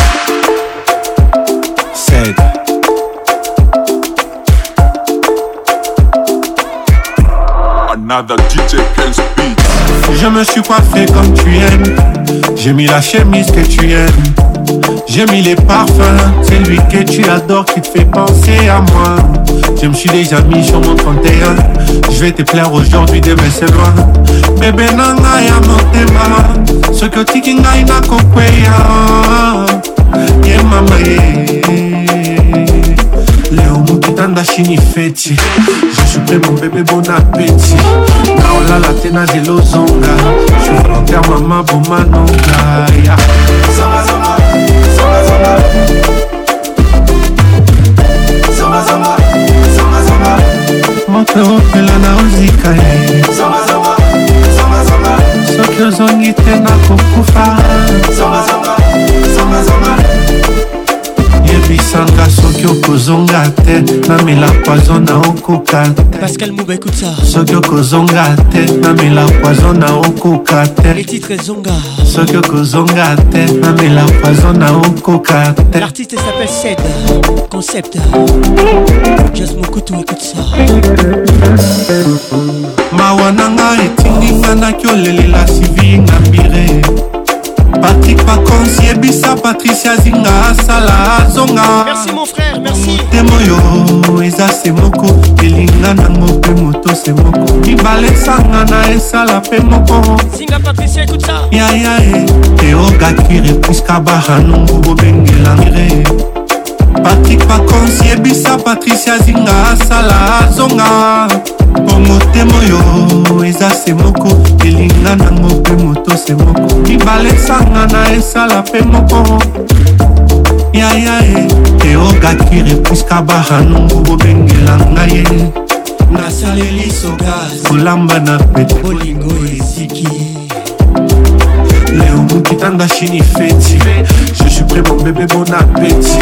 Cède. Another D J Prince Beat. Je me suis coiffé comme tu aimes. J'ai mis la chemise que tu aimes. J'ai mis les parfums. C'est lui que tu adores qui te fait penser à moi. Je me suis déjà mis sur mon trente et un. Je vais te plaire aujourd'hui, demain c'est loin. Bébé nana ya motema. Soko tiki ngai na kokweya. Ye mama ye. Leo mukitanda shini feti. Je suis prêt mon bébé, bon appétit. Naola la tena de lozonga. Je suis volontaire maman bon manonga. Zamba zamba, zamba zamba. Zamba zamba. Motoro pela na uzika ye. Zamba zamba, zamba zamba. Sokyo zongi tena kukufa. Zamba zamba, zamba zamba. Yebisanga sokyo kozonga te. Nami la poison na okuka te. Pascal Mouba écoute ça. Sokyo kozonga te. Nami la poison na okuka te. Les titres zonga. Sokyo kozonga te. Nami la poison na okuka te. L'artiste s'appelle Ced. Concept. Just Mokutu écoute ça. Mawananga etinginga na kyolele la sivinga mbire. Patrick Pacans, Yébisa Patricia Zinga, Salah Zonga. Merci mon frère, merci. Temoyo, Eza c'est moko. Elinga nango pe moto c'est moko. Ibale sanga na esala pe moko. Zinga Patricia écoute ça. Ya ya eh. Teo gakire puska bahanungu bobengelangire. Patrick Pacans, Yébisa Patricia Zinga, Salah Zonga. Bongo temoyo, Eza c'est moko. Elinga nango pe moto c'est moko. Ibale sanga na esala pe moko. Ya ya eh. Teo gakire puska bahanungu bobengelangaye. Nasaleli sogas. Kulamba na pete. Bolingo eziki. Léo Moukitanda Chini Feti. Je suis prêt mon bébé bon appétit.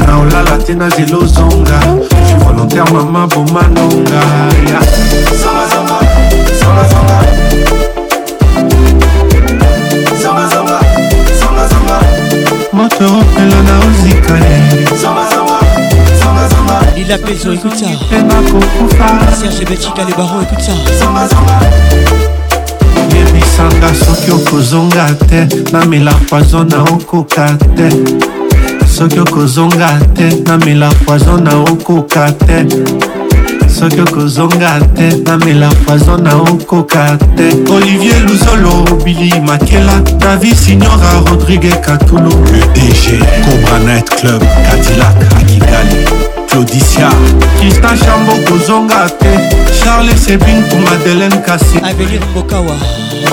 Naola la tena de lozonga. Je suis volontaire maman bon manonga. Zamba zamba, zamba zamba. Zamba zamba, zamba zamba. Motoro pela na uzikane. Zamba zamba, zamba zamba. Lila Peso écoute ça. Serge Betchika les barons écoute ça. Zamba zamba. Sanga soki okozonga te namela poison na okoka te. Soki okozonga te namela poison na okoka te. Soki okozonga te namela poison na okoka te. Olivier Luzolo, Billy Makela, David Signora, Rodrigue Katulu, le D G Cobra Night Club, Cadillac à Kigali. Claudicia, Christa Chambo Kozonga te. Charles Sebin pour Madeleine Kassi. Avenir Mbokawa.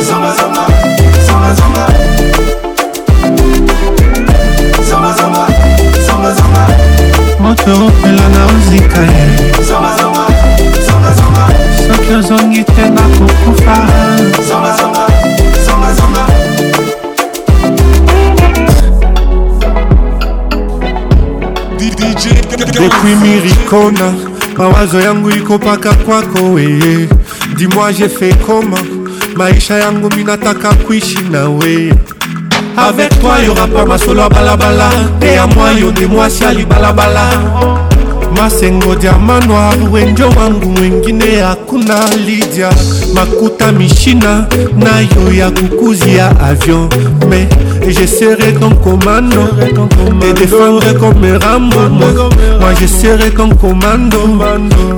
Zamba zamba, zamba zamba. Zamba zamba, zamba zamba. Motoro pela na uzika ye. Zamba zamba, zamba zamba. Sokyo zongi te na kukufa. Zamba zamba, zamba zamba. kuimirikona mawazo yangu iko paka kwako weye. Dis-moi j'ai fait comment, maisha yangu minataka kuishi na weye. Avec toi y'aura pas ma solo balabala, et à moi y'on de moi siali balabala. Masengo diamanwa wenjo wangu wengine hakuna lidia. Makuta mishina nayo ya kukuzia avion. Mais je serai ton commando te défendre comme Rambo. Moi je serai ton commando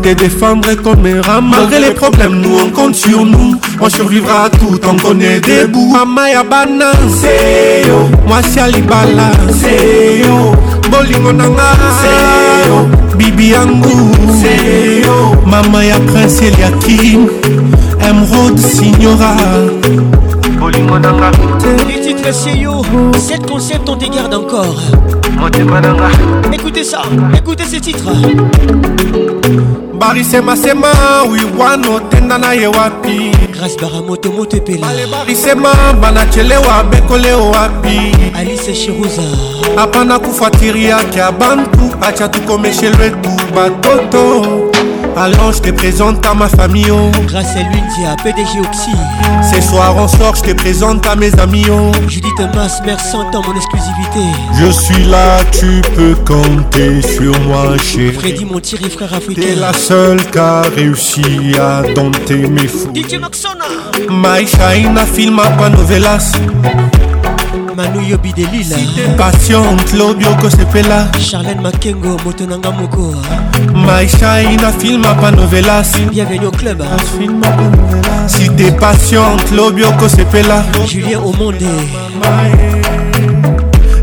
te défendre comme Rambo. Malgré les problèmes nous on compte sur nous, on survivra tout, on connaît des bouts. Mama ya bana seyo, moi si alibala seyo, bolingo nanga seyo, bibi yangu seyo, mama ya prince Eliakim Emeraude signora. Les titres C E O, sept concepts on te garde encore. Écoutez ça, écoutez ces titres. Bari sema sema, oui wano tendana ye wapi. Grâce baramoto moto pela. Ale bari sema, banachelewa bekole wapi. Alice Chiruza. Apana kufuatiria kia bantu, acha tukomeshelwe batoto. Alors je te présente à ma famille oh. Grâce à l'U N D I A, P D G Oxy. Ce soir on sort, je te présente à mes amis oh. Judith Mas, merci cent ans, mon exclusivité. Je suis là, tu peux compter sur moi chérie. Freddy, mon tiré frère africain. T'es la seule qui a réussi à dompter mes fous. D J Maxona. Maïcha, il n'a filmé pas novelas. Manu Yobi de Lille. Si t'es patiente, Lobio Kosepela. Charlène Makengo, Motonanga Moko. Maïcha, il n'a filmé pas novelas. Bienvenue au club. Si t'es patiente, Lobio Kosepela. Julien Omonde.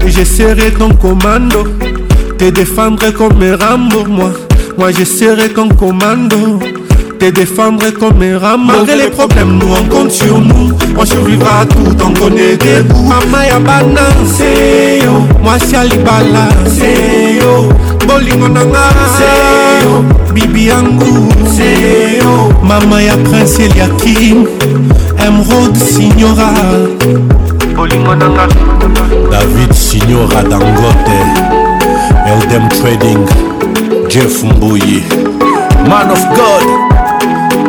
Je serai ton commando, te défendre comme Rambo. Moi, moi je serai ton commando, te défendre comme un rameau. Malgré les problèmes, nous on compte sur nous, on survivra tout, on connaît des bouts. Mama ya bana, seyo, moi si alibala, seyo, bolingo nanga, seyo, bibi yangu, seyo, mama ya prince Eliakim, Emeraude signora, bolingo nanga, David signora Dangote, Eldem Trading, Jeff Mbuyi, Man of God.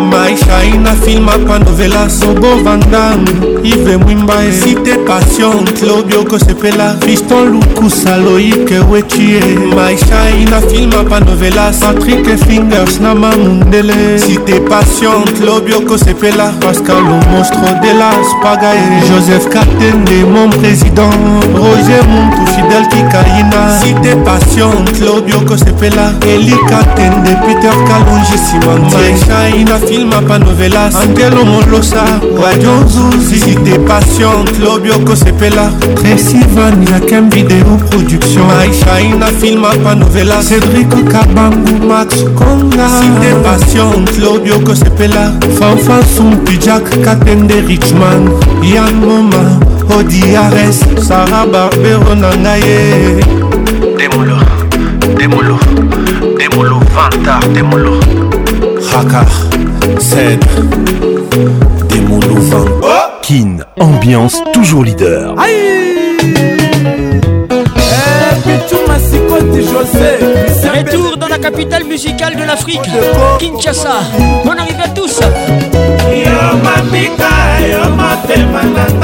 Maïcha, il n'a filmé pas novela, Sobo Van Damme, Yves Mwimbaye. Si t'es patiente, Lobio Kosepela, Fiston Lukusa, Loïc Wetchie. Maïcha, il n'a filmé pas novela, Patrick Fingers, Nama Mundele. Si t'es patiente, Lobio Kosepela, Pascal le monstre de la Spagaye, Joseph Katende, mon président, Roger Montou, Fidel Kikaina. Si t'es patiente, Lobio Kosepela, Eli Katende, Peter Kalonji Simon. Maïcha, il n'a filmé pas novelas, Angelo Molosa, Wajon Zouzi. Si t'es patiente, Lobio Kosepela, Tracy Van Yakem Vidéo Production. Maïcha, il n'a filmé pas novelas, Cédric Kabangu, Max Konga. Si t'es patiente, Lobio Kosepela, Fanfan Soumpi, Jack Katende Richman, Yann Moma, Odiares, Sarah Barbero Nangaye. Démolo, démolo, démolo, Vanta, démolo, Raka, Zed, Démolo vingt. Oh Kin Ambiance, toujours leader. Aïe. Retour dans la capitale musicale de l'Afrique, Kinshasa. Bonne arrivée à tous.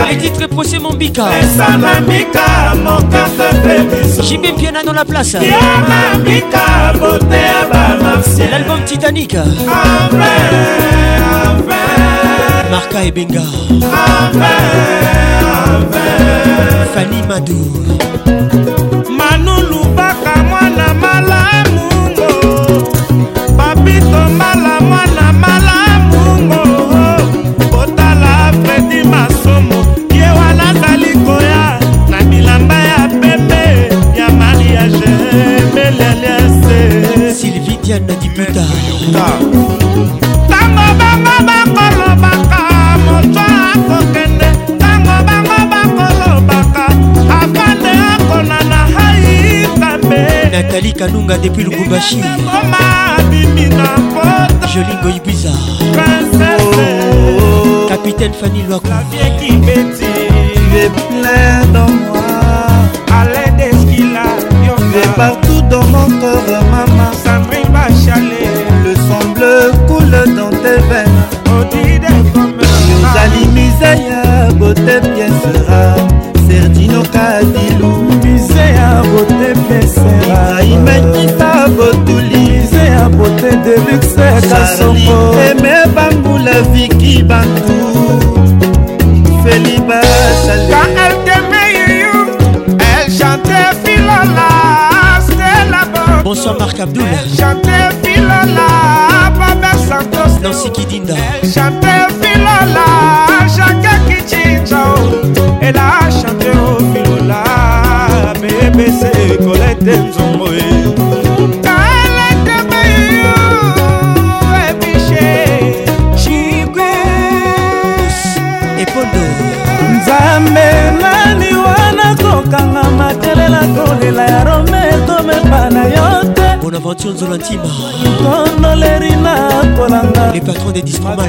Les titres procès mon bika. J B Piana dans la place. C'est l'album Titanic. Marca et Benga. Fally Madou. Manu Lubaka mwana malamungo. Papito mala mwana malamungo. Sylvie Diane Dipanda. Tango bango bakolo baka, moto akokende. Tango bango bakolo baka, afande akonana haikambe. Nathalie Kanunga depuis Lubumbashi. Jolie Goyibiza. Capitaine Fanny Loakou. La vie qui bêtise est pleine dans moi. À l'aide de ce qu'il a. Partout dans mon corps, maman. Bonsoir Marc Abdoul. Chanteur Filala, Baba Santos. Nancy Kidinda. Chanteur Filala, Chaka Kichinjao. Et la chanteur Filala, B B C Colette Nzomboé. Bonne aventure Zolantima. Les patrons des disques Malta.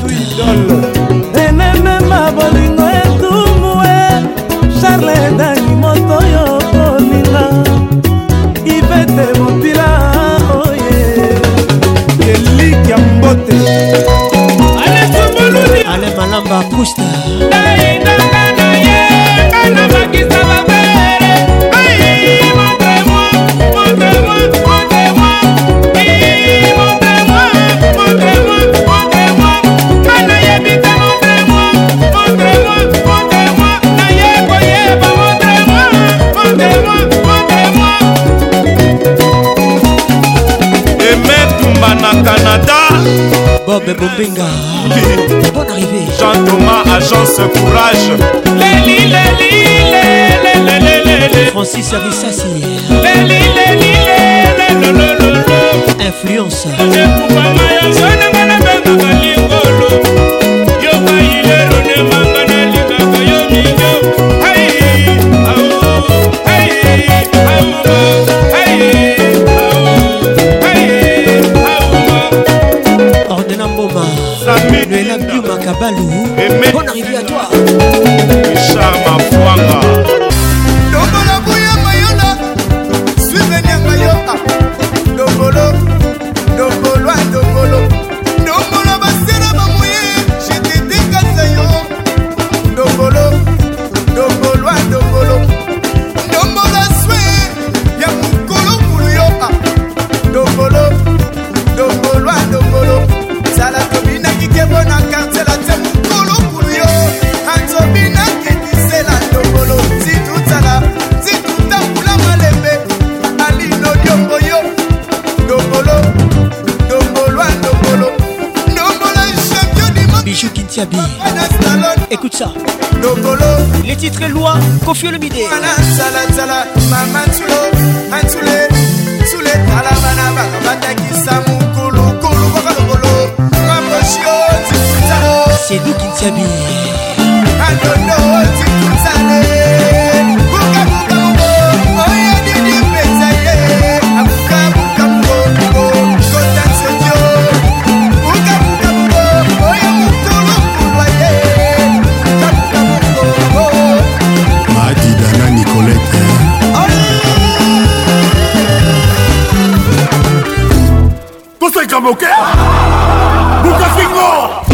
Charles Dani Motoyo Polina. Yvette Montila. Kelly Kiambote. Alessa Molouni. Alain Malamba Pousta. Bob Bobenga, bonne arrivée. Jean-Thomas, agence courage. Léli, Léli, Léli, Léli, Léli. Francis Avissassi. Léli, Léli, Léli, Léli. Influence. Noël Abdou Makabalou, bonne arrivée à toi. Richard Mafouanga. Lobolo Bouya Mayona, Suivenia Mayona. Lobolo, Lobolo à Lobolo. Lobolo Bassera Mamouye, j'étais décasayo. Lobolo, Lobolo à Lobolo. Lobolo Aswe, Yamoukolo Moulioka. Lobolo, Lobolo à Lobolo. Salat. Écoute ça. Les titres loin, Koffi Olomidé. C'est nous qui t'habille.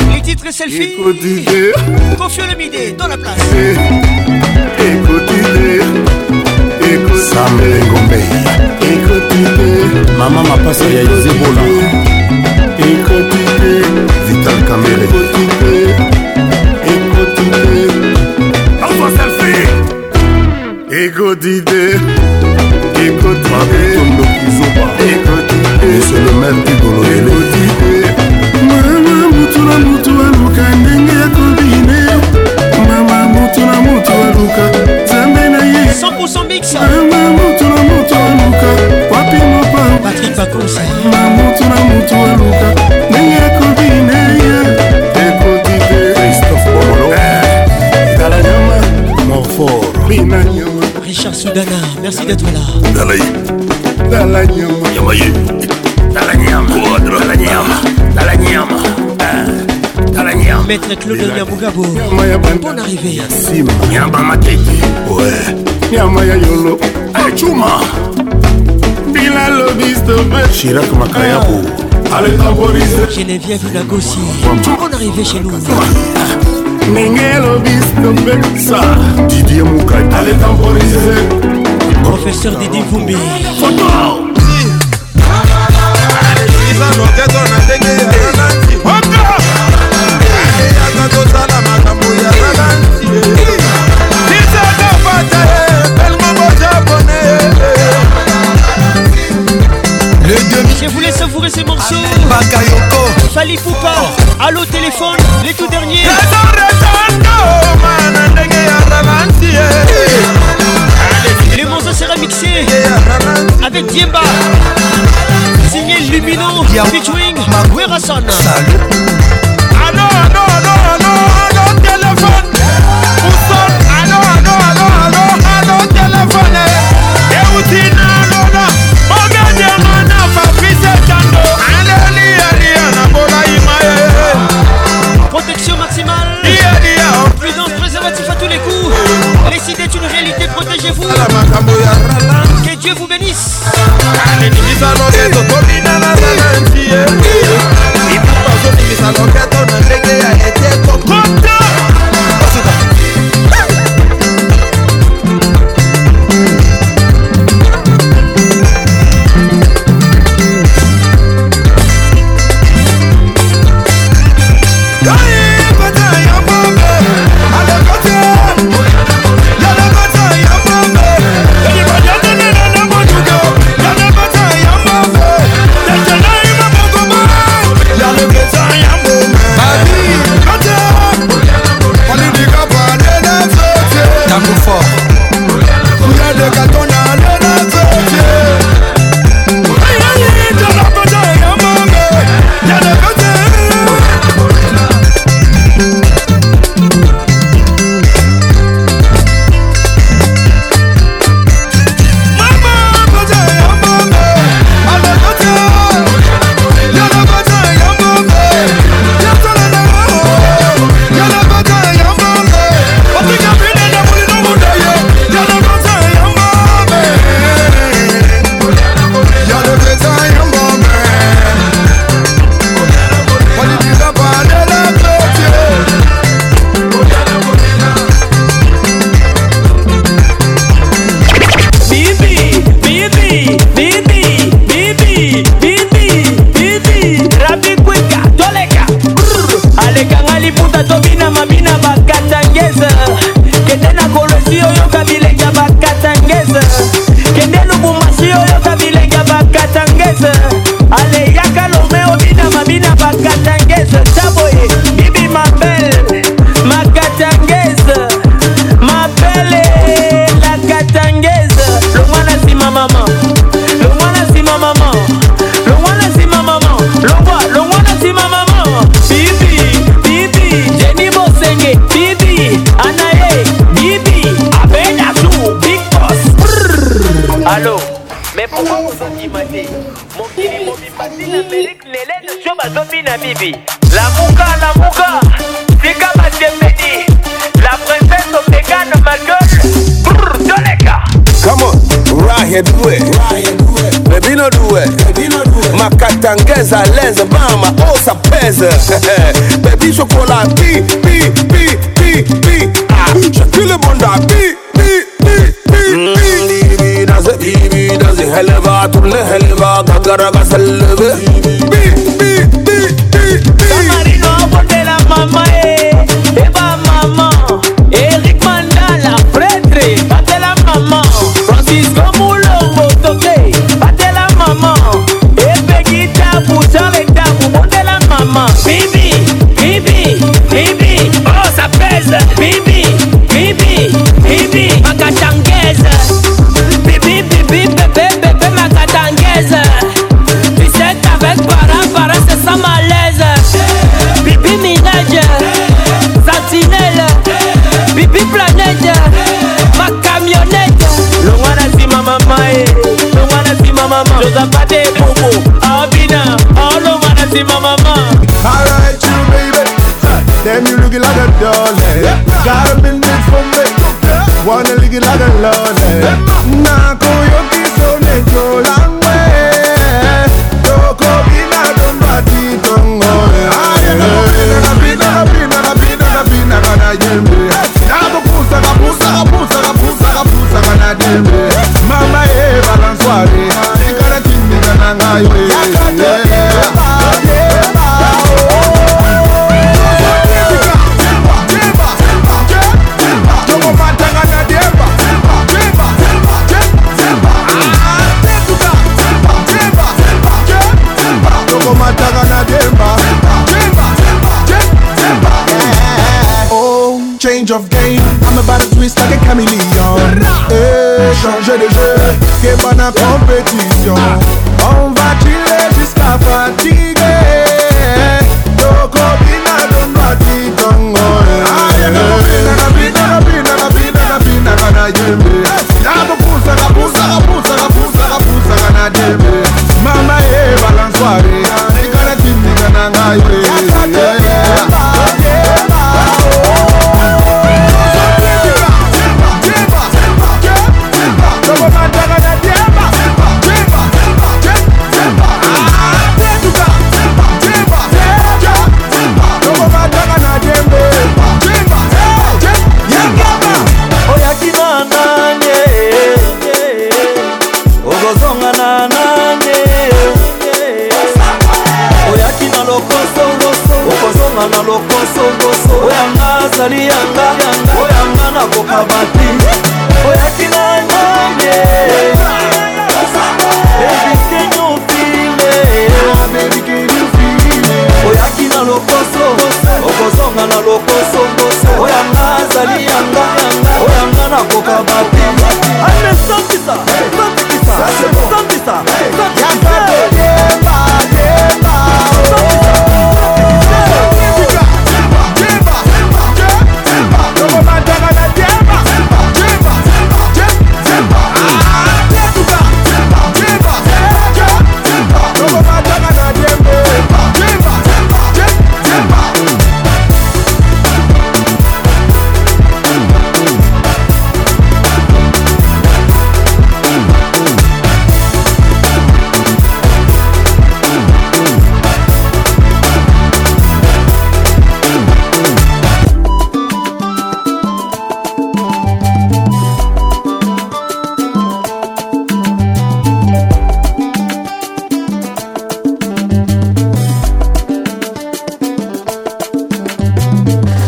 Les titres selfie. Koffi Olomidé dans la place. Écoutez, écoutez, Sam Lengombe. Écoutez, maman m'a passé à Zébola. Écoutez, Vital Kamere. Écoutez, écoutez, enfant selfie. Écoutez, écoutez, et c'est le même qui donne les lotis. Maman, moutoula, moutoula, luka, n'engue, kobine. Maman, moutoula, moutoula, luka, zamenaye. cent pour cent mix. Maman, moutoula, moutoula, luka, papi, mopa. Patrick Pacans. Maman, moutoula, moutoula, luka, n'engue, kobine. Écoutez, Christophe Bolo. Dalanyama, Morfort, Binanyama. Richard Soudana, merci d'être là. Dalaï, Dalanyama, Yamaye. Maître Claude Yabugabo, bonne arrivée. Yamba Matete, ouais. Yamba Yolo, Achuma. Bila lobiste, Chirac Makayabo. Allez, favorise. Geneviève Lagossi, bonne arrivée chez nous. Nenge lobiste, ça. Didier Moukai, allez, favorise. Professeur Didi Fumbi. Photo. les tout derniers. Le morceau sera mixé avec Diemba, signé Lumino Bitwing, Werason. Allô, allô, allô, allô, allô, téléphone. Où sonne? Allô, allô, allô, allô, allô, téléphone. Et où t'es? Protection maximale, prudence, préservatif à tous les coups. Les cités est une réalité, protégez-vous. Que Dieu vous bénisse. À l'aise, bam, oh ça pèse. Baby chocolat, pi, pi, pi, pi, pi. Ah, je suis le bonda, pi, pi, pi, pi, pi. Dans un bibi, dans un helva, tourne helva, gagara va se lever. Pi, pi, pi, pi, pi. Samarino, voté la maman, eh, Eva maman, Eric Mandala, prêtre, battez la maman, Francisco Moulombo, toqué, battez la maman. Bibi, bibi, bibi, oh ça pèse. Bibi, bibi, bibi, ma katangaise. Bibi, bibi, bébé, bébé, ma katangaise. Tu sais qu'avec para, para, c'est ça malaise. Bibi minage, sentinelle. Bibi planète, ma camionnette. Le wana si ma maman, le wana si ma maman. J'ose pas des bobos, ah bina, oh le wana si ma maman. Alright, you baby. Damn, you looking like a dolly. Got a minute for me. Wanna look it like a lolly. Nako yoki so ne jolangwe. Toko bina dombati tongo. Ayena bina bina bina bina kana jembe. Nako pusa ka pusa ka pusa ka pusa ka pusa kana jembe. Mama e balanswari. Ikana chini kana ngayo. Batanga na Demba, Demba, Demba, Demba, Demba. Ah, Demba. change of game. I'm about to twist like a chameleon. Et changer de jeu, c'est bonne à compétition. On va chiller jusqu'à fatiguer. Doko bina don mati dongo. Ah, y'a la bina, la bina, la bina, la bina, la bina, la bina, la pousse, la pousse, la pousse, la pousse, la pousse, la pousse, Mama e balansoare, nikana timika na ngai.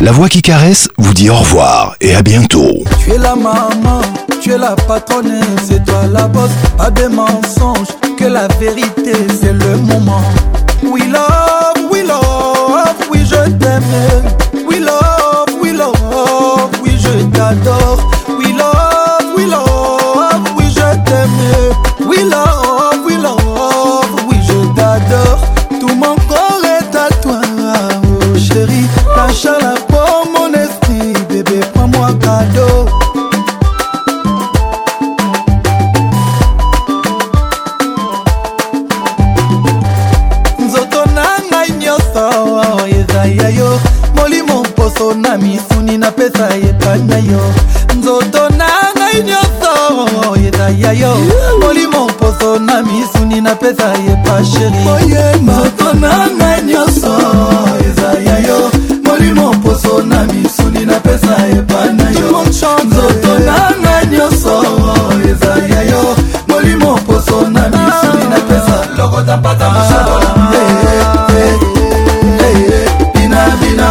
La voix qui caresse vous dit au revoir et à bientôt. Tu es la maman, tu es la patronne, c'est toi la boss. Pas de mensonges, que la vérité c'est le moment. We love, we love, oui je t'aime. We love, we love, oui je t'adore. We love, we love, oui je t'aime. We love, we love, oui je t'adore. Tout mon corps est à toi, oh chérie, lâche la. Chérie, nzoto nanga nyonso ezaya yo, molimo poso na misu ninapesa epana yo. Nzoto nanga nyonso ezaya yo, molimo poso na misu ninapesa lokota pata musokola. Bina bina,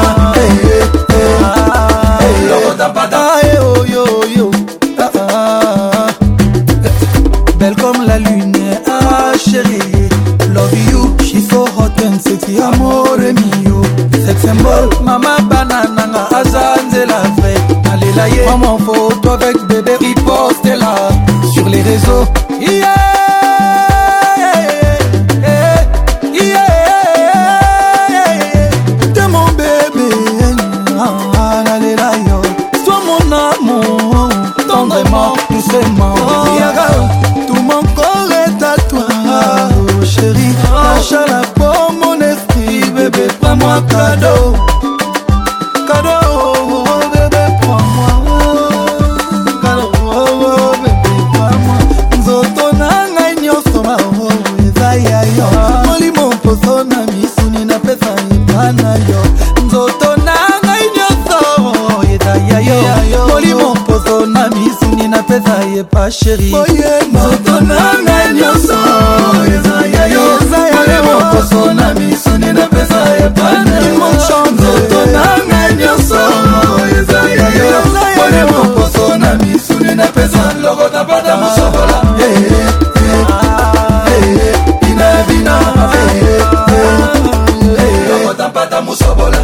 lokota pata musokola.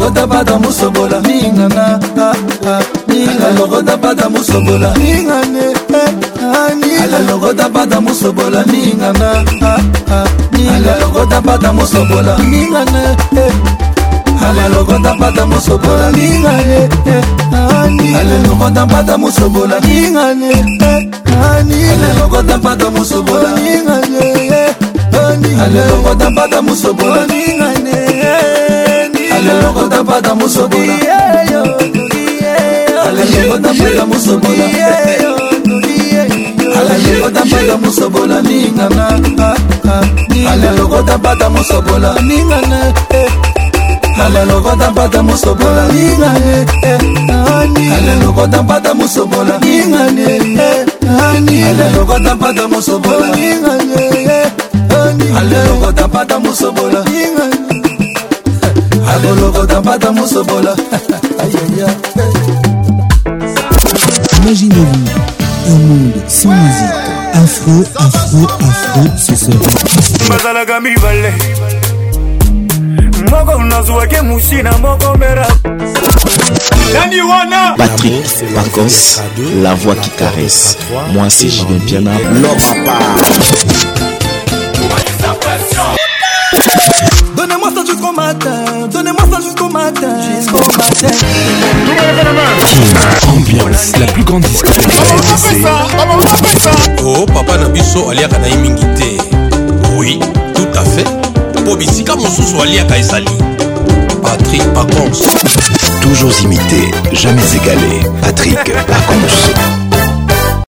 logota bada musobola ningana ah ah ninga logota bada musobola ningane ah ninga logota bada musobola ningana ah ah ninga logota bada musobola ningane ala logota bada musobola ningane ah ninga logota bada musobola ningane ah ninga logota bada musobola ningane ale logo da bada musobola ningane ale logo da bada musobola ale logo da bada musobola ale logo da bada musobola ningana ale logo da bada musobola ningana ale logo da bada musobola ningane ale logo da bada musobola ningane ale logo da bada musobola ningane Alelo go tapata musobola Alelo go tapata musobola Imaginez-vous un monde sans musique. Afro, afro, afro, ce serait Mazalaga mi vale Moko unazweke musina moko mera Patrick Pacans, la voix qui caresse. Moi c'est Julien Piana, l'homme à part. Donnez-moi ça jusqu'au matin, donnez-moi ça jusqu'au matin, jusqu'au matin. Kin Ambiance, la plus grande discothèque R D C. Oh, papa Nabiso, alia kana imingité. Oui, tout à fait. Pobisika Mosusu, alia kaisali. Patrick Pacans. Toujours imité, jamais égalé. Patrick Pacans.